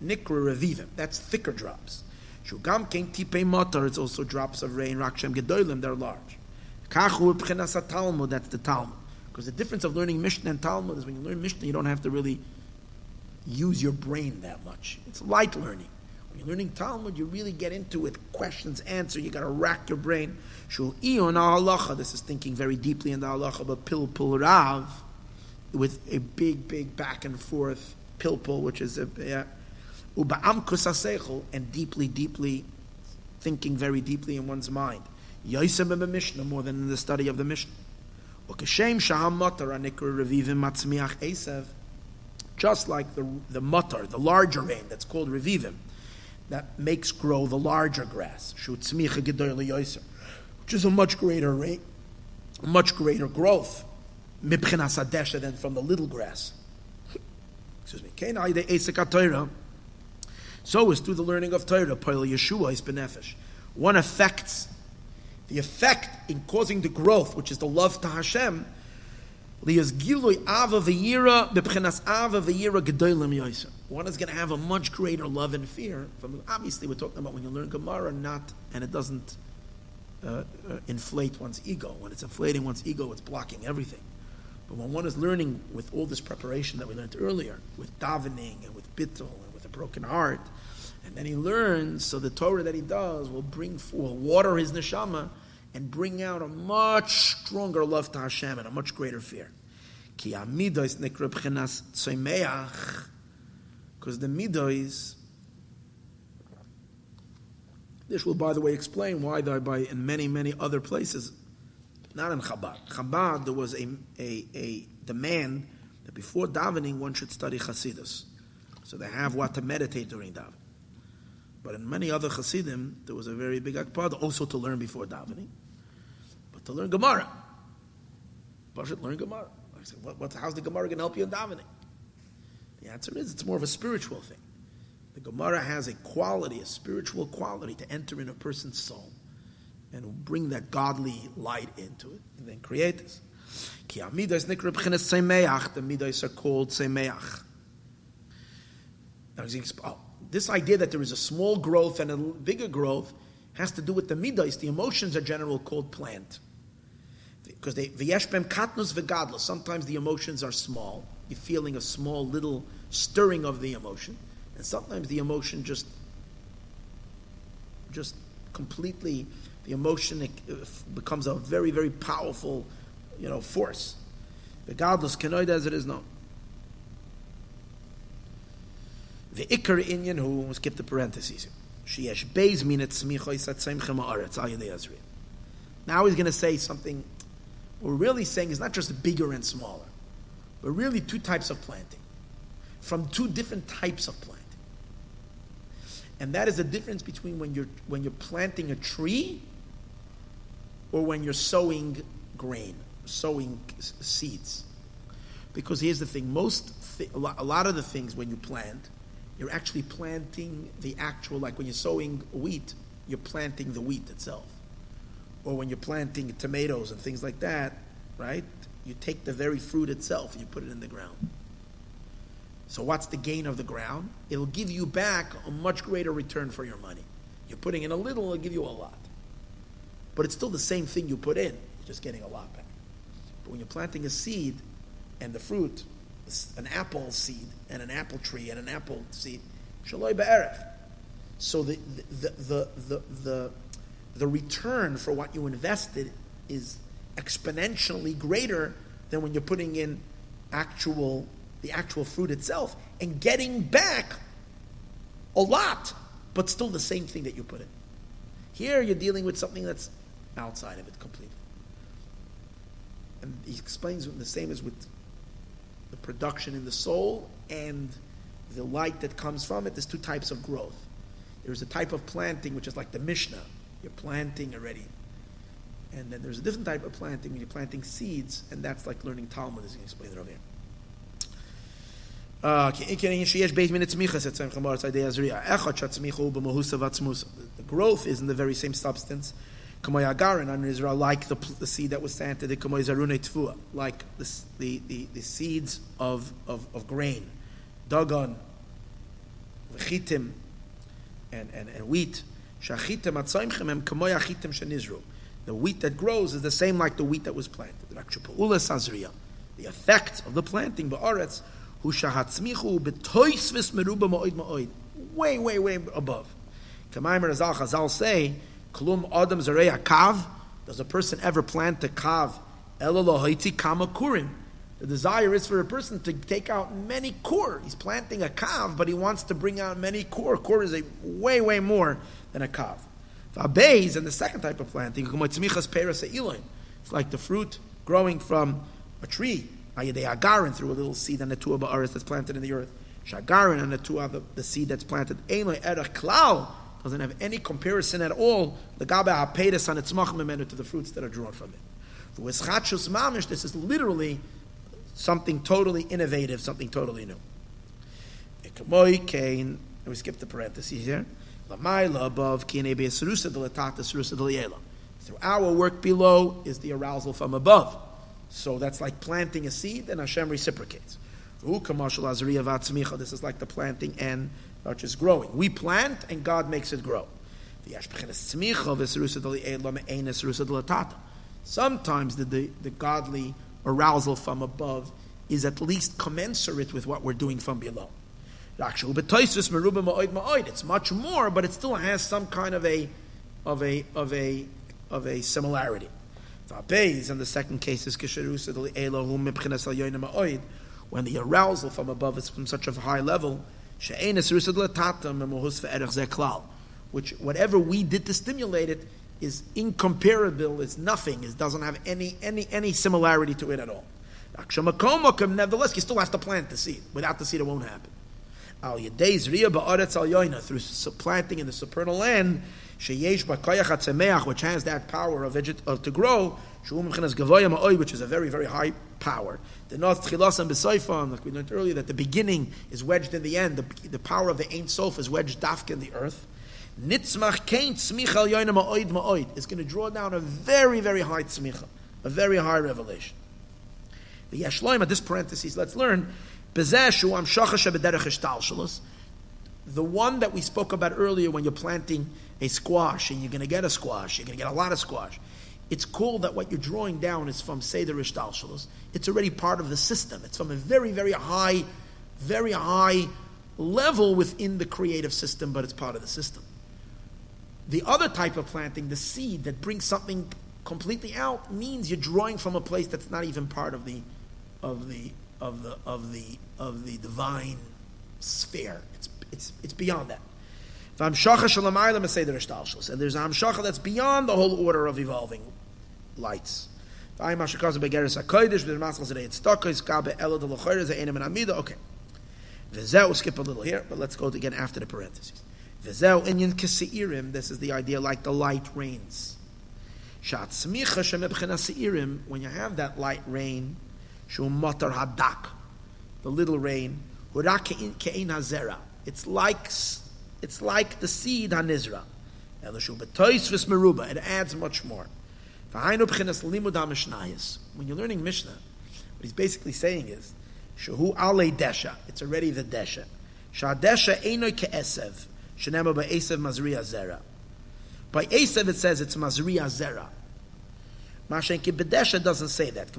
Nikra Revivim, that's thicker drops. Shugam Kain Tipe Matar, it's also drops of rain. Rakshem Gedolim, they're large. Kachu Pchenasa Talmud, that's the Talmud. Because the difference of learning Mishnah and Talmud is when you learn Mishnah, you don't have to really use your brain that much. It's light learning. When you're learning Talmud, you really get into it, questions, answer, you got to rack your brain. Shul Ion halacha, this is thinking very deeply in the halacha, but Pilpul Rav, with a big back and forth Pilpul, which is and deeply thinking very deeply in one's mind. Yoisem in the Mishnah, more than in the study of the Mishnah. Just like the matar, the larger rain that's called revivim, that makes grow the larger grass, which is a much greater rate, a much greater growth than from the little grass. Excuse me. So is through the learning of Torah, Paul Yeshua is benefesh. One affects, the effect in causing the growth, which is the love to Hashem, one is going to have a much greater love and fear. From, obviously, we're talking about when you learn Gemara, and it doesn't inflate one's ego. When it's inflating one's ego, it's blocking everything. But when one is learning with all this preparation that we learned earlier, with davening and with bittul, broken heart, and then he learns, so the Torah that he does will bring forth, water his neshama, and bring out a much stronger love to Hashem and a much greater fear. Because the midos, this will, by the way, explain why in many other places, not in Chabad there was a demand that before davening one should study Chassidus. So they have what to meditate during davening. But in many other Hasidim, there was a very big akpad also to learn before davening, but to learn Gemara. Pashut, learn Gemara. I said, how's the Gemara going to help you in davening? The answer is, it's more of a spiritual thing. The Gemara has a quality, a spiritual quality to enter in a person's soul and bring that godly light into it and then create this. Ki amidas nikra b'chinas semeach, the midas are called semeach. This idea that there is a small growth and a bigger growth has to do with the midas. The emotions are general called plant. Because v'yeshbem katnus v'gadlus. Sometimes the emotions are small. You're feeling a small little stirring of the emotion. And sometimes the emotion just completely, the emotion becomes a very, very powerful, force. V'gadlus kenoid as it is known. The Iker Inyan, who skip the parentheses. Sheyesh beis min etzmicha yisatzemchem ha'aretz al yedei Yisrael. Now he's going to say something. We're really saying is not just bigger and smaller, but really two types of planting, from two different types of planting. And that is the difference between when you're planting a tree, or when you're sowing grain, sowing seeds. Because here's the thing: a lot of the things when you plant, you're actually planting the actual, like when you're sowing wheat, you're planting the wheat itself. Or when you're planting tomatoes and things like that, right? You take the very fruit itself and you put it in the ground. So what's the gain of the ground? It'll give you back a much greater return for your money. You're putting in a little, it'll give you a lot. But it's still the same thing you put in, you're just getting a lot back. But when you're planting a seed and the fruit, an apple seed and an apple tree and an apple seed, shaloi ba'erech. So the return for what you invested is exponentially greater than when you're putting in the actual fruit itself and getting back a lot, but still the same thing that you put in. Here you're dealing with something that's outside of it completely. and he explains the same as with the production in the soul and the light that comes from it. There's two types of growth. There's a type of planting which is like the Mishnah. You're planting already. And then there's a different type of planting when you're planting seeds, and that's like learning Talmud, as you can explain it over here. The growth is in the very same substance, like the seed that was planted, like the seeds of grain, dagon, v'chitim, and wheat. The wheat that grows is the same like the wheat that was planted. The effect of the planting, ba'aretz, way above. Chazal say, "Klum adam zarei hakav." Does a person ever plant a kav? Ela lahaiti kama kurim. The desire is for a person to take out many kor. He's planting a kav, but he wants to bring out many kor. Kor is a way more than a kav. V'abeis, and the second type of planting, it's like the fruit growing from a tree. They agarin through a little seed and the tuah ba'aris that's planted in the earth. Shagarin and the tuah, the seed that's planted. Einoi erach klal, doesn't have any comparison at all. The gabah ha'peidas on its machmemenu, to the fruits that are drawn from it. V'eschatshus mamish. This is literally something totally innovative, something totally new. Ekamoi kain. We skip the parentheses here. Lamayla above kinei be'eserusa delatata serusa deliela. So our work below is the arousal from above. So that's like planting a seed, and Hashem reciprocates. This is like the planting and which is growing. We plant, and God makes it grow. Sometimes the godly arousal from above is at least commensurate with what we're doing from below. It's much more, but it still has some kind of a similarity. And the second case is when the arousal from above is from such a high level, which whatever we did to stimulate it is incomparable, is nothing, it doesn't have any similarity to it at all. Nevertheless, you still have to plant the seed. Without the seed, it won't happen. Through planting in the supernal land, which has that power of to grow, which is a very, very high power. Like we learned earlier, that the beginning is wedged in the end. The power of the Ein Sof is wedged dafka in the earth. It's going to draw down a very, very high tzmicha, a very high revelation. The Yashloim, at this parenthesis, let's learn, the one that we spoke about earlier when you're planting a squash, and you're going to get a squash, you're going to get a lot of squash. It's cool that what you're drawing down is from Seder Ishtalshalos. It's already part of the system. It's from a very, very high level within the creative system, but it's part of the system. The other type of planting, the seed that brings something completely out, means you're drawing from a place that's not even part of the divine sphere. It's beyond that. And there's an amshacha that's beyond the whole order of evolving lights. Okay. We'll skip a little here, but let's go again after the parentheses. This is the idea like the light rains. When you have that light rain, the little rain, it's like the seed hanizra, and the shubatoisvis meruba. It adds much more. When you're learning Mishnah, what he's basically saying is shehu ale desha. It's already the desha. Shadesha eino keesev. Shenema by esev mazria zera. By esev it says it's mazria zera. Mashenki bedesha doesn't say that.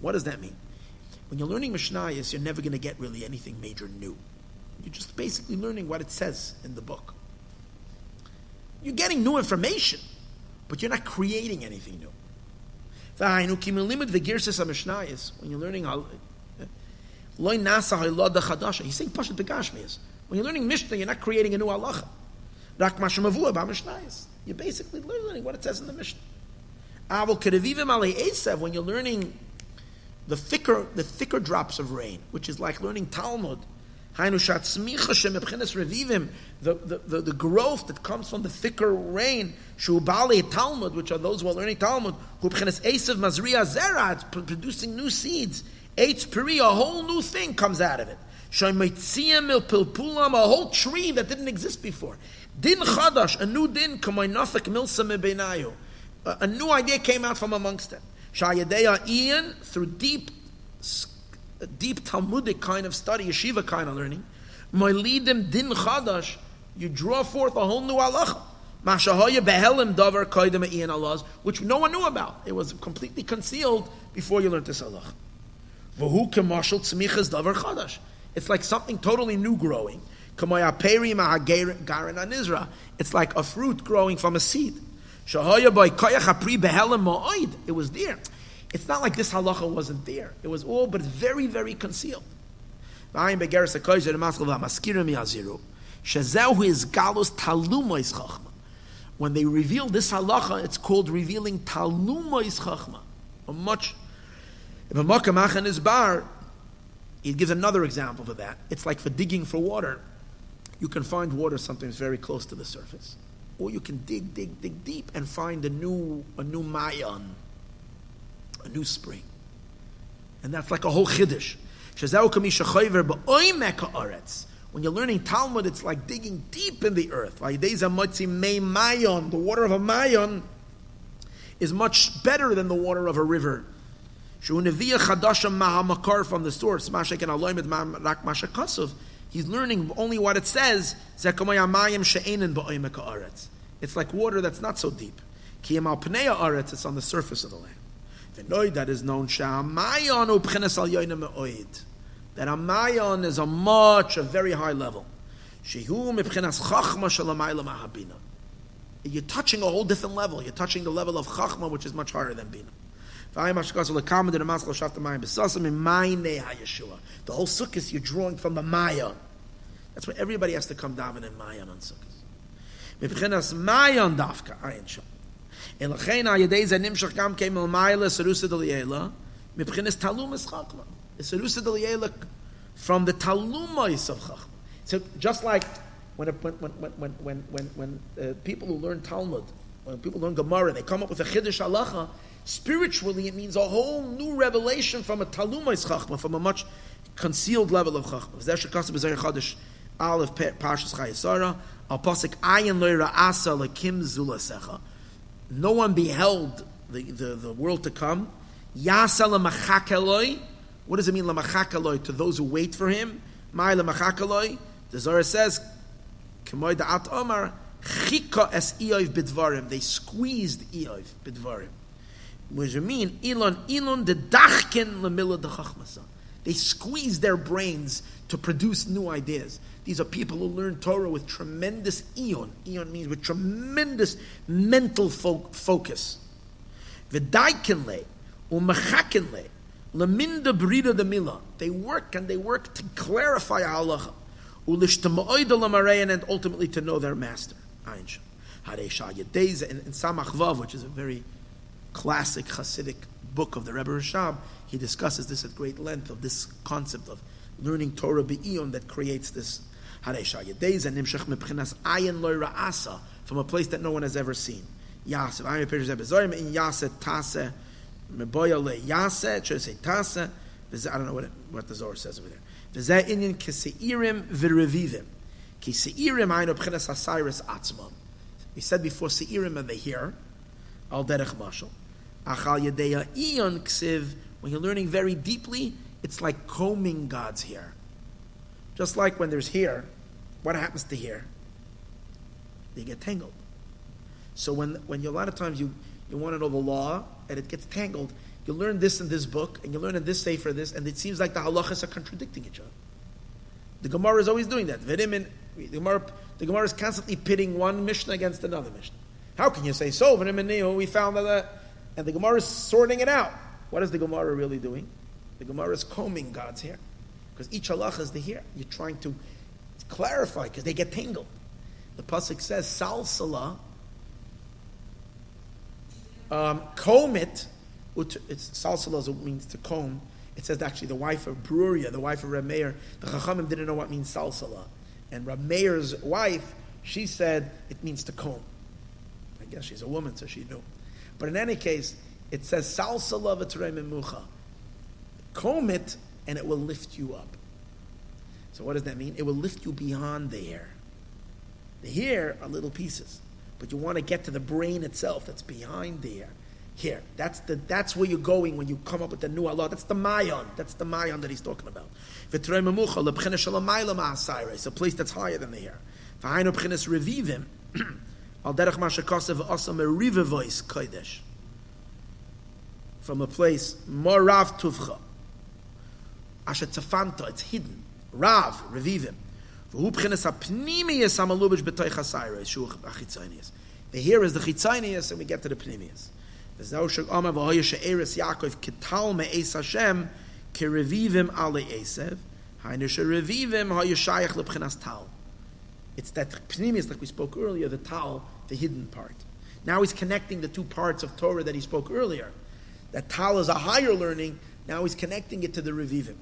What does that mean? When you're learning Mishnayos, you're never going to get really anything major new. You're just basically learning what it says in the book. You're getting new information, but you're not creating anything new. When you're learning, he's saying Pashat Begashmias. When you're learning Mishnah, you're not creating a new halacha. You're basically learning what it says in the Mishnah. When you're learning the thicker drops of rain, which is like learning Talmud, the growth that comes from the thicker rain, Talmud, which are those who are learning Talmud, producing new seeds, a whole new thing comes out of it. A whole tree that didn't exist before. Din chadash, a new din, a new idea came out from amongst them. Through deep Talmudic kind of study, yeshiva kind of learning, din chadash, you draw forth a whole new halacha. Which no one knew about. It was completely concealed before you learned this halacha. It's like something totally new growing. It's like a fruit growing from a seed. It was there. It's not like this halacha wasn't there. It was all, but very, very concealed. When they reveal this halacha, it's called revealing talumois chachma. It gives another example of that. It's like for digging for water. You can find water sometimes very close to the surface. Or you can dig deep and find a new mayan, a new spring. And that's like a whole chiddush. When you're learning Talmud, it's like digging deep in the earth. The water of a mayan is much better than the water of a river. From the source, he's learning only what it says. It's like water that's not so deep. It's on the surface of the land. That is known that a mayon is a very high level. You're touching a whole different level. You're touching the level of Chochma, which is much higher than Binah. The whole Sukkot you're drawing from the Mayan. That's why everybody has to come down in Mayan on Sukkot. From the Talumos of Chachma. So just like when people who learn Talmud, when people learn Gemara, they come up with a Chiddush Halacha. Spiritually, it means a whole new revelation from a Talumais Chachma, from a much concealed level of Chachma. No one beheld the world to come. What does it mean, lamachakaloi, to those who wait for him? The Zohar says, they squeezed Eiv Bidvarim. Which mean Elon the Dachkin Lamila de Chachmasa. They squeeze their brains to produce new ideas. These are people who learn Torah with tremendous eon. Eon means with tremendous mental focus. Vidaikinle, umachakinle, Laminda Brida de Mila. They work to clarify halacha. Ulishtamoidalamareyan, and ultimately to know their master. Ainsha. Haresha Yadeza in Samach Vav, which is a very classic Hasidic book of the Rebbe Rashab, he discusses this at great length of this concept of learning Torah be'ion that creates this Haresha Yadeza Nimshach Mepchinas Ayin Lo Ra'asa, from a place that no one has ever seen. Yasev Ayin Pesheh Bezoyim in Yaset Taseh Meboyale Yaset Chesed Taseh. I don't know what the Zohar says over there. V'zeh Inyan Kiseirim V'revivim Kiseirim Ayin Pchinas Hasairis Atzmam. We said before Seirim are the here Al Derech Mashal. When you're learning very deeply, it's like combing God's hair. Just like when there's hair, what happens to hair? They get tangled. So when you, a lot of times you want to know the law and it gets tangled, you learn this in this book and you learn in this sefer this, and it seems like the halachas are contradicting each other. The Gemara is always doing that. The Gemara is constantly pitting one Mishnah against another Mishnah. How can you say so? We found that, and the Gemara is sorting it out. What is the Gemara really doing? The Gemara is combing God's hair, because each halacha is the hair. You're trying to clarify because they get tangled. The pasuk says, "Salsala Comb it. Salsalos means to comb. It says actually the wife of Bruria, the wife of Reb Meir, the Chachamim didn't know what means salsala. And Reb Meir's wife, she said it means to comb. I guess she's a woman, so she knew. But in any case, it says salsala v'terei mimucha. Comb it and it will lift you up. So what does that mean? It will lift you beyond the hair. The hair are little pieces, but you want to get to the brain itself that's behind the hair. Here, that's where you're going when you come up with the new Allah. That's the mayon. That's the mayon that he's talking about. V'terei mimucha lebchina shalamayla ma'asayre. It's a place that's higher than the hair. V'hainu b'chinas revivim al derech mashakasev v'asam erivivois kodesh. From a place more rav tuvcha. Asher tzafanta. It's hidden. Rav revivim. V'hu b'chinas ha'pnimiyas ha'malubish b'toich ha'asayre. Shuch ha'chitzonius. The hair is the chitzonius, and we get to the pnimiyas. It's that pneumius, like we spoke earlier, the tal, the hidden part. Now he's connecting the two parts of Torah that he spoke earlier. That tal is a higher learning. Now he's connecting it to the revivim.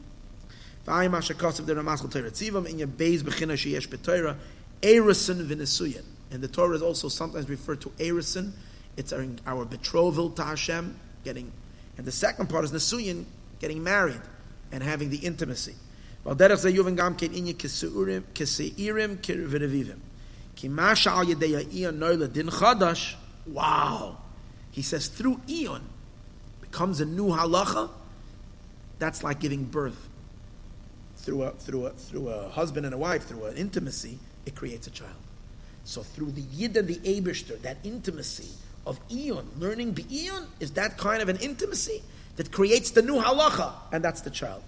And the Torah is also sometimes referred to erison. It's our betrothal to Hashem, and the second part is Nesuyin, getting married, and having the intimacy. Wow. He says, through Eon, becomes a new halacha. That's like giving birth. Through a husband and a wife, through an intimacy, it creates a child. So through the Yid and the Eibishter, that intimacy of Eon, learning B'Eon, is that kind of an intimacy that creates the new halacha, and that's the child.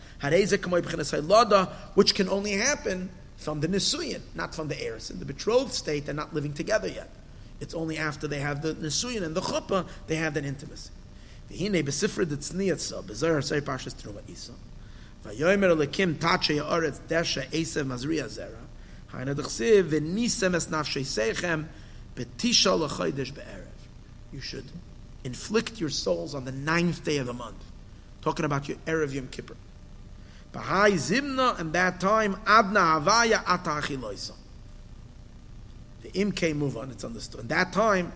Which can only happen from the Nisuyin, not from the Eris, in the betrothed state, they're not living together yet. It's only after they have the Nisuyin and the Chuppah, they have that intimacy. You should inflict your souls on the 9th day of the month. Talking about your Erev Yom Kippur. Bahai Zimna, and that time, Adna Havaya Atachiloisa. The Imke move on, it's understood. And that time,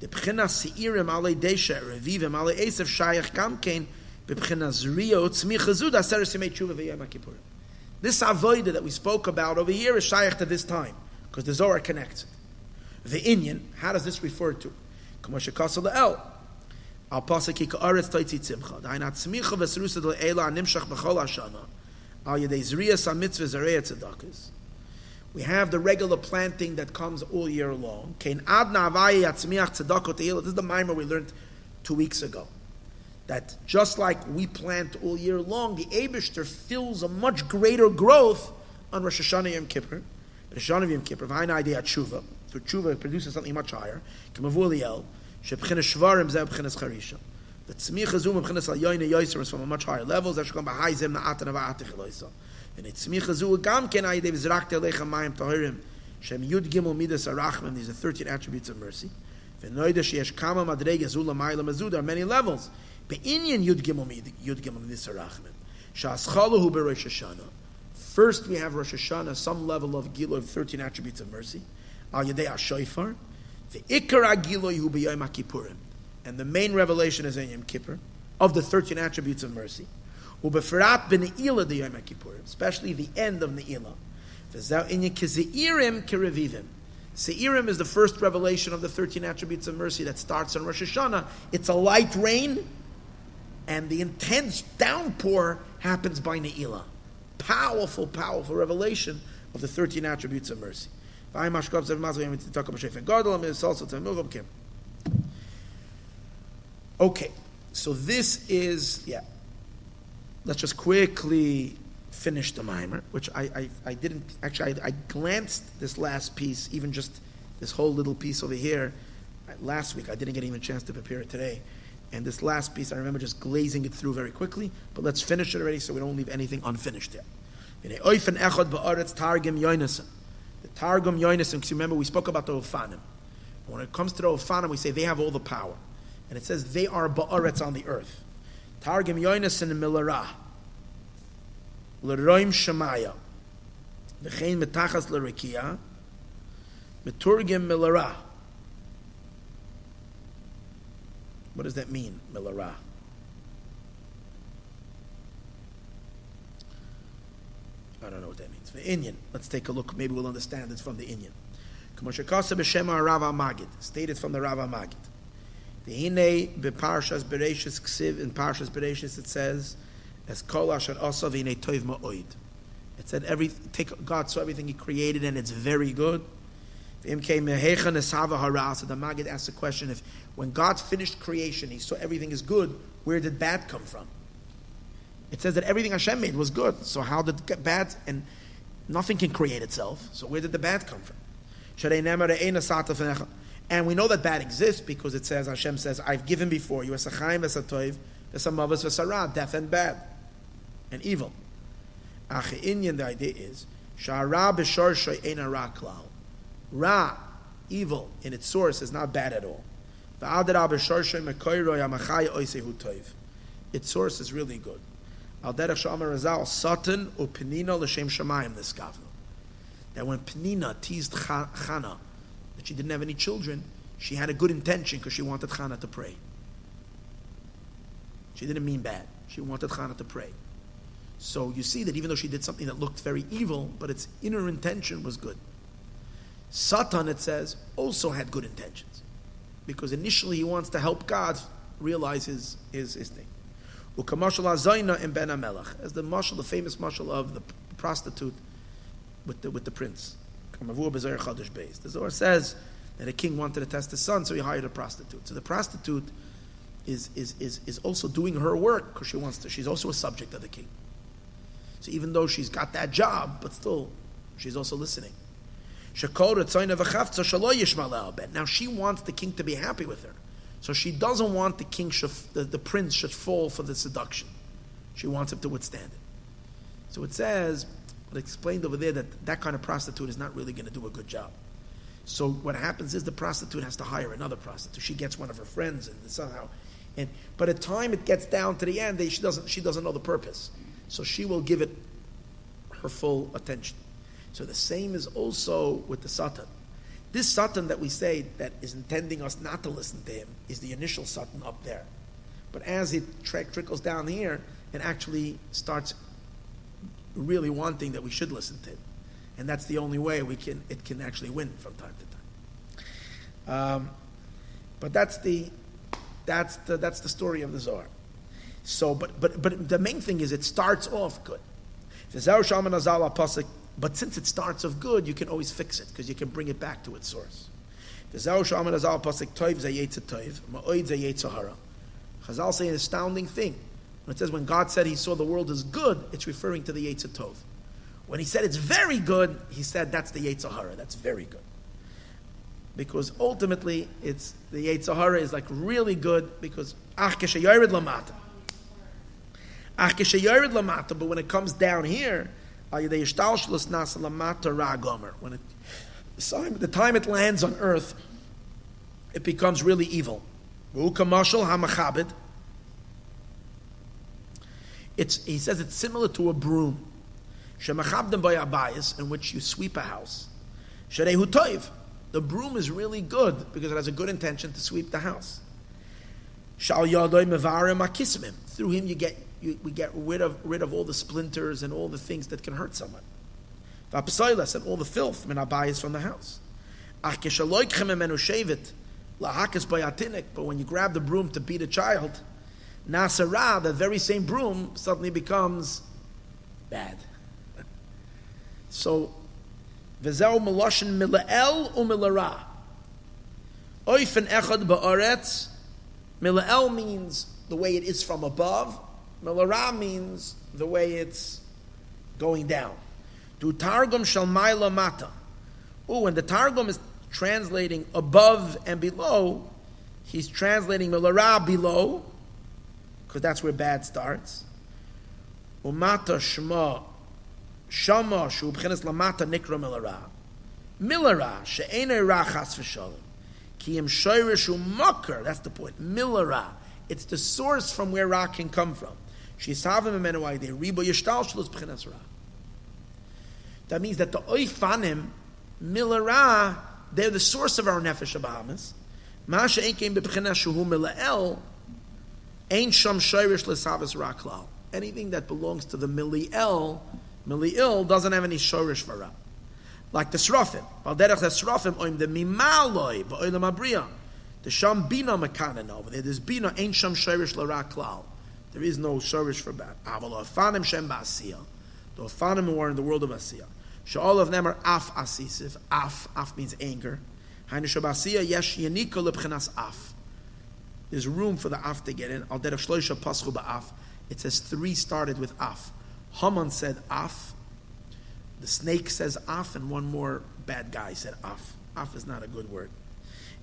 the Bchina Seirim Ale Desha, Revivim Ale Esef Shayach Kamkein, Bebchina Zriyo, Tzmichazuda, Serasimei Tshuva V'Yom Kippur. This Avodah that we spoke about over here is Shayach to this time, because the Zohar connects it. The Inyan, how does this refer to? We have the regular planting that comes all year long. This is the mimer we learned 2 weeks ago. That just like we plant all year long, the Eibishter fills a much greater growth on Rosh Hashanah Yom Kippur. Rosh Hashanah Yom Kippur, through tshuva, produces something much higher. The tzmicha zum b'chinas hayoyne yoyser is from a much higher level. And the tzmicha zu gam ken ayidei v'zrak te'lecha mayim tahirim shem yud gimel midas arachmim. These are 13 attributes of mercy. V'noida sheyesh kama madrega zu lamayla mazud. There are many levels. Be'inyan yud gimel midas arachmim. Sha'aschaluhu be'rosh Hashanah. First, we have Rosh Hashanah, some level of Giloi, 13 attributes of mercy. Al Yadei HaShofar. The Ikara Giloi Hu B'Yom HaKippurim. And the main revelation is in Yom Kippur, of the 13 attributes of mercy. Hu B'Firat B'Ne'ilah D'Yom HaKippurim. Especially the end of Ne'ilah. V'Zau Inyan K'Ze'irim K'Revivim. Se'irim is the first revelation of the 13 attributes of mercy that starts on Rosh Hashanah. It's a light rain, and the intense downpour happens by Ne'ilah. Powerful, powerful revelation of the 13 attributes of mercy. Okay, so this is, let's just quickly finish the mimer, which I didn't, actually, I glanced this last piece, even just this whole little piece over here, last week. I didn't get even a chance to prepare it today. And this last piece, I remember just glazing it through very quickly, but let's finish it already so we don't leave anything unfinished there. The Targum Yonason, because remember we spoke about the Ofanim. When it comes to the Ofanim, we say they have all the power. And it says, they are ba'aretz, on the earth. Targum Yonis and Milarah. L'roim Shemaya. V'chein metachas l'rikiya. Meturgim Milarah. What does that mean, Milarah? I don't know what that means. The Indian. Let's take a look. Maybe we'll understand it's from the Indian. Stated from the Rav HaMagid. V'hinei b'parshas Bereshis ksiv, in Parshas Bereshis it says, as kol asher asa v'hinei toiv ma'oid. It said, God saw everything He created and it's very good. V'imkei mehecha neshava hara. So the Magid asks the question, if when God finished creation, He saw everything is good, where did bad come from? It says that everything Hashem made was good. So how did bad, and nothing can create itself. So where did the bad come from? Sharei nemar re'ei nasata v'necha. And we know that bad exists because it says, Hashem says, I've given before you as a chaim, as a toiv, as a mavus, as a ra, death and bad, and evil. Ach inyan, the idea is, shara b'shor she'ena ra klal. Ra, evil, in its source, is not bad at all. V'adra b'shor she'mekoiro yamachai oisehu toiv. Its source is really good. Alderach she'amar Rizal, satan u'penina l'shem shamayim neskavnu. That when Penina teased Chana, that she didn't have any children, she had a good intention because she wanted Chana to pray. She didn't mean bad. She wanted Chana to pray. So you see that even though she did something that looked very evil, but its inner intention was good. Satan, it says, also had good intentions, because initially he wants to help God realize his thing. U'kamashal hazayna in ben HaMelech, as the famous mashal of the prostitute with the prince. The Zohar says that a king wanted to test his son, so he hired a prostitute. So the prostitute is also doing her work because she wants to. She's also a subject of the king. So even though she's got that job, but still, she's also listening. Now she wants the king to be happy with her, so she doesn't want the king, the prince, should fall for the seduction. She wants him to withstand it. So it says, but explained over there that kind of prostitute is not really going to do a good job. So what happens is the prostitute has to hire another prostitute. She gets one of her friends, and somehow, and by the time it gets down to the end, she doesn't know the purpose. So she will give it her full attention. So the same is also with the Satan. This Satan that we say that is intending us not to listen to him is the initial Satan up there. But as it trickles down here and actually starts really wanting that we should listen to it, and that's the only way it can actually win from time to time. But that's the story of the Zohar. So, but the main thing is it starts off good. But since it starts off good, you can always fix it because you can bring it back to its source. Chazal say an astounding thing. It says when God said He saw the world as good, it's referring to the Yetzer Tov. When He said it's very good, He said that's the Yetzer HaRa. That's very good, because ultimately it's the Yetzer HaRa is like really good, because ach keshayared lamata, But when it comes down here, the time it lands on earth, it becomes really evil. He says it's similar to a broom, in which you sweep a house. The broom is really good because it has a good intention to sweep the house. Through him we get rid of all the splinters and all the things that can hurt someone, and all the filth from the house. But when you grab the broom to beat a child, Nasara, the very same broom, suddenly becomes bad. So, V'zeu meloshin mila'el u'milara. Oifen echad ba'aretz. Mila'el means the way it is from above. Milara means the way it's going down. Du targum shalmayla mata. Oh, and the targum is translating above and below. He's translating milara below, because that's where bad starts. Umata shma shama shu b'chinas lamata nikra milara. Milara she'enei rachas v'shalom. Ki im shoyrishu makar. That's the point. Milara. It's the source from where Ra can come from. Shisavim emenawai de ribo yishtal shlus b'chinas Ra. That means that the oifanim milara, they're the source of our nefesh HaBahamis. Masha ain't came b'chinas shuhu mila'el. Ain't sham shoyrish l'savas Ra klal. Anything that belongs to the mili'el doesn't have any shoyrish for Ra. Like the Seraphim. The Sham Binah Mekanan over there. There's Binah, ain't Sham Sherish L'Ra Klal. There is no Sherish for bad. Aval Ofanim Shem Ba'Assiyah. The Ofanim who are in the world of Assiyah. She'ol of them are Af Asisiv. Af means anger. Hainu Shab Assiyah Yesh Yeniko L'Bchenas Af. There's room for the Af to get in. Al Derech Shloisha Paschu Ba'Af. It says three started with Af. Haman said Af. The snake says Af, and one more bad guy said Af. Af is not a good word.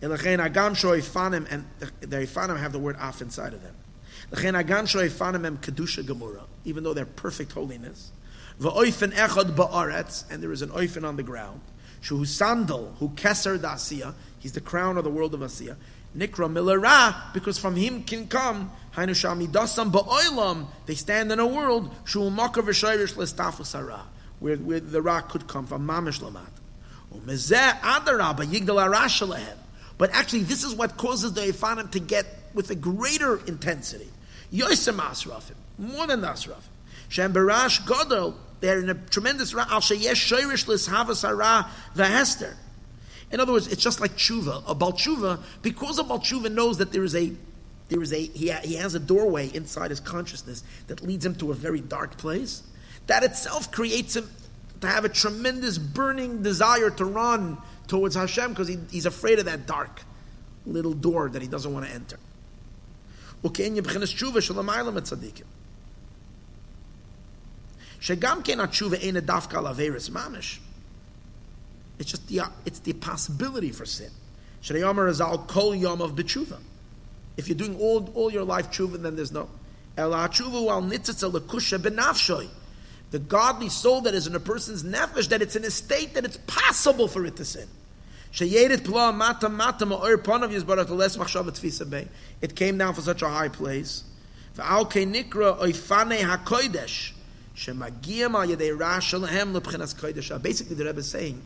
L'chein agam shoifanim, and the ifanim have the word Af inside of them. L'chein agam shoifanim em kedusha gemura, even though they're perfect holiness. V'oifen echad ba'aretz, and there is an oifen on the ground. Shuhu sandal, who keser d'asiyah, he's the crown of the world of Asiyah. Nikra milara, because from him can come hainu shamidasam ba'olam. They stand in a world shuhu makar v'shayrish l'stafus hara. Where the rock could come from, mamish lamat. But actually, this is what causes the Eifanim to get with a greater intensity. Yoisem Asrafim, more than the Asrafim. Shem Barash Godel, they're in a tremendous ra. Al sheyesh shoyrish l'shavas hara v'hester. In other words, it's just like tshuva. A baltshuva, because a baltshuva knows that he has a doorway inside his consciousness that leads him to a very dark place. That itself creates him to have a tremendous burning desire to run towards Hashem because he's afraid of that dark little door that he doesn't want to enter. It's just the possibility for sin. If you're doing all your life tshuva, then there's no. The godly soul that is in a person's nefesh, that it's in a state that it's possible for it to sin. It came down from such a high place. Basically, the Rebbe is saying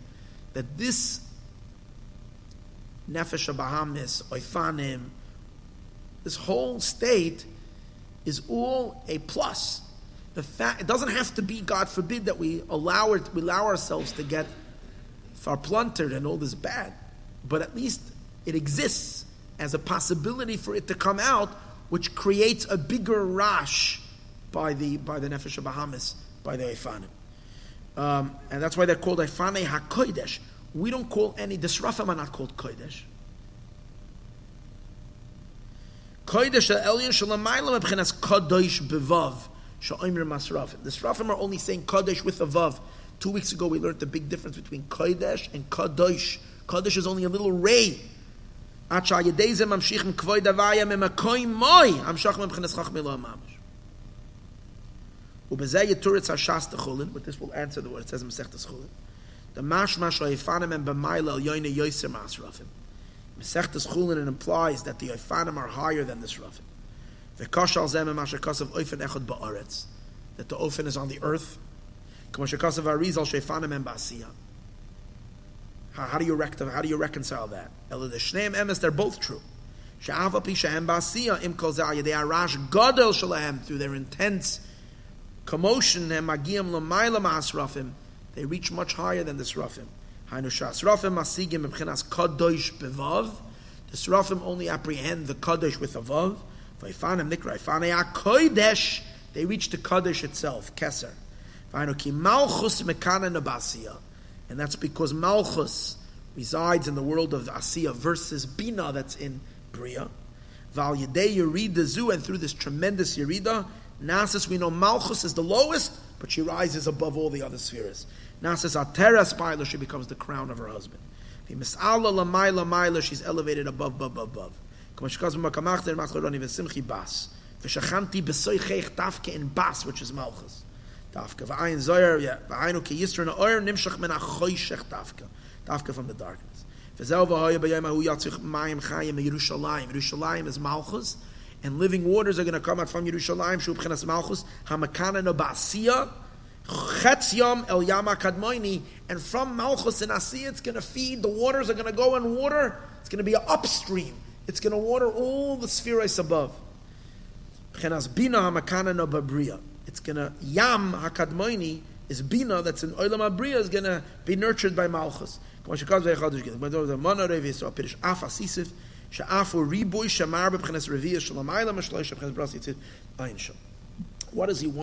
that this nefesh HaBahamis, oifanim, this whole state is all a plus. It doesn't have to be, God forbid, that we allow ourselves to get far-pluntered and all this bad. But at least it exists as a possibility for it to come out, which creates a bigger rush by the Nefesh HaBahamis, by the Eifanim. And that's why they're called Eifanei HaKodesh. We don't call any, the Seraphim are not called Kodesh. Kodesh HaElyon Shalamaylam Ebchenas Kodesh Bevav. The Seraphim are only saying Kodesh with a Vav. 2 weeks ago we learned the big difference between Kodesh and Kadosh. Kodesh is only a little ray. With this we'll answer the word. It says in Masechtas Chulin. The Mashma Shoifanim and B'mayla Yoyne Yoyser Masrafim. Masechtas Chulin, it implies that the Yoifanim are higher than the Seraphim. That the ofen is on the earth. How do you reconcile that? They're both true. Through their intense commotion, they reach much higher than the Seraphim. The Seraphim only apprehend the Kadosh with a Vav. They reach the Kodesh itself, Keser. And that's because Malchus resides in the world of Asiyah versus Binah that's in Bria. And through this tremendous Yerida, Nasis, we know Malchus is the lowest, but she rises above all the other spheres. Nasis Ateras Paila, she becomes the crown of her husband. She's elevated above. Which is Malchus. Tafka from the darkness. Yerushalayim is Malchus, and living waters are going to come out from Yerushalayim. Shubchenas Malchus Hamakana Basiyah Chetziam El Yama Kadmoini, and from Malchus and Assiyah, it's going to feed. The waters are going to go and water. It's going to be an upstream. It's going to water all the spheres above. Bchenas Binah Hamakana No Babriya. It's going to Yam Hakadmoini is Binah that's in Olam HaBa is going to be nurtured by Malchus. What does he want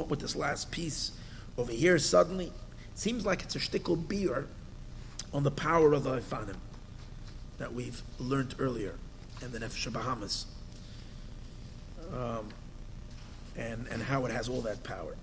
with this last piece over here? Suddenly, it seems like it's a shtickle beer on the power of the Ofanim that we've learned earlier, and the Nefesh HaBahamis, and how it has all that power.